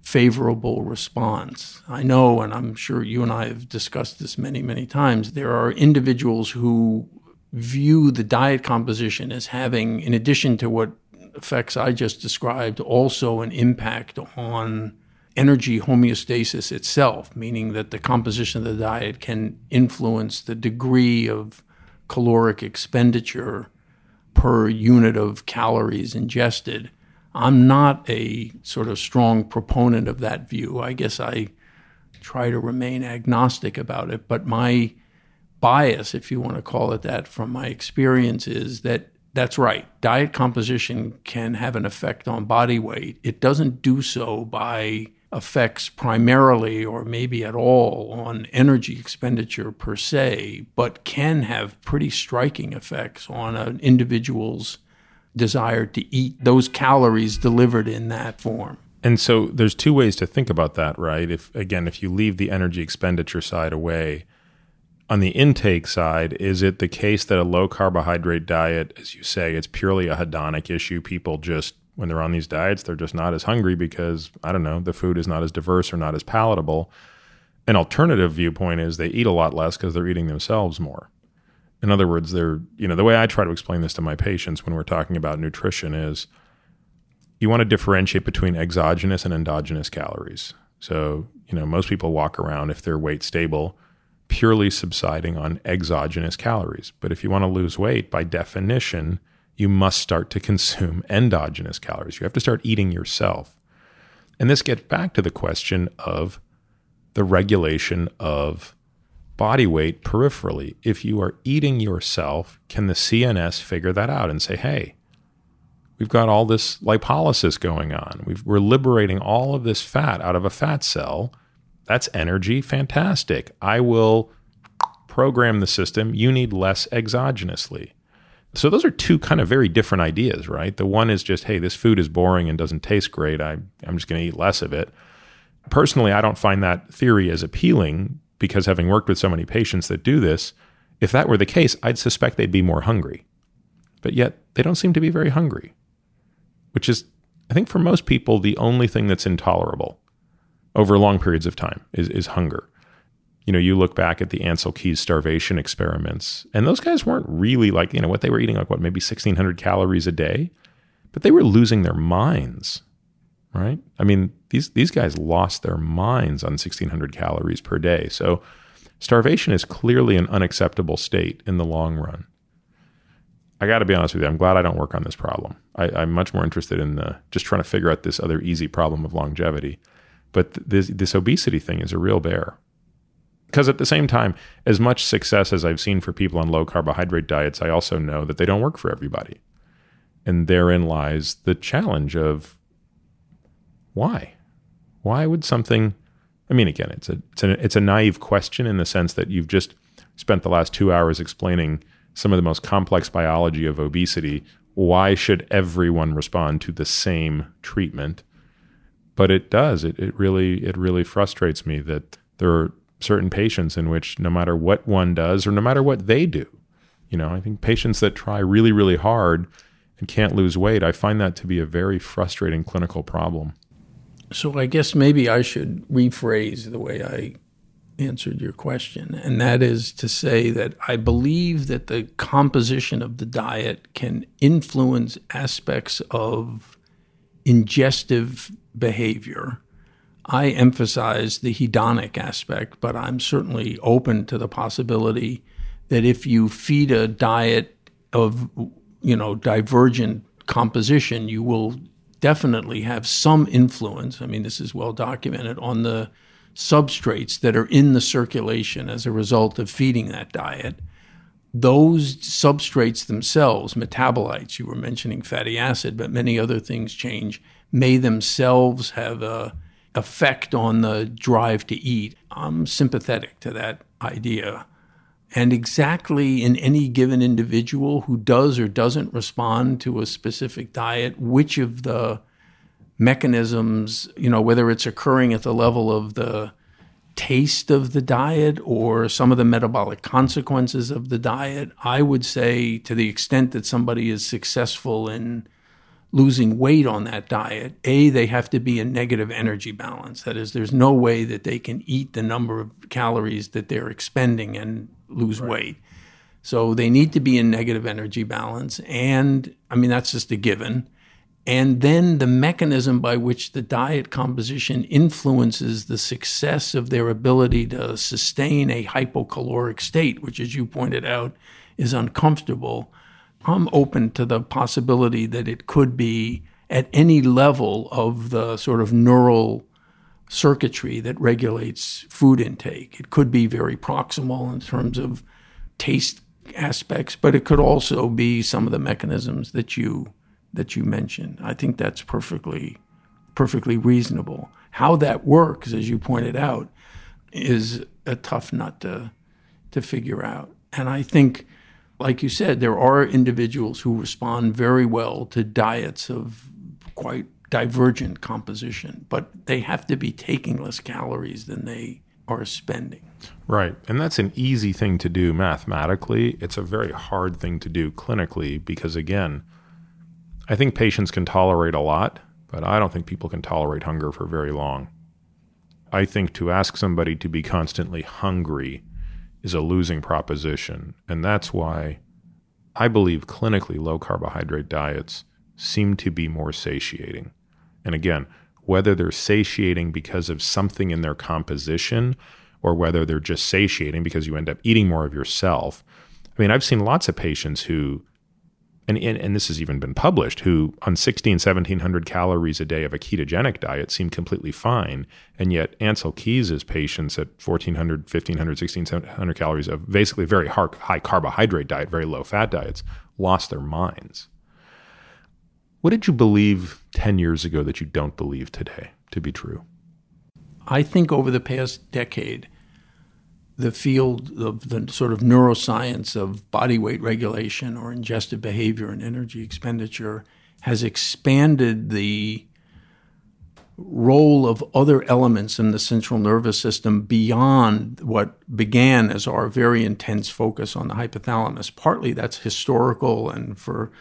favorable response. I know, and I'm sure you and I have discussed this many, many times, there are individuals who view the diet composition as having, in addition to what effects I just described, also an impact on energy homeostasis itself, meaning that the composition of the diet can influence the degree of caloric expenditure per unit of calories ingested. I'm not a sort of strong proponent of that view. I guess I try to remain agnostic about it, but my bias, if you want to call it that, from my experience is that that's right. Diet composition can have an effect on body weight. It doesn't do so by effects primarily or maybe at all on energy expenditure per se, but can have pretty striking effects on an individual's desire to eat those calories delivered in that form. And so there's two ways to think about that, right? If again, if you leave the energy expenditure side away, on the intake side, is it the case that a low-carbohydrate diet, as you say, it's purely a hedonic issue? People just, when they're on these diets, they're just not as hungry because, I don't know, the food is not as diverse or not as palatable. An alternative viewpoint is they eat a lot less because they're eating themselves more. In other words, they're, you know, the way I try to explain this to my patients when we're talking about nutrition is you want to differentiate between exogenous and endogenous calories. So, you know, most people walk around, if their weight's stable, purely subsiding on exogenous calories. But if you want to lose weight, by definition, you must start to consume endogenous calories. You have to start eating yourself. And this gets back to the question of the regulation of body weight peripherally. If you are eating yourself, can the C N S figure that out and say, hey, we've got all this lipolysis going on. We've, we're liberating all of this fat out of a fat cell. That's energy. Fantastic. I will program the system. You need less exogenously. So those are two kind of very different ideas, right? The one is just, hey, this food is boring and doesn't taste great. I, I'm just going to eat less of it. Personally, I don't find that theory as appealing because having worked with so many patients that do this, if that were the case, I'd suspect they'd be more hungry. But yet they don't seem to be very hungry, which is, I think for most people, the only thing that's intolerable over long periods of time is, is hunger. You know, you look back at the Ansel Keys starvation experiments, and those guys weren't really like, you know, what they were eating, like what, maybe sixteen hundred calories a day, but they were losing their minds, right? I mean, these, these guys lost their minds on sixteen hundred calories per day. So starvation is clearly an unacceptable state in the long run. I got to be honest with you, I'm glad I don't work on this problem. I, I'm much more interested in the, just trying to figure out this other easy problem of longevity. But this, this obesity thing is a real bear. Because at the same time, as much success as I've seen for people on low carbohydrate diets, I also know that they don't work for everybody. And therein lies the challenge of why? Why would something, I mean, again, it's a, it's a, it's a naive question in the sense that you've just spent the last two hours explaining some of the most complex biology of obesity. Why should everyone respond to the same treatment? But it does. It it really it really frustrates me that there are certain patients in which no matter what one does or no matter what they do, you know, I think patients that try really, really hard and can't lose weight, I find that to be a very frustrating clinical problem. So I guess maybe I should rephrase the way I answered your question, and that is to say that I believe that the composition of the diet can influence aspects of ingestive behavior. I emphasize the hedonic aspect, but I'm certainly open to the possibility that if you feed a diet of, you know, divergent composition, you will definitely have some influence. I mean, this is well documented on the substrates that are in the circulation as a result of feeding that diet. Those substrates themselves, metabolites, you were mentioning fatty acid, but many other things change, may themselves have a effect on the drive to eat. I'm sympathetic to that idea. And exactly in any given individual who does or doesn't respond to a specific diet, which of the mechanisms, you know, whether it's occurring at the level of the taste of the diet or some of the metabolic consequences of the diet, I would say to the extent that somebody is successful in losing weight on that diet, A, they have to be in negative energy balance. That is, there's no way that they can eat the number of calories that they're expending and lose right. weight. So they need to be in negative energy balance. And I mean, that's just a given. And then the mechanism by which the diet composition influences the success of their ability to sustain a hypocaloric state, which, as you pointed out, is uncomfortable. I'm open to the possibility that it could be at any level of the sort of neural circuitry that regulates food intake. It could be very proximal in terms of taste aspects, but it could also be some of the mechanisms that you that you mentioned. I think that's perfectly perfectly reasonable. How that works, as you pointed out, is a tough nut to, to figure out. And I think, like you said, there are individuals who respond very well to diets of quite divergent composition, but they have to be taking less calories than they are spending. Right. And that's an easy thing to do mathematically. It's a very hard thing to do clinically because, again, I think patients can tolerate a lot, but I don't think people can tolerate hunger for very long. I think to ask somebody to be constantly hungry is a losing proposition. And that's why I believe clinically low carbohydrate diets seem to be more satiating. And again, whether they're satiating because of something in their composition or whether they're just satiating because you end up eating more of yourself. I mean, I've seen lots of patients who, and, and, and this has even been published, who on sixteen, seventeen hundred calories a day of a ketogenic diet seem completely fine. And yet Ansel Keys' patients at fourteen hundred, fifteen hundred, sixteen hundred calories of basically very hard, high carbohydrate diet, very low fat diets, lost their minds. What did you believe ten years ago that you don't believe today to be true? I think over the past decade, the field of the sort of neuroscience of body weight regulation or ingestive behavior and energy expenditure has expanded the role of other elements in the central nervous system beyond what began as our very intense focus on the hypothalamus. Partly that's historical and for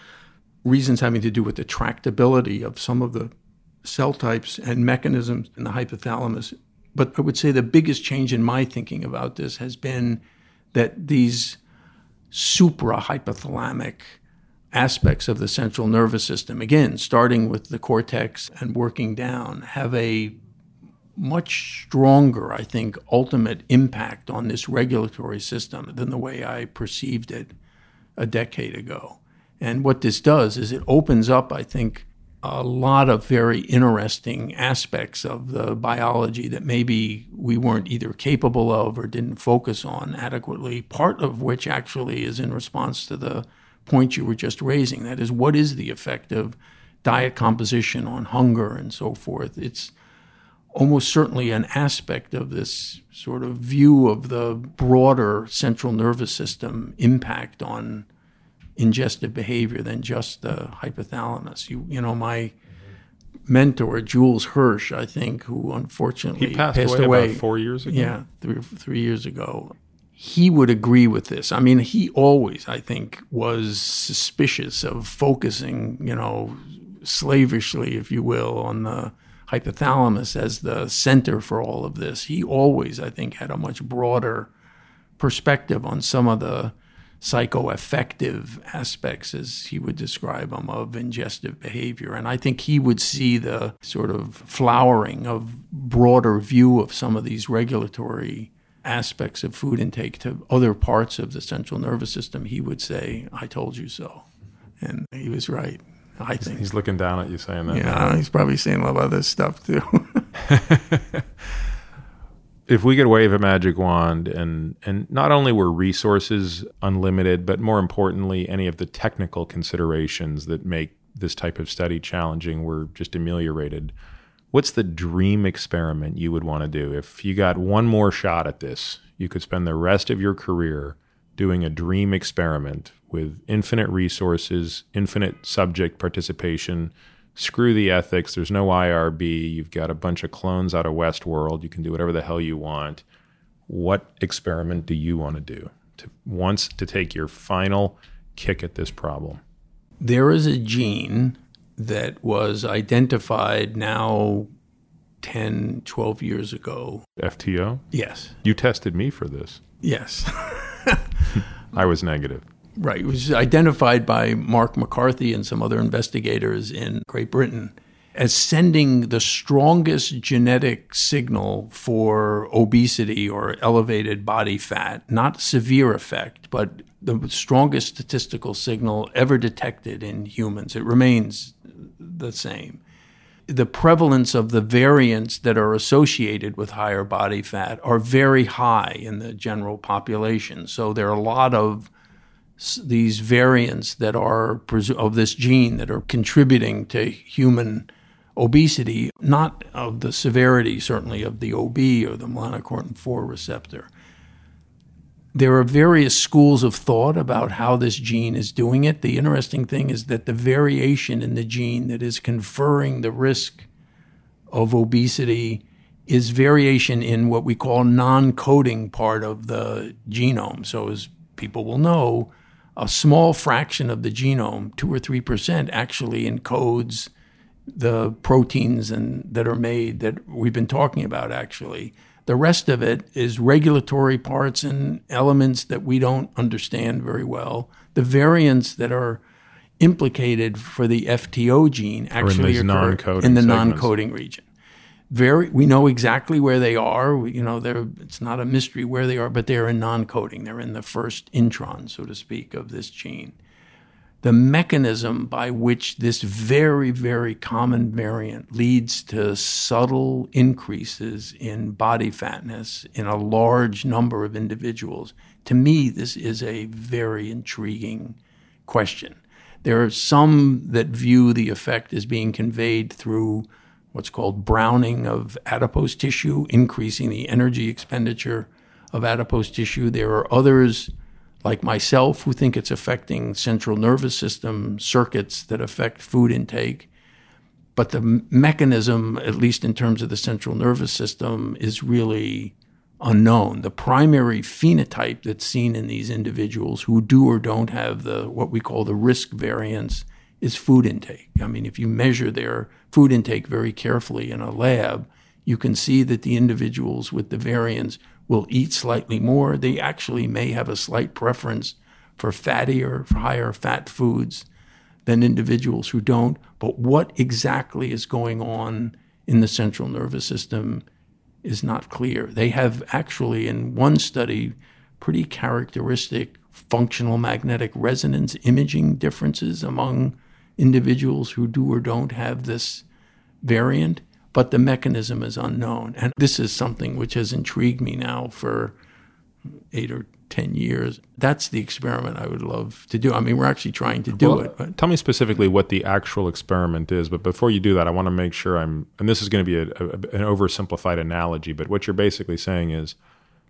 reasons having to do with the tractability of some of the cell types and mechanisms in the hypothalamus. But I would say the biggest change in my thinking about this has been that these supra-hypothalamic aspects of the central nervous system, again, starting with the cortex and working down, have a much stronger, I think, ultimate impact on this regulatory system than the way I perceived it a decade ago. And what this does is it opens up, I think, a lot of very interesting aspects of the biology that maybe we weren't either capable of or didn't focus on adequately, part of which actually is in response to the point you were just raising. That is, what is the effect of diet composition on hunger and so forth? It's almost certainly an aspect of this sort of view of the broader central nervous system impact on ingestive behavior than just the hypothalamus. You, you know, my mentor, Jules Hirsch, I think, who unfortunately he passed, passed away, away about four years ago. Yeah, three, three years ago. He would agree with this. I mean, he always, I think, was suspicious of focusing, you know, slavishly, if you will, on the hypothalamus as the center for all of this. He always, I think, had a much broader perspective on some of the psychoaffective aspects, as he would describe them, of ingestive behavior. And I think he would see the sort of flowering of broader view of some of these regulatory aspects of food intake to other parts of the central nervous system. He would say, "I told you so." And he was right, I think. He's looking down at you saying that. Yeah, now. He's probably saying a lot of other stuff too. If we could wave a magic wand and, and not only were resources unlimited, but more importantly, any of the technical considerations that make this type of study challenging were just ameliorated, what's the dream experiment you would want to do? If you got one more shot at this, you could spend the rest of your career doing a dream experiment with infinite resources, infinite subject participation. Screw the ethics. There's no I R B. You've got a bunch of clones out of Westworld. You can do whatever the hell you want. What experiment do you want to do to once to take your final kick at this problem? There is a gene that was identified now ten, twelve years ago. F T O? Yes. You tested me for this. Yes. I was negative. Right. It was identified by Mark McCarthy and some other investigators in Great Britain as sending the strongest genetic signal for obesity or elevated body fat, not severe effect, but the strongest statistical signal ever detected in humans. It remains the same. The prevalence of the variants that are associated with higher body fat are very high in the general population. So there are a lot of these variants that are of this gene that are contributing to human obesity, not of the severity, certainly, of the O B or the melanocortin four receptor. There are various schools of thought about how this gene is doing it. The interesting thing is that the variation in the gene that is conferring the risk of obesity is variation in what we call non-coding part of the genome. So as people will know, a small fraction of the genome, two or three percent, actually encodes the proteins and that are made that we've been talking about, actually. The rest of it is regulatory parts and elements that we don't understand very well. The variants that are implicated for the F T O gene actually occur in the non-coding region. Very, we know exactly where they are. We, you know, they're, it's not a mystery where they are, but they're in non-coding. They're in the first intron, so to speak, of this gene. The mechanism by which this very, very common variant leads to subtle increases in body fatness in a large number of individuals, to me, this is a very intriguing question. There are some that view the effect as being conveyed through what's called browning of adipose tissue, increasing the energy expenditure of adipose tissue. There are others, like myself, who think it's affecting central nervous system circuits that affect food intake. But the mechanism, at least in terms of the central nervous system, is really unknown. The primary phenotype that's seen in these individuals who do or don't have the what we call the risk variants is food intake. I mean, if you measure their food intake very carefully in a lab, you can see that the individuals with the variants will eat slightly more. They actually may have a slight preference for fattier, for higher fat foods than individuals who don't. But what exactly is going on in the central nervous system is not clear. They have actually, in one study, pretty characteristic functional magnetic resonance imaging differences among individuals who do or don't have this variant, but the mechanism is unknown. And this is something which has intrigued me now for eight or ten years. That's the experiment I would love to do. I mean, we're actually trying to do well, it. But. Tell me specifically what the actual experiment is, but before you do that, I want to make sure I'm, and this is going to be a, a, an oversimplified analogy, but what you're basically saying is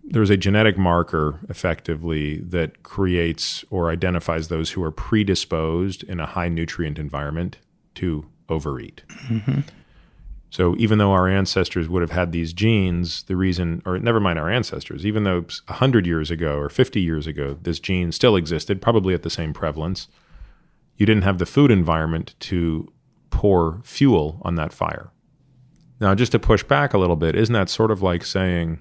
there's a genetic marker, effectively, that creates or identifies those who are predisposed in a high nutrient environment to overeat. Mm-hmm. So even though our ancestors would have had these genes, the reason, or never mind our ancestors, even though one hundred years ago or fifty years ago, this gene still existed, probably at the same prevalence, you didn't have the food environment to pour fuel on that fire. Now, just to push back a little bit, isn't that sort of like saying,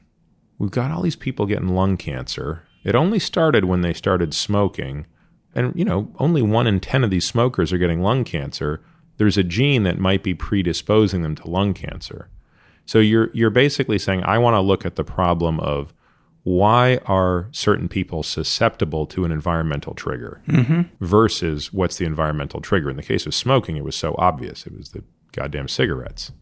we've got all these people getting lung cancer. It only started when they started smoking. And, you know, only one in ten of these smokers are getting lung cancer. There's a gene that might be predisposing them to lung cancer. So you're you're basically saying, I want to look at the problem of why are certain people susceptible to an environmental trigger mm-hmm. versus what's the environmental trigger. In the case of smoking, it was so obvious. It was the goddamn cigarettes.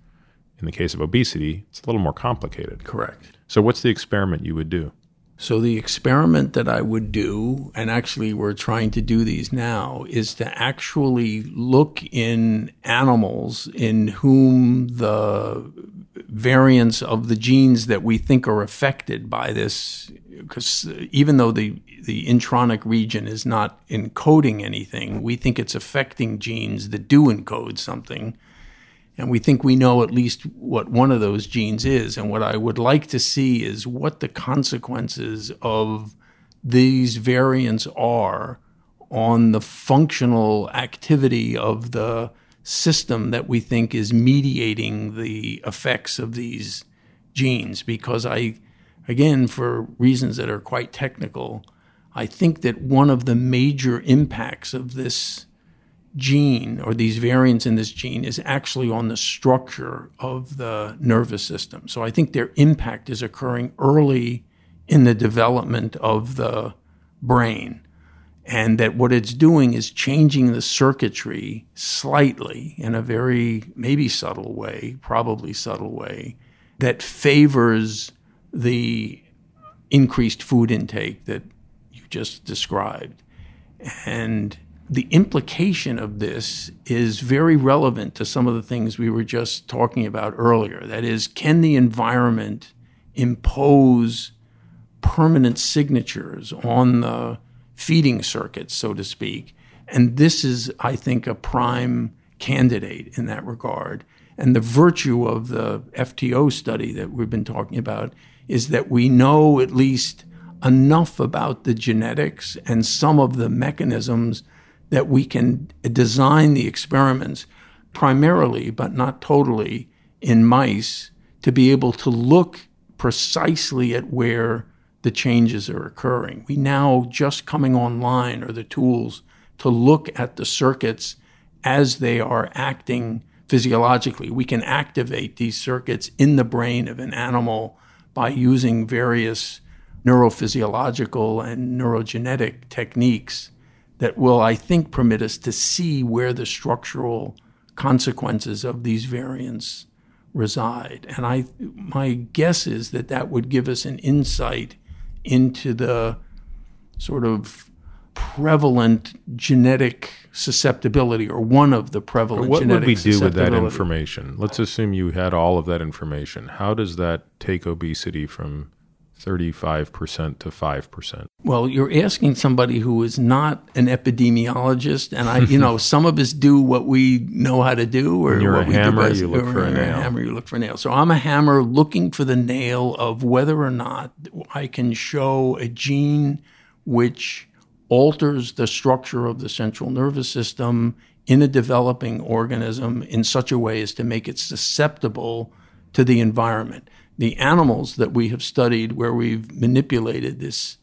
In the case of obesity, it's a little more complicated. Correct. So what's the experiment you would do? So the experiment that I would do, and actually we're trying to do these now, is to actually look in animals in whom the variants of the genes that we think are affected by this, because even though the, the intronic region is not encoding anything, we think it's affecting genes that do encode something. And we think we know at least what one of those genes is. And what I would like to see is what the consequences of these variants are on the functional activity of the system that we think is mediating the effects of these genes. Because I, again, for reasons that are quite technical, I think that one of the major impacts of this gene or these variants in this gene is actually on the structure of the nervous system. So I think their impact is occurring early in the development of the brain, and that what it's doing is changing the circuitry slightly in a very maybe subtle way, probably subtle way, that favors the increased food intake that you just described. And the implication of this is very relevant to some of the things we were just talking about earlier. That is, can the environment impose permanent signatures on the feeding circuits, so to speak? And this is, I think, a prime candidate in that regard. And the virtue of the F T O study that we've been talking about is that we know at least enough about the genetics and some of the mechanisms that we can design the experiments primarily, but not totally, in mice to be able to look precisely at where the changes are occurring. We now just coming online are the tools to look at the circuits as they are acting physiologically. We can activate these circuits in the brain of an animal by using various neurophysiological and neurogenetic techniques that will, I think, permit us to see where the structural consequences of these variants reside. And I, my guess is that that would give us an insight into the sort of prevalent genetic susceptibility, or one of the prevalent genetic susceptibilities. What would we do with that information? Let's assume you had all of that information. How does that take obesity from thirty-five percent to five percent? Well, you're asking somebody who is not an epidemiologist, and I, you know, some of us do what we know how to do, or you're what a we hammer, do best. You look or, for a nail. You're a hammer, you look for a nail. So I'm a hammer looking for the nail of whether or not I can show a gene which alters the structure of the central nervous system in a developing organism in such a way as to make it susceptible to the environment. The animals that we have studied where we've manipulated this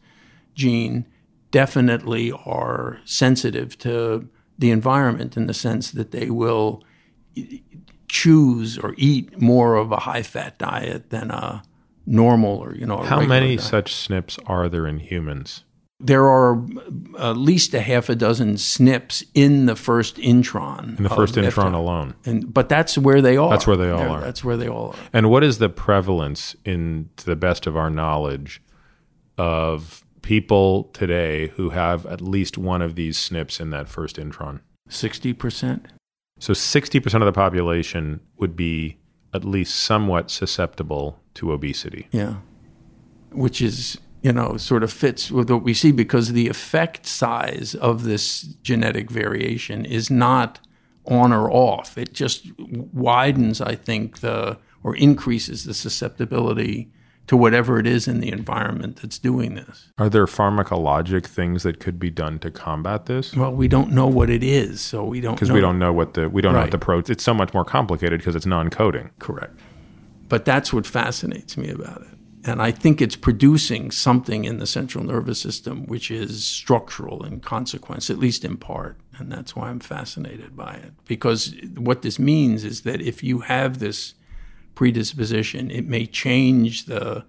gene definitely are sensitive to the environment in the sense that they will choose or eat more of a high-fat diet than a normal or, you know, a How many diet. Such S N Ps are there in humans? There are at least a half a dozen S N Ps in the first intron. In the first intron F T O alone. And, but that's where they are. That's where they all They're, are. That's where they all are. And what is the prevalence, in, to the best of our knowledge, of people today who have at least one of these S N Ps in that first intron? sixty percent. So sixty percent of the population would be at least somewhat susceptible to obesity. Yeah, which is... you know, sort of fits with what we see, because the effect size of this genetic variation is not on or off. It just widens, I think, the or increases the susceptibility to whatever it is in the environment that's doing this. Are there pharmacologic things that could be done to combat this? Well, we don't know what it is, so we don't know. Because we don't know what the, we don't right. know what the pro, it's so much more complicated because it's non-coding. Correct. But that's what fascinates me about it. And I think it's producing something in the central nervous system which is structural in consequence, at least in part. And that's why I'm fascinated by it. Because what this means is that if you have this predisposition, it may change the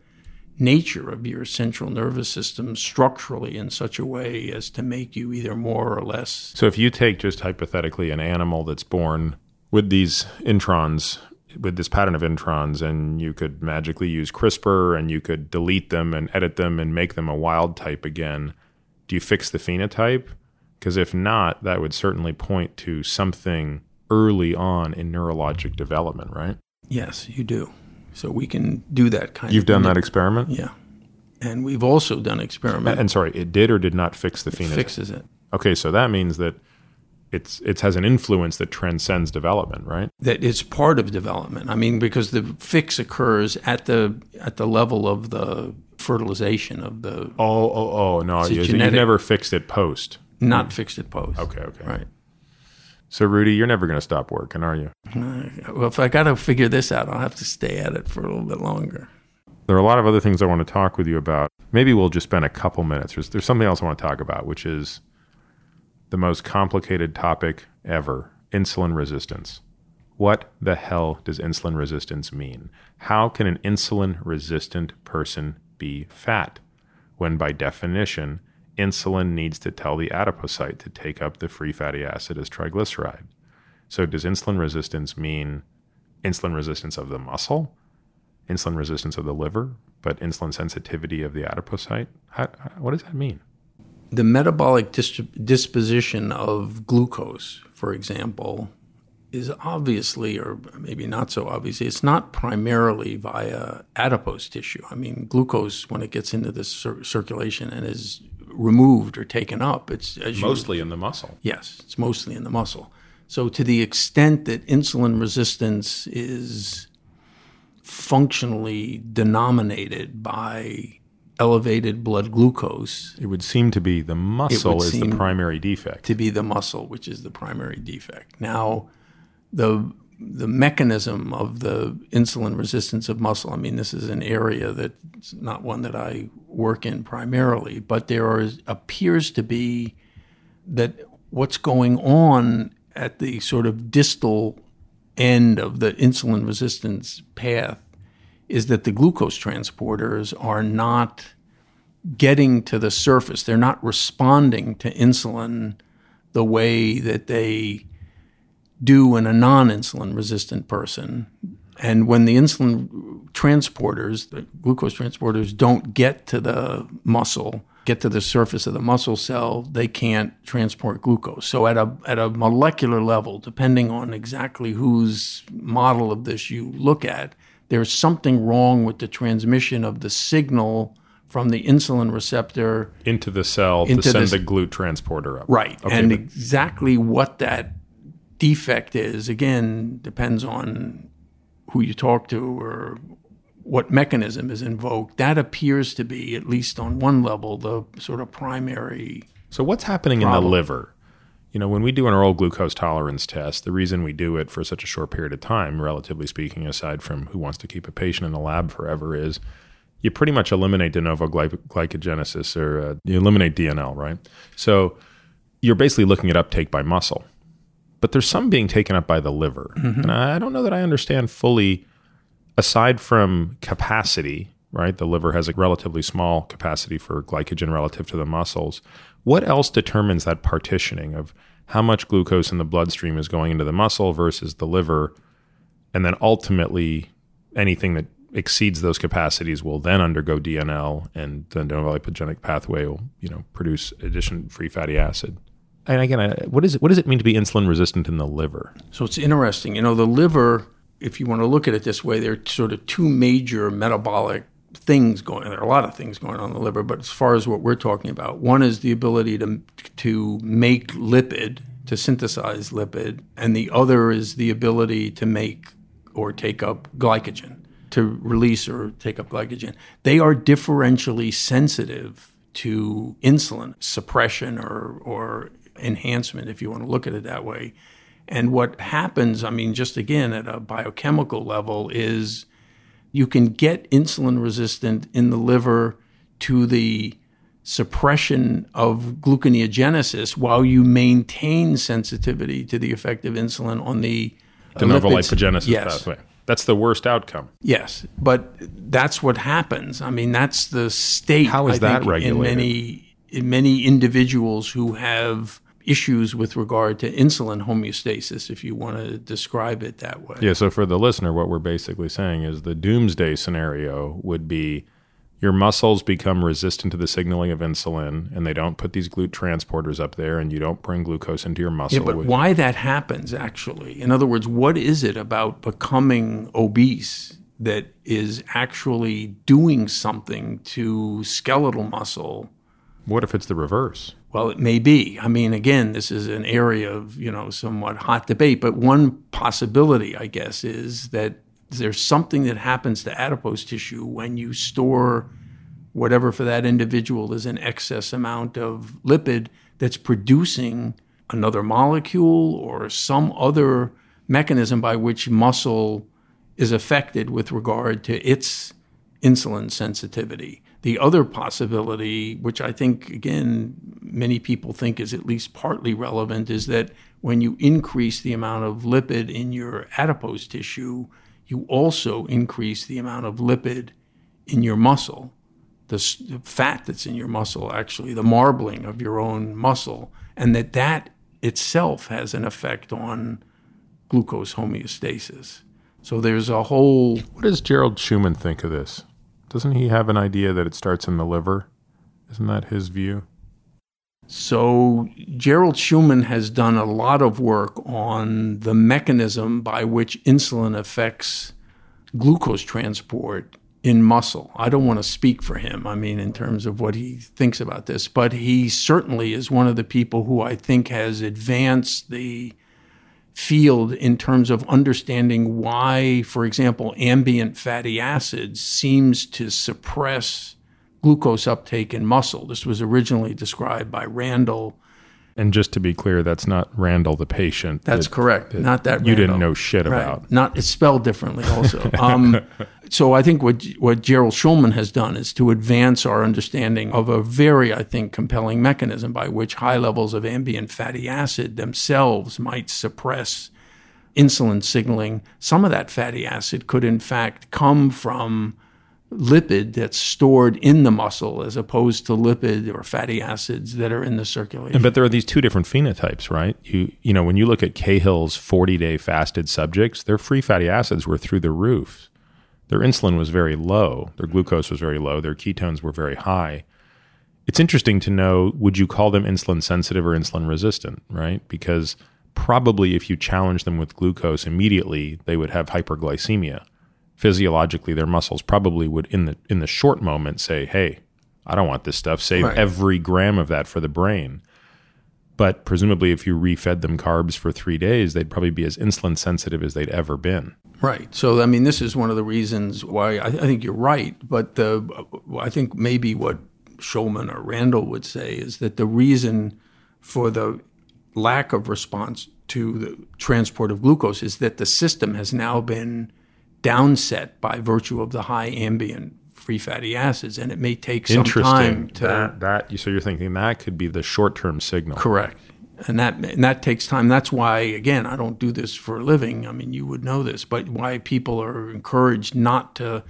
nature of your central nervous system structurally in such a way as to make you either more or less. So if you take just hypothetically an animal that's born with these introns, with this pattern of introns, and you could magically use CRISPR and you could delete them and edit them and make them a wild type again, do you fix the phenotype? Because if not, that would certainly point to something early on in neurologic development, right? Yes, you do. So we can do that kind You've of You've done that experiment? Yeah. And we've also done experiments. And sorry, it did or did not fix the phenotype? It fixes it. Okay, so that means that It's it has an influence that transcends development, right? That it's part of development. I mean, because the fix occurs at the at the level of the fertilization of the. Oh, oh, oh, no. You, genetic, you never fixed it post. Not mm. fixed it post. Okay, okay. Right. So, Rudy, you're never going to stop working, are you? Uh, well, if I got to figure this out, I'll have to stay at it for a little bit longer. There are a lot of other things I want to talk with you about. Maybe we'll just spend a couple minutes. There's, there's something else I want to talk about, which is the most complicated topic ever, insulin resistance. What the hell does insulin resistance mean? How can an insulin-resistant person be fat when, by definition, insulin needs to tell the adipocyte to take up the free fatty acid as triglyceride? So does insulin resistance mean insulin resistance of the muscle, insulin resistance of the liver, but insulin sensitivity of the adipocyte? How, what does that mean? the metabolic dis- disposition of glucose, for example, is obviously, or maybe not so obviously, it's not primarily via adipose tissue. I mean, glucose, when it gets into the cir- circulation and is removed or taken up, it's as mostly you, in the muscle. Yes, it's mostly in the muscle. So to the extent that insulin resistance is functionally denominated by elevated blood glucose, it would seem to be the muscle is the primary defect. To be the muscle, which is the primary defect. Now, the the mechanism of the insulin resistance of muscle, I mean, this is an area that's not one that I work in primarily, but there are, appears to be that what's going on at the sort of distal end of the insulin resistance path is that the glucose transporters are not getting to the surface. They're not responding to insulin the way that they do in a non-insulin resistant person. And when the insulin transporters, the glucose transporters, don't get to the muscle, get to the surface of the muscle cell, they can't transport glucose. So at a at a molecular level, depending on exactly whose model of this you look at, there's something wrong with the transmission of the signal from the insulin receptor into the cell into to send the, the GLUT transporter up. Right. Okay, and but- exactly what that defect is, again, depends on who you talk to or what mechanism is invoked. That appears to be, at least on one level, the sort of primary So what's happening problem. In the liver? You know, when we do an oral glucose tolerance test, the reason we do it for such a short period of time, relatively speaking, aside from who wants to keep a patient in the lab forever, is you pretty much eliminate de novo gly- glycogenesis or uh, you eliminate D N L, right? So you're basically looking at uptake by muscle, but there's some being taken up by the liver. Mm-hmm. And I don't know that I understand fully, aside from capacity, right? The liver has a relatively small capacity for glycogen relative to the muscles. What else determines that partitioning of how much glucose in the bloodstream is going into the muscle versus the liver? And then ultimately, anything that exceeds those capacities will then undergo D N L, and the de novo lipogenic pathway will, you know, produce addition-free fatty acid. And again, what is it, what does it mean to be insulin resistant in the liver? So it's interesting. You know, the liver, if you want to look at it this way, there are sort of two major metabolic things going on. There are a lot of things going on in the liver, but as far as what we're talking about, one is the ability to to make lipid, to synthesize lipid, and the other is the ability to make or take up glycogen, to release or take up glycogen. They are differentially sensitive to insulin suppression or, or enhancement, if you want to look at it that way. And what happens, I mean, just again, at a biochemical level is you can get insulin resistant in the liver to the suppression of gluconeogenesis while you maintain sensitivity to the effect of insulin on the de novo lipogenesis yes. pathway. That's the worst outcome. Yes, but that's what happens. I mean, that's the state. How is I that think, regulated? In many, in many individuals who have issues with regard to insulin homeostasis, if you want to describe it that way. Yeah, so for the listener, what we're basically saying is the doomsday scenario would be your muscles become resistant to the signaling of insulin, and they don't put these GLUT transporters up there, and you don't bring glucose into your muscle. Yeah, but why you. That happens, actually? In other words, what is it about becoming obese that is actually doing something to skeletal muscle? What if it's the reverse? Well, it may be. I mean, again, this is an area of, you know, somewhat hot debate, but one possibility, I guess, is that there's something that happens to adipose tissue when you store whatever for that individual is an excess amount of lipid that's producing another molecule or some other mechanism by which muscle is affected with regard to its insulin sensitivity. The other possibility, which I think, again, many people think is at least partly relevant, is that when you increase the amount of lipid in your adipose tissue, you also increase the amount of lipid in your muscle, the fat that's in your muscle, actually, the marbling of your own muscle, and that that itself has an effect on glucose homeostasis. So there's a whole... What does Gerald Shulman think of this? Doesn't he have an idea that it starts in the liver? Isn't that his view? So Gerald Shulman has done a lot of work on the mechanism by which insulin affects glucose transport in muscle. I don't want to speak for him, I mean, in terms of what he thinks about this, but he certainly is one of the people who I think has advanced the field in terms of understanding why, for example, ambient fatty acids seems to suppress glucose uptake in muscle. This was originally described by Randall. And just to be clear, that's not Randall the patient. That's it, correct. It, not that Randall. You didn't know shit right. about. Not, it's spelled differently also. um, so I think what what Gerald Shulman has done is to advance our understanding of a very, I think, compelling mechanism by which high levels of ambient fatty acid themselves might suppress insulin signaling. Some of that fatty acid could, in fact, come from lipid that's stored in the muscle as opposed to lipid or fatty acids that are in the circulation. But there are these two different phenotypes, right? You you know, when you look at Cahill's forty-day fasted subjects, their free fatty acids were through the roof. Their insulin was very low. Their glucose was very low. Their ketones were very high. It's interesting to know, would you call them insulin sensitive or insulin resistant, right? Because probably if you challenge them with glucose immediately, they would have hyperglycemia. Physiologically, their muscles probably would, in the in the short moment, say, hey, I don't want this stuff. Save right. every gram of that for the brain. But presumably, if you refed them carbs for three days, they'd probably be as insulin sensitive as they'd ever been. Right. So, I mean, this is one of the reasons why I, I think you're right. But the, I think maybe what Shulman or Randall would say is that the reason for the lack of response to the transport of glucose is that the system has now been downset by virtue of the high ambient free fatty acids, and it may take some time to that, that so you're thinking that could be the short-term signal. Correct. And that and that takes time. That's why, again, I don't do this for a living. I mean, you would know this, but why people are encouraged not to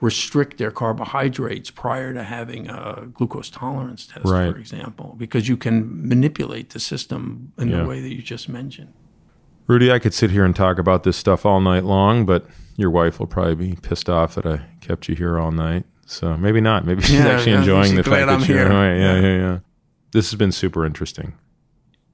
restrict their carbohydrates prior to having a glucose tolerance test, right. for example, because you can manipulate the system in yeah. the way that you just mentioned. Rudy, I could sit here and talk about this stuff all night long, but your wife will probably be pissed off that I kept you here all night. So maybe not. Maybe she's yeah, actually yeah, enjoying she's the fact I'm that you're here. Away. Yeah, yeah, yeah, yeah. This has been super interesting.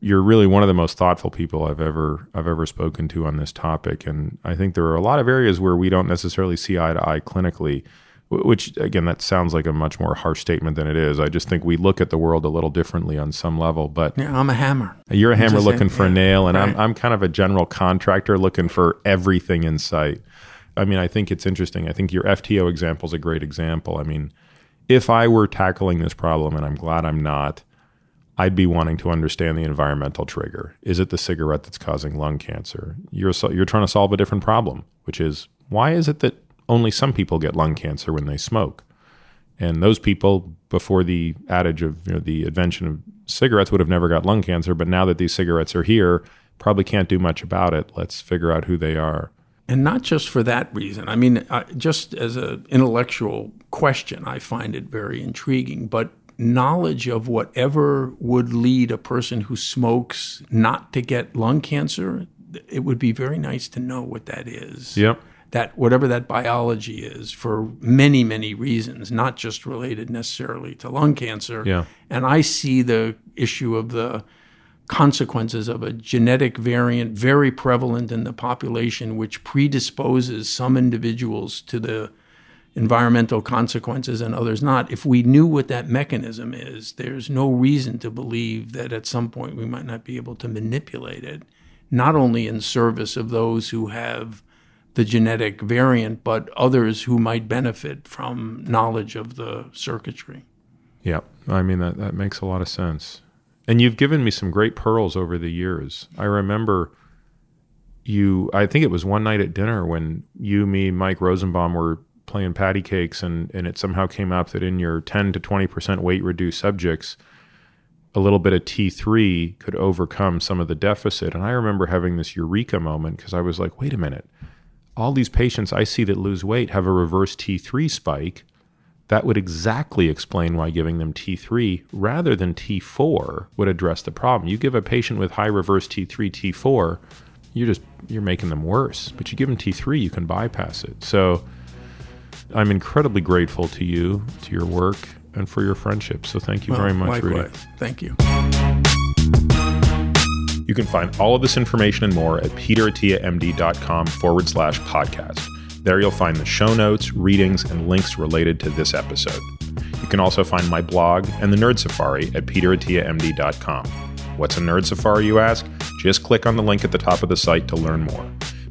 You're really one of the most thoughtful people I've ever I've ever spoken to on this topic, and I think there are a lot of areas where we don't necessarily see eye to eye clinically, which, again, that sounds like a much more harsh statement than it is. I just think we look at the world a little differently on some level. But yeah, I'm a hammer. You're a hammer looking for a nail, and right. I'm I'm kind of a general contractor looking for everything in sight. I mean, I think it's interesting. I think your F T O example is a great example. I mean, if I were tackling this problem, and I'm glad I'm not, I'd be wanting to understand the environmental trigger. Is it the cigarette that's causing lung cancer? You're so, you're trying to solve a different problem, which is, why is it that only some people get lung cancer when they smoke? And those people, before the adage of, you know, the invention of cigarettes, would have never got lung cancer. But now that these cigarettes are here, probably can't do much about it. Let's figure out who they are. And not just for that reason. I mean, I, just as an intellectual question, I find it very intriguing. But knowledge of whatever would lead a person who smokes not to get lung cancer, it would be very nice to know what that is. Yep. That whatever that biology is, for many, many reasons, not just related necessarily to lung cancer. Yeah. And I see the issue of the consequences of a genetic variant very prevalent in the population, which predisposes some individuals to the environmental consequences and others not. If we knew what that mechanism is, there's no reason to believe that at some point we might not be able to manipulate it, not only in service of those who have the genetic variant, but others who might benefit from knowledge of the circuitry. Yeah, I mean, that, that makes a lot of sense. And you've given me some great pearls over the years. I remember you, I think it was one night at dinner when you, me, Mike Rosenbaum were playing patty cakes, and, and it somehow came up that in your ten to twenty percent weight-reduced subjects, a little bit of T three could overcome some of the deficit. And I remember having this eureka moment, because I was like, wait a minute. All these patients I see that lose weight have a reverse T three spike. That would exactly explain why giving them T three rather than T four would address the problem. You give a patient with high reverse T three, T four, you're just you're making them worse. But you give them T three, you can bypass it. So I'm incredibly grateful to you, to your work, and for your friendship. So thank you well, very much, likewise. Rudy. Thank you. You can find all of this information and more at peterattiamd.com forward slash podcast. There you'll find the show notes, readings, and links related to this episode. You can also find my blog and the Nerd Safari at peterattiamd dot com. What's a Nerd Safari, you ask? Just click on the link at the top of the site to learn more.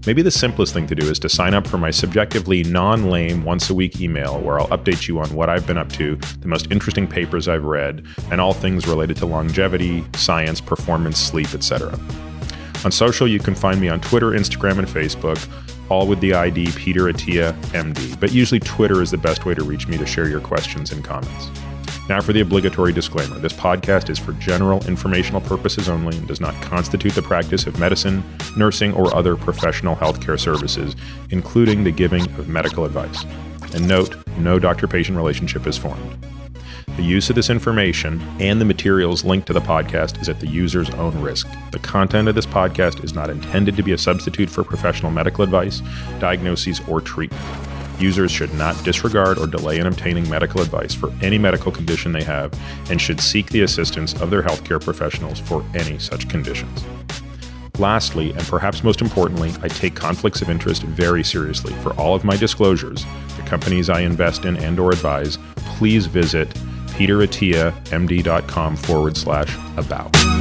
Maybe the simplest thing to do is to sign up for my subjectively non-lame once-a-week email where I'll update you on what I've been up to, the most interesting papers I've read, and all things related to longevity, science, performance, sleep, et cetera. On social, you can find me on Twitter, Instagram, and Facebook, all with the I D Peter Attia M D, but usually Twitter is the best way to reach me to share your questions and comments. Now for the obligatory disclaimer. This podcast is for general informational purposes only and does not constitute the practice of medicine, nursing, or other professional healthcare services, including the giving of medical advice. And note, no doctor-patient relationship is formed. The use of this information and the materials linked to the podcast is at the user's own risk. The content of this podcast is not intended to be a substitute for professional medical advice, diagnoses, or treatment. Users should not disregard or delay in obtaining medical advice for any medical condition they have and should seek the assistance of their healthcare professionals for any such conditions. Lastly, and perhaps most importantly, I take conflicts of interest very seriously. For all of my disclosures, the companies I invest in and or advise, please visit peterattiamd.com forward slash about.